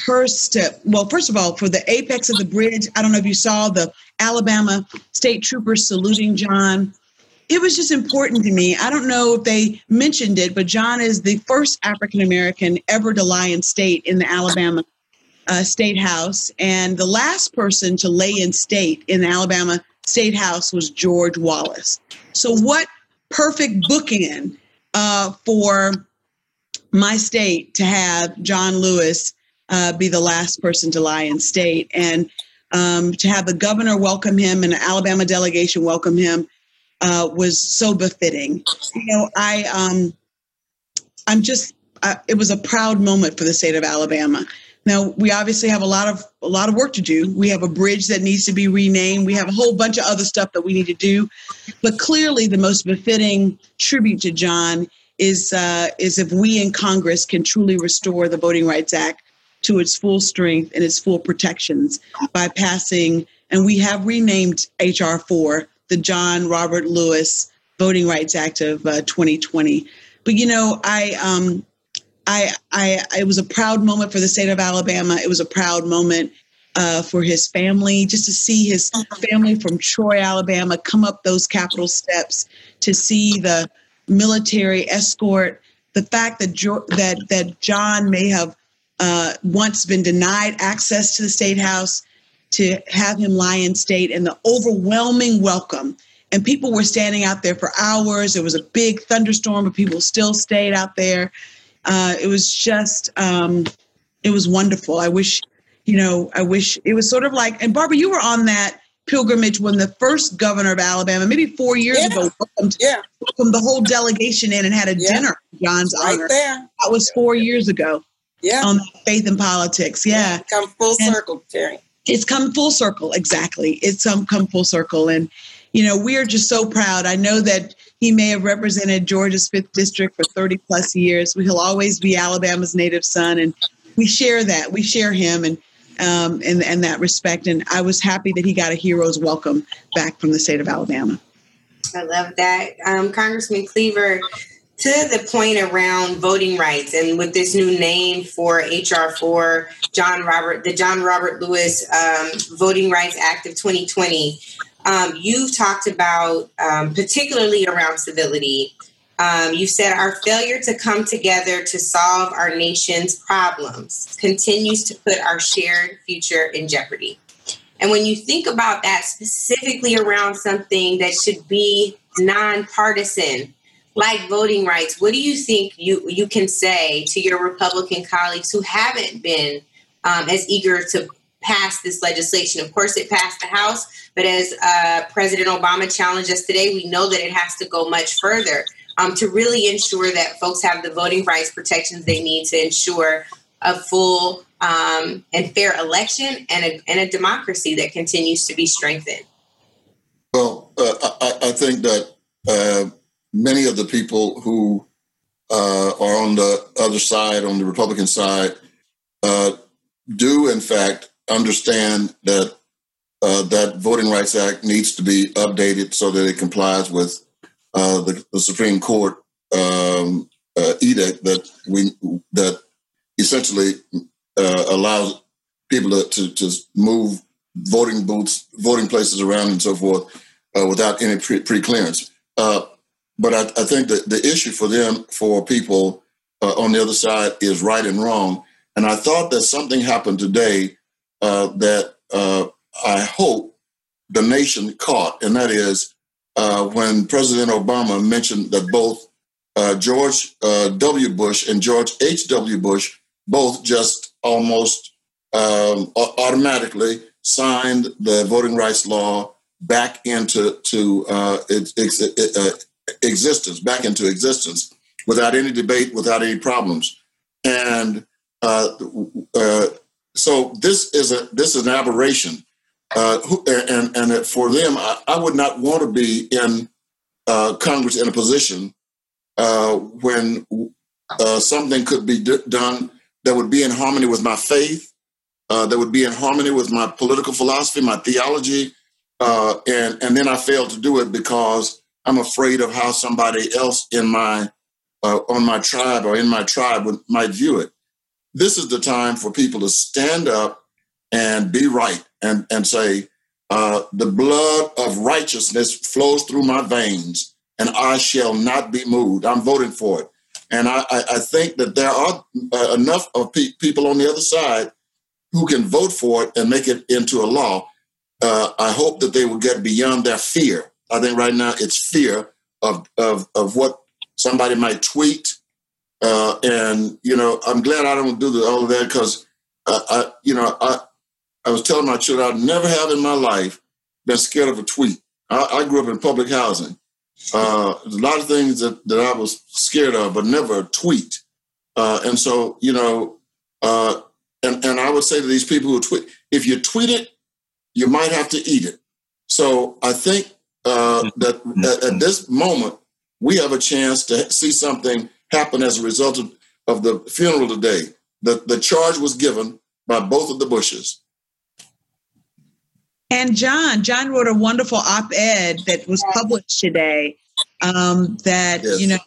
first of all, for the apex of the bridge, I don't know if you saw the Alabama state troopers saluting John. It was just important to me. I don't know if they mentioned it, but John is the first African-American ever to lie in state in the Alabama State House. And the last person to lay in state in the Alabama State House was George Wallace. So what perfect bookend for my state to have John Lewis be the last person to lie in state, and to have the governor welcome him and the Alabama delegation welcome him was so befitting. You know, it was a proud moment for the state of Alabama. Now, we obviously have a lot of work to do. We have a bridge that needs to be renamed. We have a whole bunch of other stuff that we need to do, but clearly the most befitting tribute to John is if we in Congress can truly restore the Voting Rights Act to its full strength and its full protections by passing, and we have renamed H.R. 4 the John Robert Lewis Voting Rights Act of 2020. But, you know, it was a proud moment for the state of Alabama. It was a proud moment for his family, just to see his family from Troy, Alabama, come up those Capitol steps, to see the military escort. The fact that that John may have once been denied access to the State House, to have him lie in state, and the overwhelming welcome. And people were standing out there for hours. There was a big thunderstorm, but people still stayed out there. It was just, it was wonderful. I wish it was sort of like, and Barbara, you were on that pilgrimage when the first governor of Alabama, maybe 4 years ago, welcomed the whole delegation in and had a dinner in John's honor. There. That was 4 years ago. Yeah. On Faith and Politics. Yeah. It's come full circle, Terry. It's come full circle. Exactly. It's come full circle. And, you know, we are just so proud. I know that he may have represented Georgia's 5th District for 30 plus years. He'll always be Alabama's native son. And we share that. We share him and that respect. And I was happy that he got a hero's welcome back from the state of Alabama. I love that. Congressman Cleaver, to the point around voting rights and with this new name for H.R. 4, the John Robert Lewis Voting Rights Act of 2020, you've talked about, particularly around civility, you've said our failure to come together to solve our nation's problems continues to put our shared future in jeopardy. And when you think about that specifically around something that should be nonpartisan, like voting rights, what do you think you can say to your Republican colleagues who haven't been as eager to pass this legislation? Of course, it passed the House, but as President Obama challenged us today, we know that it has to go much further to really ensure that folks have the voting rights protections they need to ensure a full and fair election and a democracy that continues to be strengthened. Well, I think that many of the people who are on the other side, on the Republican side, do in fact understand that that Voting Rights Act needs to be updated so that it complies with the Supreme Court edict that essentially allows people to move voting booths, voting places around, and so forth without any pre-clearance. But I think that the issue for them, for people on the other side, is right and wrong. And I thought that something happened today that I hope the nation caught, and that is when President Obama mentioned that both George W. Bush and George H.W. Bush both just almost automatically signed the voting rights law back into existence without any debate, without any problems. And so this is an aberration. And for them, I would not want to be in Congress in a position when something could be done that would be in harmony with my faith, that would be in harmony with my political philosophy, my theology, and then I failed to do it because I'm afraid of how somebody else in my tribe might view it. This is the time for people to stand up and be right and say, the blood of righteousness flows through my veins and I shall not be moved. I'm voting for it. And I think that there are enough of people on the other side who can vote for it and make it into a law. I hope that they will get beyond their fear. I think right now it's fear of what somebody might tweet. And, you know, I'm glad I don't do all of that because, I was telling my children, I never have in my life been scared of a tweet. I grew up in public housing. A lot of things that I was scared of, but never a tweet. And so, you know, and I would say to these people who tweet, if you tweet it, you might have to eat it. So I think that at this moment, we have a chance to see something happen as a result of the funeral today. The charge was given by both of the Bushes. And John wrote a wonderful op-ed that was published today that, yes, you know,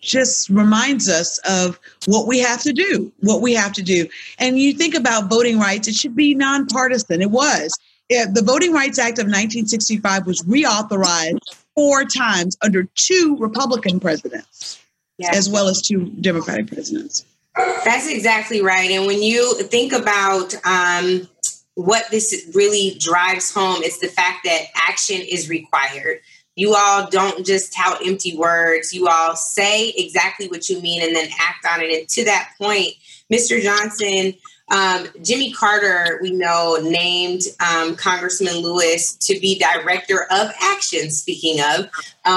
just reminds us of what we have to do. And you think about voting rights, it should be nonpartisan. It was. The Voting Rights Act of 1965 was reauthorized 4 times under 2 Republican presidents, yes, as well as 2 Democratic presidents. That's exactly right. And when you think about what this really drives home, it's the fact that action is required. You all don't just tout empty words. You all say exactly what you mean and then act on it. And to that point, Mr. Johnson, Jimmy Carter, we know, named Congressman Lewis to be Director of Action, speaking of,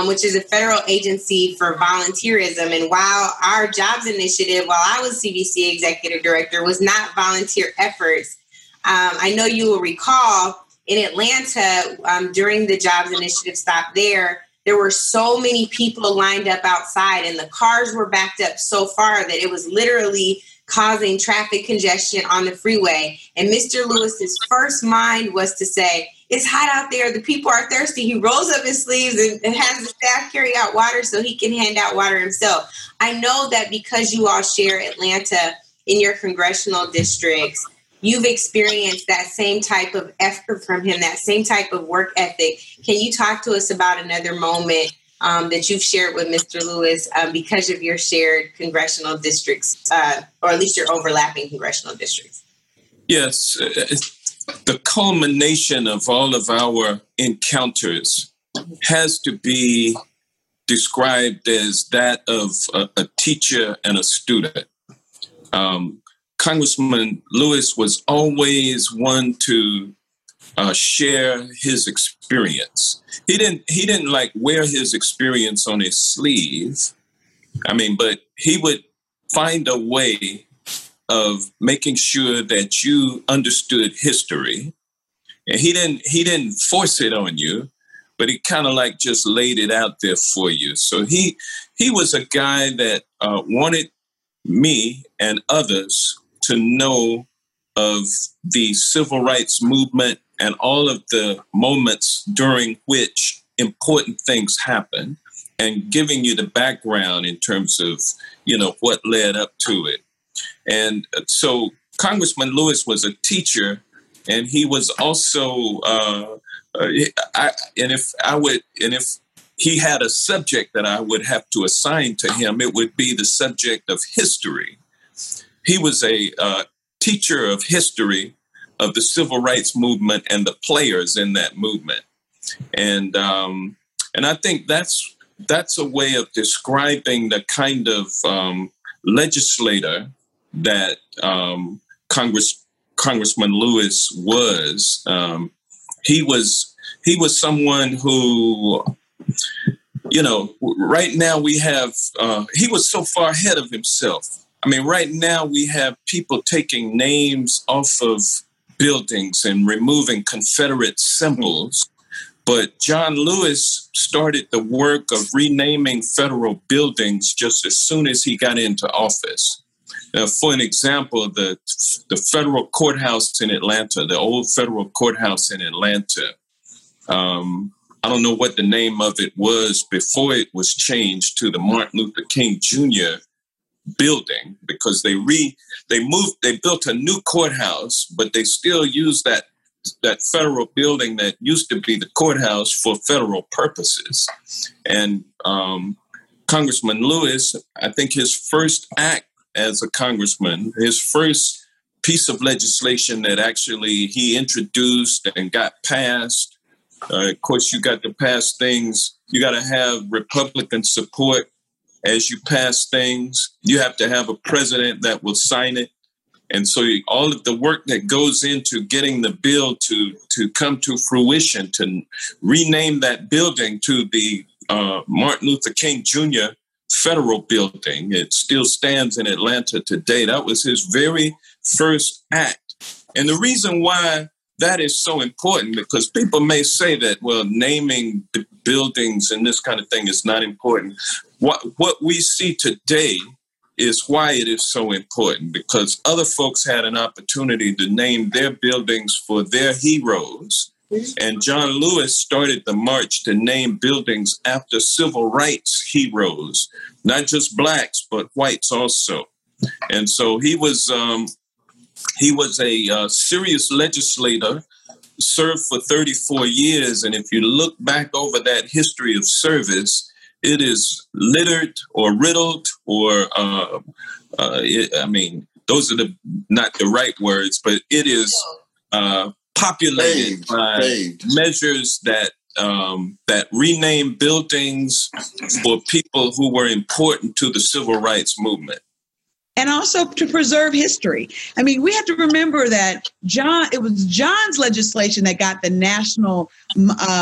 which is a federal agency for volunteerism. And while our jobs initiative, while I was CBC Executive Director, was not volunteer efforts, I know you will recall in Atlanta during the jobs initiative stop there were so many people lined up outside and the cars were backed up so far that it was literally causing traffic congestion on the freeway. And Mr. Lewis's first mind was to say, it's hot out there. The people are thirsty. He rolls up his sleeves and has the staff carry out water so he can hand out water himself. I know that because you all share Atlanta in your congressional districts, you've experienced that same type of effort from him, that same type of work ethic. Can you talk to us about another moment that you've shared with Mr. Lewis because of your shared congressional districts, or at least your overlapping congressional districts? Yes, the culmination of all of our encounters has to be described as that of a teacher and a student. Congressman Lewis was always one to share his experience. He didn't like wear his experience on his sleeve. I mean, but he would find a way of making sure that you understood history. And he didn't force it on you, but he kind of like just laid it out there for you. So he was a guy that wanted me and others to know of the civil rights movement and all of the moments during which important things happen, and giving you the background in terms of, you know, what led up to it. And so Congressman Lewis was a teacher, and he was also, if he had a subject that I would have to assign to him, it would be the subject of history. He was a teacher of history of the civil rights movement and the players in that movement. And I think that's a way of describing the kind of legislator that Congressman Lewis was. He was someone who, you know, right now we have, he was so far ahead of himself. I mean, right now we have people taking names off of buildings and removing Confederate symbols. But John Lewis started the work of renaming federal buildings just as soon as he got into office. For an example, the federal courthouse in Atlanta, the old federal courthouse in Atlanta, I don't know what the name of it was before it was changed to the Martin Luther King Jr. building, because they built a new courthouse, but they still used that federal building that used to be the courthouse for federal purposes. And Congressman Lewis, I think his first act as a congressman, his first piece of legislation that actually he introduced and got passed, of course, you got to pass things. You got to have Republican support as you pass things. You have to have a president that will sign it. And so all of the work that goes into getting the bill to come to fruition, to rename that building to the Martin Luther King Jr. Federal Building. It still stands in Atlanta today. That was his very first act. And the reason why that is so important, because people may say that, well, naming buildings and this kind of thing is not important. What we see today is why it is so important, because other folks had an opportunity to name their buildings for their heroes. And John Lewis started the march to name buildings after civil rights heroes, not just blacks, but whites also. And so he was a serious legislator, served for 34 years. And if you look back over that history of service, it is littered or riddled or, those are not the right words, but it is populated by measures that rename buildings for people who were important to the civil rights movement. And also to preserve history. I mean, we have to remember that it was John's legislation that got the National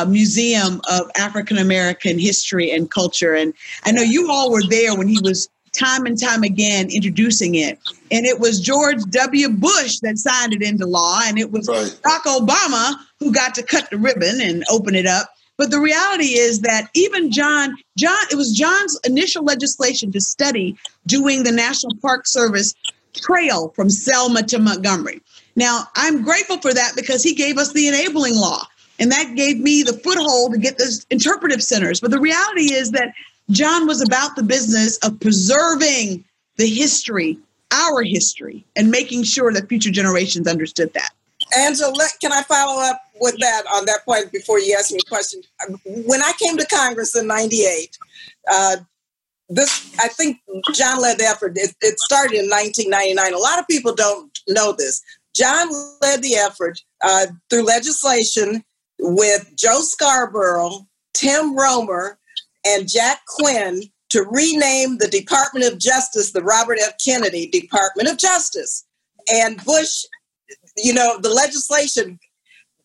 Museum of African American History and Culture. And I know you all were there when he was time and time again introducing it. And it was George W. Bush that signed it into law. And it was Barack Obama who got to cut the ribbon and open it up. But the reality is that even it was John's initial legislation to study doing the National Park Service trail from Selma to Montgomery. Now, I'm grateful for that because he gave us the enabling law, and that gave me the foothold to get those interpretive centers. But the reality is that John was about the business of preserving the history, our history, and making sure that future generations understood that. Angela, can I follow up with that on that point before you ask me a question? When I came to Congress in 98, I think John led the effort. It started in 1999. A lot of people don't know this. John led the effort through legislation with Joe Scarborough, Tim Romer, and Jack Quinn to rename the Department of Justice, the Robert F. Kennedy Department of Justice. And Bush, you know, the legislation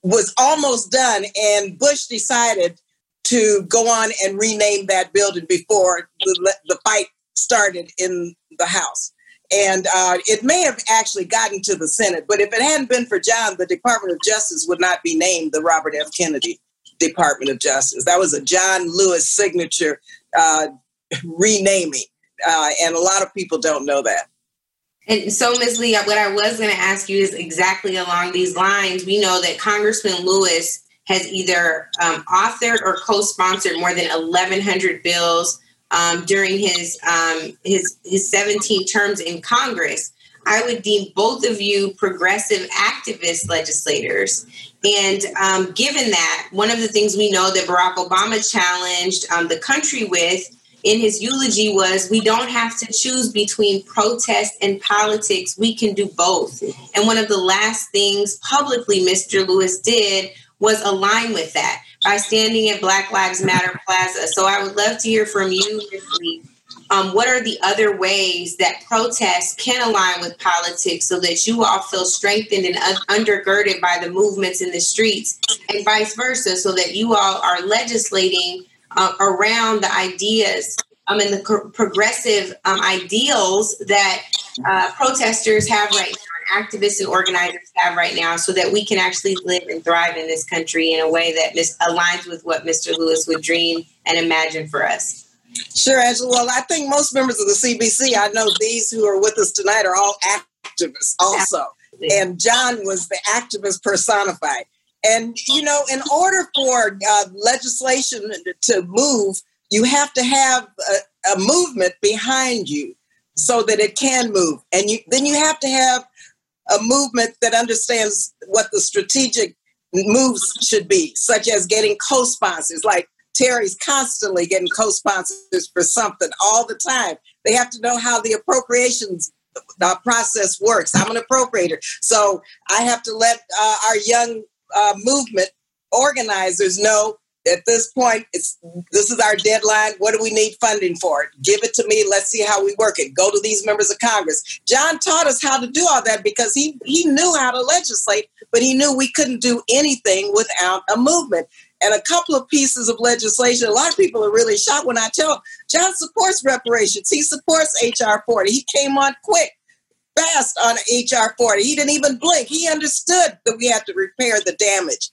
was almost done, and Bush decided to go on and rename that building before the fight started in the House. And it may have actually gotten to the Senate, but if it hadn't been for John, the Department of Justice would not be named the Robert F. Kennedy Department of Justice. That was a John Lewis signature renaming, and a lot of people don't know that. And so, Ms. Lee, what I was going to ask you is exactly along these lines. We know that Congressman Lewis has either authored or co-sponsored more than 1,100 bills during his 17 terms in Congress. I would deem both of you progressive activist legislators. And given that, one of the things we know that Barack Obama challenged the country with in his eulogy was, we don't have to choose between protest and politics. We can do both. And one of the last things publicly Mr. Lewis did was align with that by standing at Black Lives Matter Plaza. So I would love to hear from you, Ms. Lee. What are the other ways that protests can align with politics so that you all feel strengthened and undergirded by the movements in the streets, and vice versa, so that you all are legislating around the ideas and the progressive ideals that protesters have right now, and activists and organizers have right now, so that we can actually live and thrive in this country in a way that aligns with what Mr. Lewis would dream and imagine for us. Sure, Angela. Well, I think most members of the CBC, I know these who are with us tonight, are all activists also. Absolutely. And John was the activist personified. And, you know, in order for legislation to move, you have to have a movement behind you so that it can move. And then you have to have a movement that understands what the strategic moves should be, such as getting co-sponsors. Like Terry's constantly getting co-sponsors for something all the time. They have to know how the appropriations process works. I'm an appropriator. So I have to let our young movement organizers know at this point, this is our deadline. What do we need funding for it? Give it to me. Let's see how we work it. Go to these members of Congress. John taught us how to do all that because he knew how to legislate, but he knew we couldn't do anything without a movement. And a couple of pieces of legislation, a lot of people are really shocked when I tell them, John supports reparations. He supports H.R. 40. He came on fast on H.R. 40. He didn't even blink. He understood that we had to repair the damage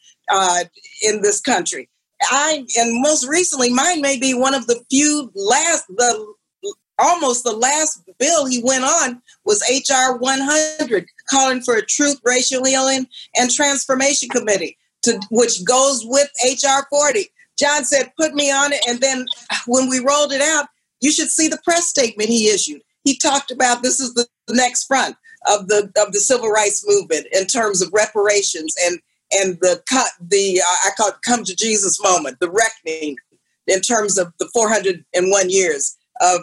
in this country. And most recently, mine may be one of the few almost the last bill he went on was H.R. 100, calling for a Truth, Racial Healing, and Transformation Committee. which goes with H.R. 40. John said, put me on it. And then when we rolled it out, you should see the press statement he issued. He talked about this is the next front of the civil rights movement in terms of reparations and I call it come to Jesus moment, the reckoning in terms of the 401 years of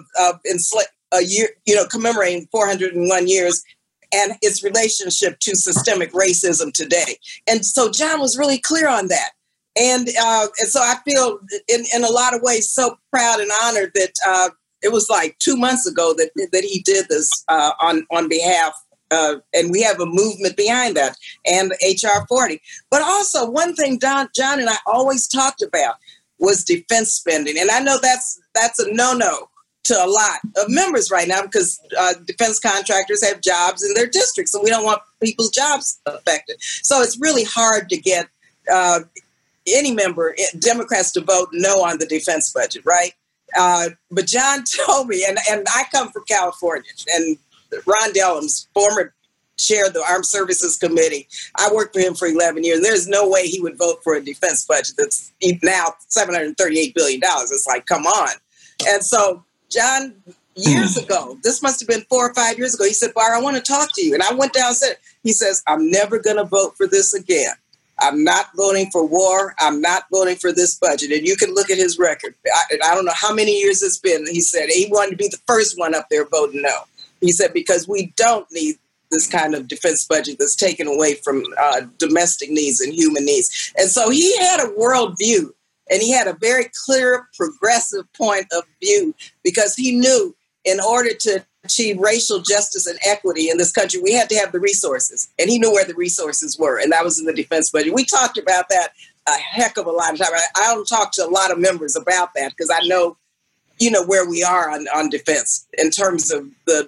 commemorating 401 years and its relationship to systemic racism today. And so John was really clear on that. And so I feel in a lot of ways so proud and honored that it was like 2 months ago that he did this on behalf. And we have a movement behind that and H.R. 40. But also one thing John and I always talked about was defense spending. And I know that's a no-no to a lot of members right now because defense contractors have jobs in their districts and we don't want people's jobs affected. So it's really hard to get any member, Democrats, to vote no on the defense budget, right? But John told me, and I come from California, and Ron Dellum's former chair of the Armed Services Committee, I worked for him for 11 years. There's no way he would vote for a defense budget that's now $738 billion. It's like, come on. And so John, years ago, this must have been 4 or 5 years ago, he said, Barb, I want to talk to you. And I went downstairs. He says, I'm never going to vote for this again. I'm not voting for war. I'm not voting for this budget. And you can look at his record. I don't know how many years it's been. He said he wanted to be the first one up there voting no. He said, because we don't need this kind of defense budget that's taken away from domestic needs and human needs. And so he had a world view, and he had a very clear, progressive point of view, because he knew in order to achieve racial justice and equity in this country, we had to have the resources. And he knew where the resources were, and that was in the defense budget. We talked about that a heck of a lot of time. I don't talk to a lot of members about that because I know where we are on defense in terms of the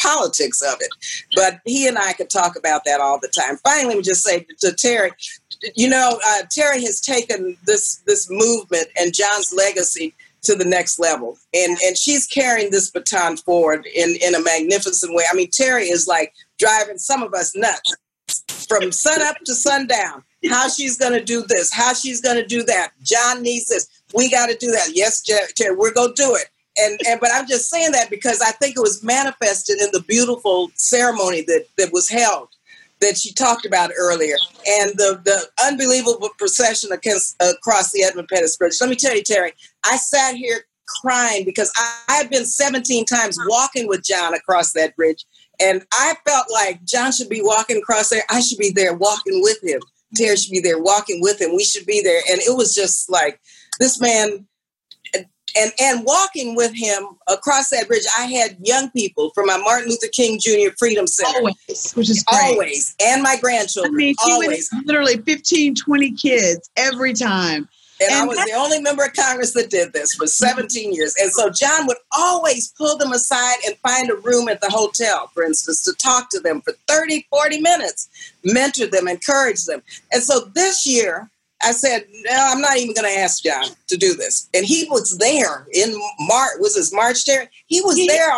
politics of it. But he and I could talk about that all the time. Finally, let me just say to Terry, Terry has taken this movement and John's legacy to the next level. And she's carrying this baton forward in a magnificent way. I mean, Terry is like driving some of us nuts from sun up to sundown. How she's going to do this, how she's going to do that. John needs this. We got to do that. Yes, Terry, we're going to do it. But I'm just saying that because I think it was manifested in the beautiful ceremony that was held that she talked about earlier, and the unbelievable procession across the Edmund Pettus Bridge. Let me tell you, Terry, I sat here crying because I had been 17 times walking with John across that bridge, and I felt like John should be walking across there. I should be there walking with him. Terry should be there walking with him. We should be there. And it was just like this man and walking with him across that bridge. I had young people from my Martin Luther King Jr. Freedom Center. Always, which is great. Always. And my grandchildren. I mean, always. Literally 15, 20 kids every time. And I was the only member of Congress that did this for 17 years. And so John would always pull them aside and find a room at the hotel, for instance, to talk to them for 30, 40 minutes, mentor them, encourage them. And so this year I said, no, I'm not even going to ask John to do this. And he was there in March. Was this March, Terry? He was there.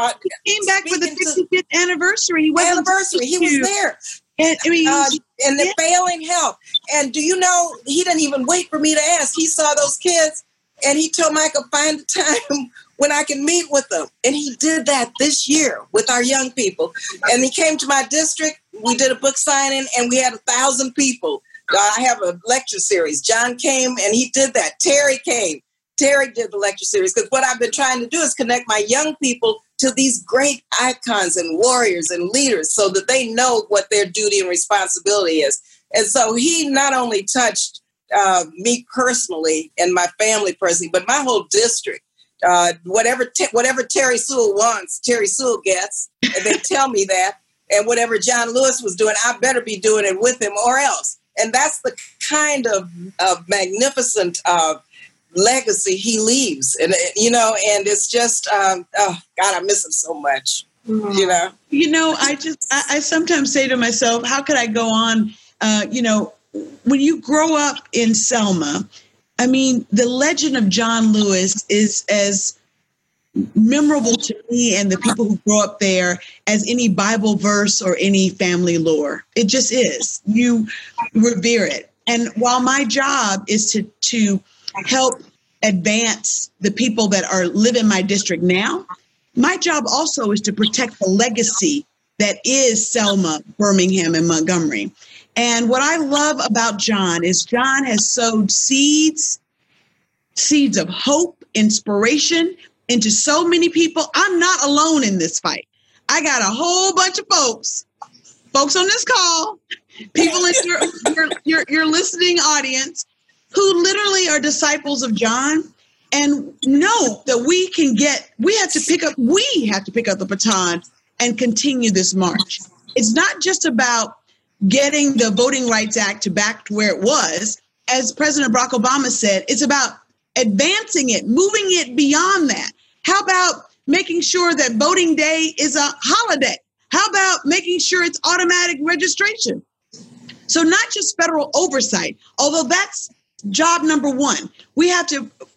He came back for the 55th anniversary. He was there. And I mean, and the failing health. And do you know, he didn't even wait for me to ask. He saw those kids and he told me I could find a time when I can meet with them. And he did that this year with our young people. And he came to my district. We did a book signing and we had 1,000 people. I have a lecture series. John came and he did that. Terry came. Terry did the lecture series because what I've been trying to do is connect my young people to these great icons and warriors and leaders so that they know what their duty and responsibility is. And so he not only touched me personally and my family personally, but my whole district. Whatever Terri Sewell wants, Terri Sewell gets. And they tell me that. And whatever John Lewis was doing, I better be doing it with him or else. And that's the kind of magnificent legacy he leaves. And, and it's just, oh, God, I miss him so much, I sometimes say to myself, how could I go on? When you grow up in Selma, I mean, the legend of John Lewis is as memorable to me and the people who grow up there as any Bible verse or any family lore. It just is. You revere it. And while my job is to help advance the people that are live in my district now, my job also is to protect the legacy that is Selma, Birmingham, and Montgomery. And what I love about John is John has sowed seeds of hope, inspiration into so many people. I'm not alone in this fight. I got a whole bunch of folks on this call, people in your listening audience who literally are disciples of John and know that we have to pick up the baton and continue this march. It's not just about getting the Voting Rights Act back to where it was. As President Barack Obama said, it's about advancing it, moving it beyond that. How about making sure that voting day is a holiday? How about making sure it's automatic registration? So not just federal oversight, although that's job number one. We have to put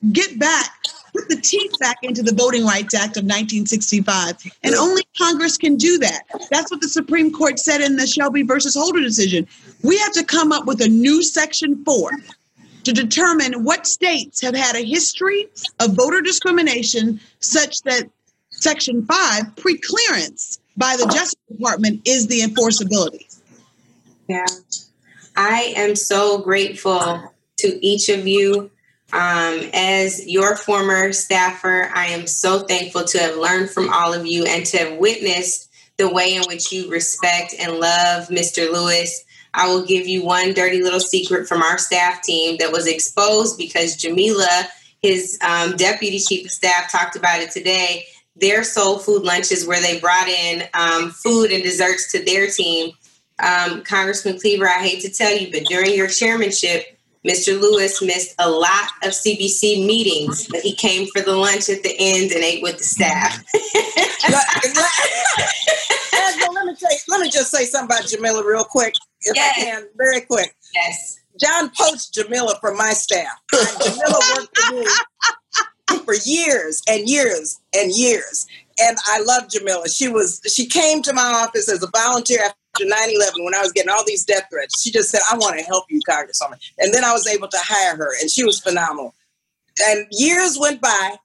the teeth back into the Voting Rights Act of 1965. And only Congress can do that. That's what the Supreme Court said in the Shelby versus Holder decision. We have to come up with a new Section 4 to determine what states have had a history of voter discrimination such that Section 5 preclearance by the Justice Department is the enforceability. Yeah. I am so grateful to each of you. As your former staffer, I am so thankful to have learned from all of you and to have witnessed the way in which you respect and love Mr. Lewis. I will give you one dirty little secret from our staff team that was exposed because Jamila, his deputy chief of staff, talked about it today. Their soul food lunches where they brought in food and desserts to their team. Congressman Cleaver, I hate to tell you, but during your chairmanship, Mr. Lewis missed a lot of CBC meetings, but he came for the lunch at the end and ate with the staff. Let me just say something about Jamila real quick, if yes. I can, very quick. Yes. John poached Jamila from my staff. Jamila worked for me for years and years and years. And I love Jamila. She came to my office as a volunteer after 9/11 when I was getting all these death threats. She just said, I want to help you, Congresswoman. And then I was able to hire her, and she was phenomenal. And years went by,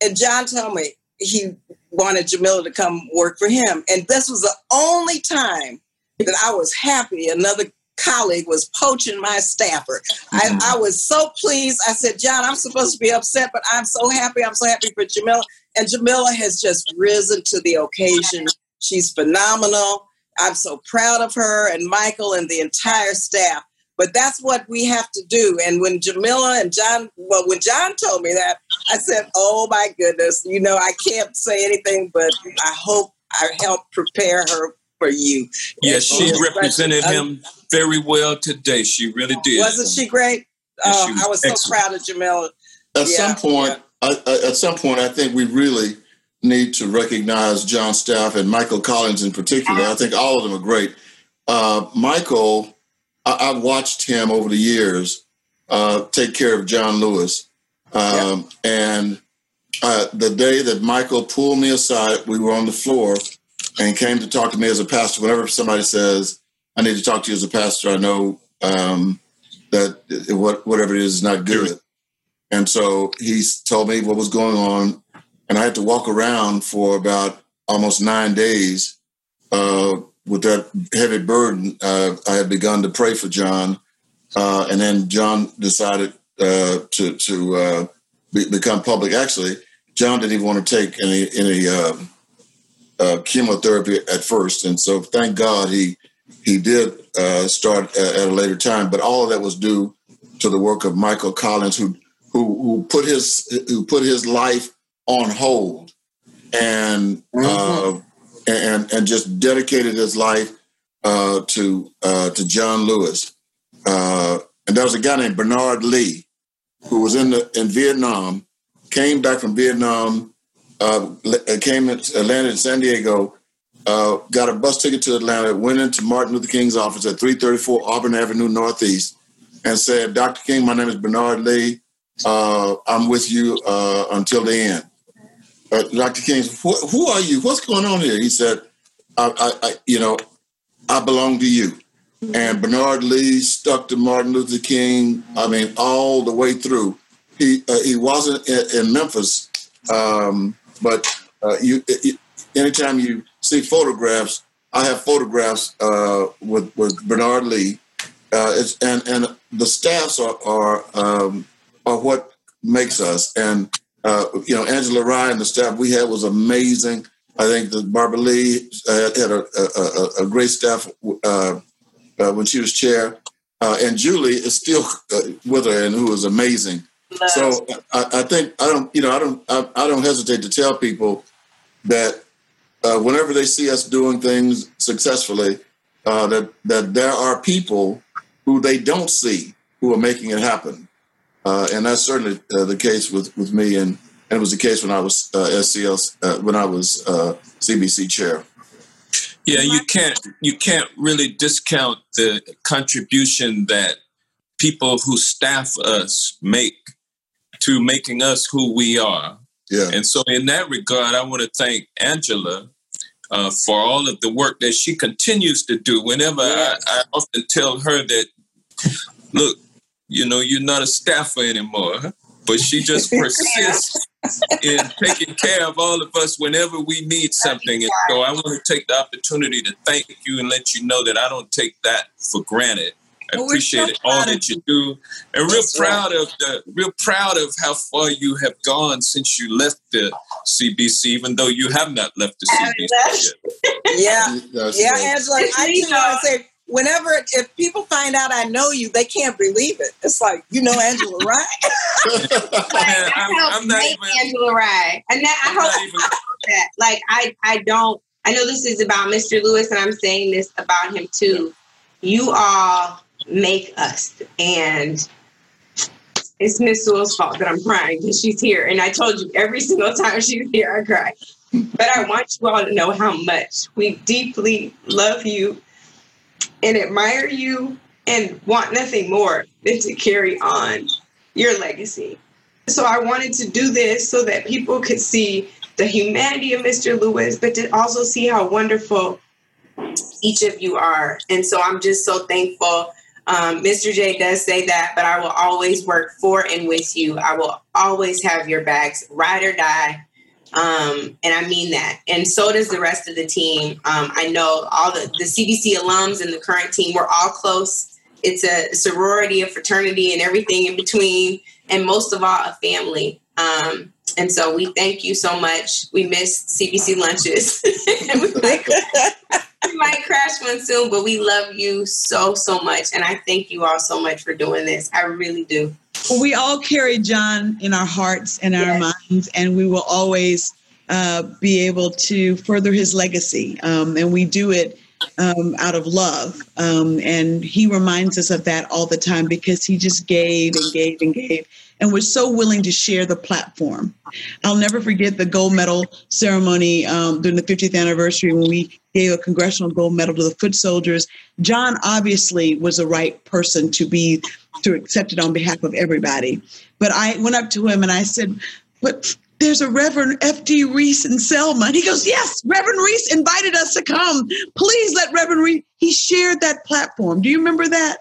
and John told me he wanted Jamila to come work for him. And this was the only time that I was happy another colleague was poaching my staffer. Mm-hmm. I was so pleased. I said, John, I'm supposed to be upset, but I'm so happy. I'm so happy for Jamila. And Jamila has just risen to the occasion. She's phenomenal. I'm so proud of her and Michael and the entire staff. But that's what we have to do. And when Jamila and John, well, when John told me that, I said, oh, my goodness, I can't say anything, but I hope I helped prepare her for you. Yes, she represented him very well today. She really did. Wasn't she great? Yes, she was. I was excellent. So proud of Jamila. At some point, I think we really need to recognize John Staff and Michael Collins in particular. I think all of them are great. Michael, I've watched him over the years take care of John Lewis. And the day that Michael pulled me aside, we were on the floor and came to talk to me as a pastor. Whenever somebody says, I need to talk to you as a pastor, I know that whatever it is not good. And so he told me what was going on, and I had to walk around for about almost 9 days with that heavy burden. I had begun to pray for John, and then John decided to become public. Actually, John didn't even want to take any chemotherapy at first, and so thank God he did start at a later time. But all of that was due to the work of Michael Collins, who put his life on hold and and just dedicated his life to John Lewis. And there was a guy named Bernard Lee who was in Vietnam, came back from Vietnam, landed in San Diego, got a bus ticket to Atlanta, went into Martin Luther King's office at 334 Auburn Avenue Northeast, and said, "Dr. King, my name is Bernard Lee. I'm with you until the end." Dr. King, who are you? What's going on here? He said, I belong to you. and Bernard Lee stuck to Martin Luther King. I mean, all the way through. He wasn't in Memphis, but anytime you see photographs, I have photographs with Bernard Lee, and the staffs are what makes us. And Angela Ryan, the staff we had was amazing. I think that Barbara Lee had a great staff when she was chair, and Julie is still with her, and who is amazing. So I think I don't hesitate to tell people that whenever they see us doing things successfully, that there are people who they don't see who are making it happen, and that's certainly the case with me, and it was the case when I was CBC chair. Yeah, you can't really discount the contribution that people who staff us make to making us who we are. Yeah. And so in that regard, I want to thank Angela for all of the work that she continues to do. Whenever I often tell her that, look, you're not a staffer anymore, but she just persists in taking care of all of us whenever we need something. And so I want to take the opportunity to thank you and let you know that I don't take that for granted. I appreciate all that you do, and real proud of how far you have gone since you left the CBC, even though you have not left the CBC yet. Angela, I just want to say, if people find out I know you, they can't believe it. It's like, Angela Rye. I'm not even Angela Rye, and that. Like I don't. I know this is about Mr. Lewis, and I'm saying this about him too. You all make us, and it's Miss Sewell's fault that I'm crying because she's here. And I told you every single time she's here, I cry. But I want you all to know how much we deeply love you and admire you and want nothing more than to carry on your legacy. So I wanted to do this so that people could see the humanity of Mr. Lewis, but to also see how wonderful each of you are. And so I'm just so thankful. Mr. J does say that, but I will always work for and with you. I will always have your backs, ride or die. And I mean that. And so does the rest of the team. I know all the CBC alums and the current team, we're all close. It's a sorority, a fraternity, and everything in between. And most of all, a family. And so we thank you so much. We miss CBC lunches. We might crash one soon, but we love you so, so much. And I thank you all so much for doing this. I really do. Well, we all carry John in our hearts and our minds, and we will always be able to further his legacy. And we do it out of love. And he reminds us of that all the time because he just gave and gave and gave. And was so willing to share the platform. I'll never forget the gold medal ceremony during the 50th anniversary when we gave a congressional gold medal to the foot soldiers. John obviously was the right person to accept it on behalf of everybody. But I went up to him and I said, "But there's a Reverend F.D. Reese in Selma." And he goes, "Yes, Reverend Reese invited us to come. Please let Reverend Reese." He shared that platform. Do you remember that?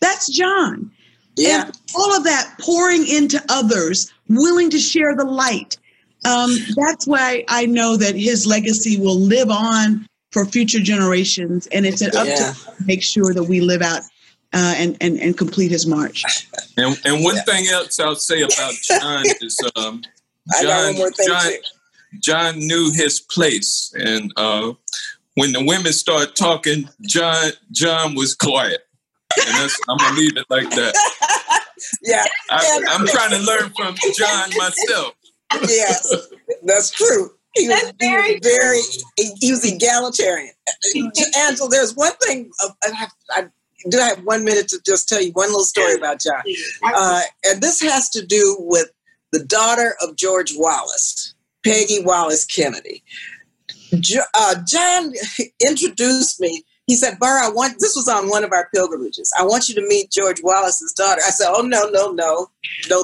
That's John. Yeah. And all of that pouring into others, willing to share the light. That's why I know that his legacy will live on for future generations. And it's up to us to make sure that we live out and complete his march. And one thing else I'll say about John is John knew his place. And when the women started talking, John was quiet. And I'm going to leave it like that. Yeah. I'm trying to learn from John myself. Yes, that's true. He was egalitarian. Angela, there's one thing. I have 1 minute to just tell you one little story about John. And this has to do with the daughter of George Wallace, Peggy Wallace Kennedy. John introduced me. He said, "Burr, this was on one of our pilgrimages. I want you to meet George Wallace's daughter." I said, "Oh, no,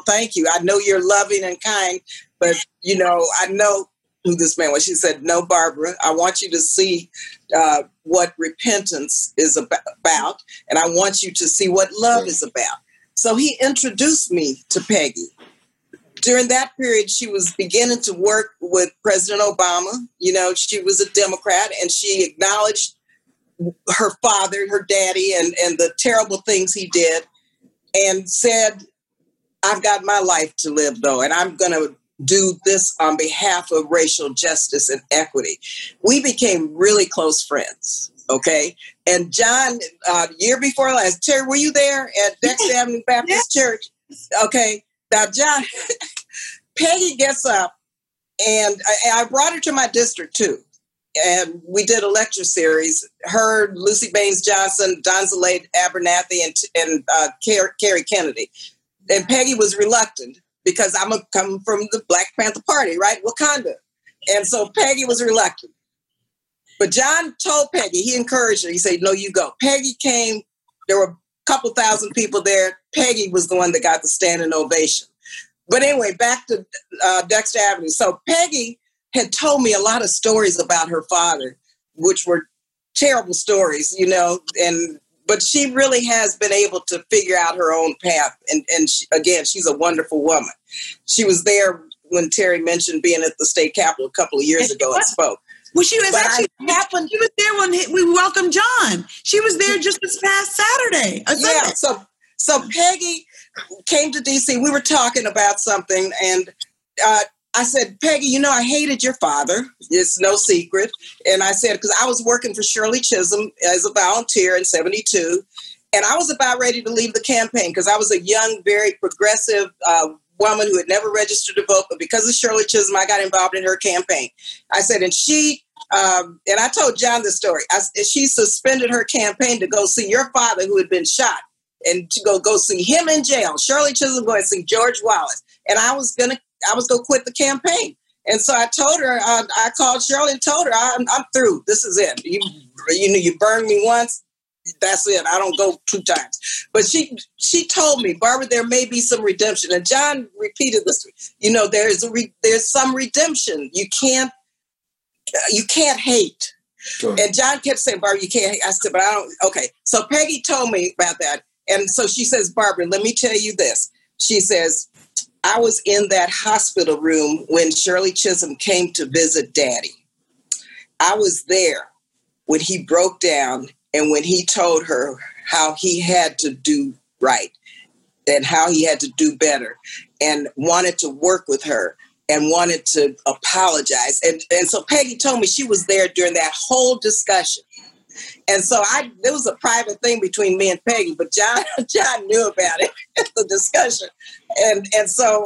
thank you. I know you're loving and kind, but I know to this man when she said, "No, Barbara, I want you to see what repentance is about, and I want you to see what love is about." So he introduced me to Peggy. During that period, she was beginning to work with President Obama. You know, she was a Democrat, and she acknowledged her father, her daddy, and the terrible things he did, and said, "I've got my life to live, though, and I'm going to do this on behalf of racial justice and equity." We became really close friends, okay? And John, year before last, Terry, were you there at Dexter Avenue Baptist Church? Okay. Now, John, Peggy gets up, and I brought her to my district, too. And we did a lecture series. Her, Lucy Baines Johnson, Donzalay Abernathy, and Carrie Kennedy. And Peggy was reluctant because I'm coming from the Black Panther Party, right? Wakanda. And so Peggy was reluctant. But John told Peggy, he encouraged her. He said, "No, you go." Peggy came. There were a couple thousand people there. Peggy was the one that got the standing ovation. But anyway, back to Dexter Avenue. So Peggy had told me a lot of stories about her father, which were terrible stories, you know, but she really has been able to figure out her own path. And she, again, she's a wonderful woman. She was there when Terry mentioned being at the state capitol a couple of years ago and spoke. Well, she was there when we welcomed John. She was there just this past Saturday. Yeah, so Peggy came to D.C. We were talking about something, and I said, "Peggy, you know, I hated your father. It's no secret." And I said, because I was working for Shirley Chisholm as a volunteer in 1972, and I was about ready to leave the campaign because I was a young, very progressive woman who had never registered to vote, but because of Shirley Chisholm, I got involved in her campaign. I said, and she, and I told John this story, she suspended her campaign to go see your father who had been shot and to go see him in jail. Shirley Chisholm going to see George Wallace. And I was going to quit the campaign. And so I told her, I called Shirley and told her, I'm through. This is it. You know, you burned me once. That's it. I don't go two times. But she told me, "Barbara, there may be some redemption." And John repeated this. You know, there's some redemption. You can't hate. Sure. And John kept saying, "Barbara, you can't hate." I said, "But I don't." Okay. So Peggy told me about that. And so she says, "Barbara, let me tell you this." She says, "I was in that hospital room when Shirley Chisholm came to visit Daddy. I was there when he broke down and when he told her how he had to do right and how he had to do better and wanted to work with her and wanted to apologize." And so Peggy told me she was there during that whole discussion. And so there was a private thing between me and Peggy, but John knew about it at the discussion. And so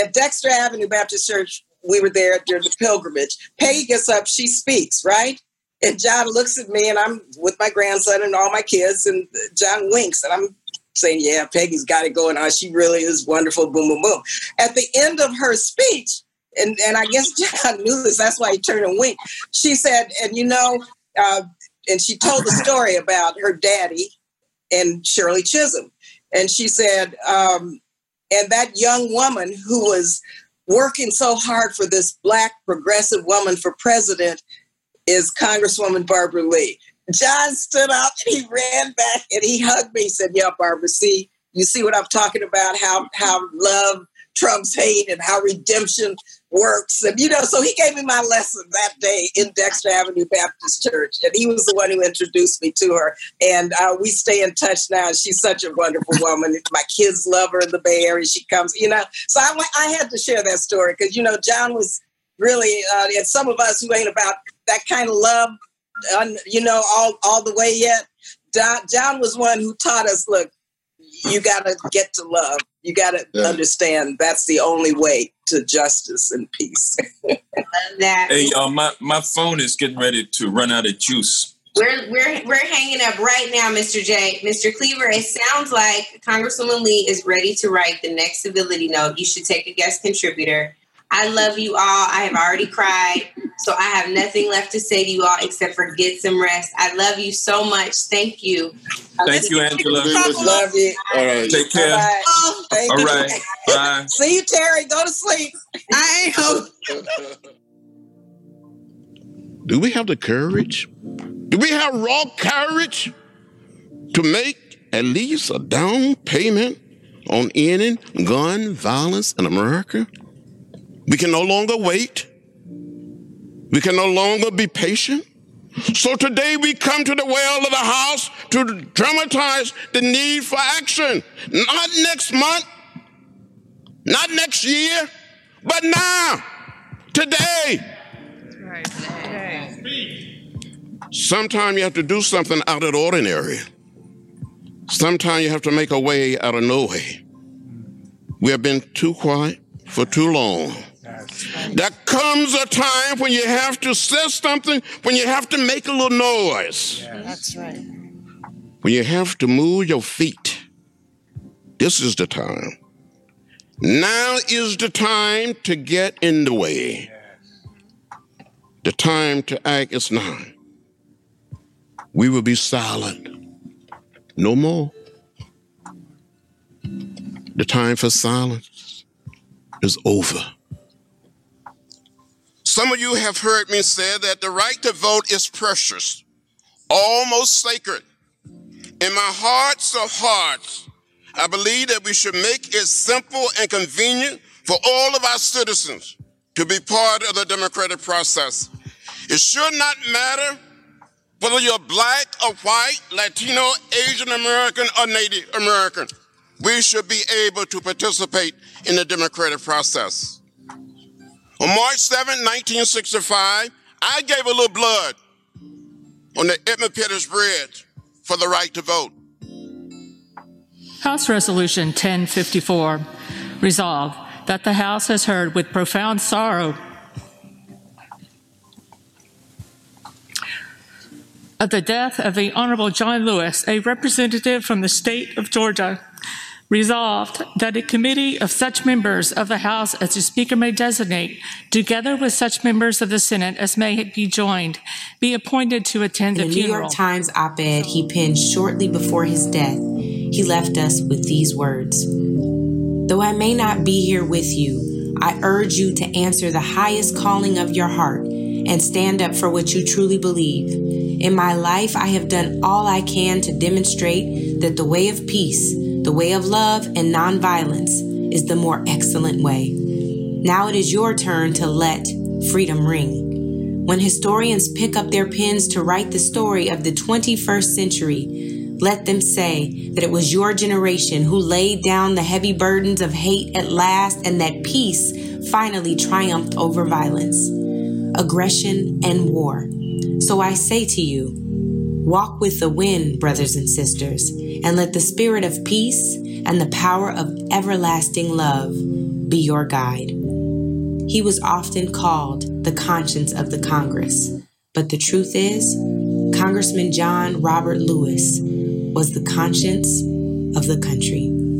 at Dexter Avenue Baptist Church, we were there during the pilgrimage. Peggy gets up, she speaks, right? And John looks at me, and I'm with my grandson and all my kids, and John winks, and I'm saying, "Yeah, Peggy's got it going on. She really is wonderful, boom, boom, boom." At the end of her speech, and I guess John knew this, that's why he turned and winked, she said, "And you know," and she told the story about her daddy and Shirley Chisholm. And she said, and that young woman who was working so hard for this Black progressive woman for president is Congresswoman Barbara Lee. John stood up and he ran back and he hugged me. He said, "Yeah, Barbara, see, you see what I'm talking about, how love trumps hate and how redemption works." And, you know, so he gave me my lesson that day in Dexter Avenue Baptist Church. And he was the one who introduced me to her. And we stay in touch now. She's such a wonderful woman. My kids love her in the Bay Area. She comes, you know. So I had to share that story because, you know, John was really, and some of us who ain't about that kind of love, you know, all the way yet. John was one who taught us, look, you got to get to love. You got to understand that's the only way to justice and peace. Hey, my phone is getting ready to run out of juice. We're hanging up right now, Mr. J. Mr. Cleaver, it sounds like Congresswoman Lee is ready to write the next civility note. You should take a guest contributor. I love you all. I have already cried, so I have nothing left to say to you all except for get some rest. I love you so much. Thank you Thank you, Angela. Love you. All right. Take care. All right. All right. Bye. See you, Terry. Go to sleep. I ain't home. Do we have the courage? Do we have raw courage to make at least a down payment on ending gun violence in America? We can no longer wait. We can no longer be patient. So today we come to the well of the house to dramatize the need for action. Not next month, not next year, but now, today. That's right. Today. Sometimes you have to do something out of the ordinary. Sometimes you have to make a way out of no way. We have been too quiet for too long. There comes a time when you have to say something, when you have to make a little noise. Yes. That's right. When you have to move your feet. This is the time. Now is the time to get in the way. Yes. The time to act is now. We will be silent. No more. The time for silence is over. Some of you have heard me say that the right to vote is precious, almost sacred. In my hearts of hearts, I believe that we should make it simple and convenient for all of our citizens to be part of the democratic process. It should not matter whether you're black or white, Latino, Asian American, or Native American. We should be able to participate in the democratic process. On March 7, 1965, I gave a little blood on the Edmund Pettus Bridge for the right to vote. House Resolution 1054, resolved that the House has heard with profound sorrow of the death of the Honorable John Lewis, a representative from the state of Georgia. Resolved that a committee of such members of the House as the Speaker may designate, together with such members of the Senate as may be joined, be appointed to attend the funeral. In the New York Times op-ed he penned shortly before his death, he left us with these words: "Though I may not be here with you, I urge you to answer the highest calling of your heart and stand up for what you truly believe. In my life, I have done all I can to demonstrate that the way of peace, the way of love and nonviolence is the more excellent way. Now it is your turn to let freedom ring. When historians pick up their pens to write the story of the 21st century, let them say that it was your generation who laid down the heavy burdens of hate at last and that peace finally triumphed over violence, aggression, and war. So I say to you, walk with the wind, brothers and sisters, and let the spirit of peace and the power of everlasting love be your guide." He was often called the conscience of the Congress, but the truth is, Congressman John Robert Lewis was the conscience of the country.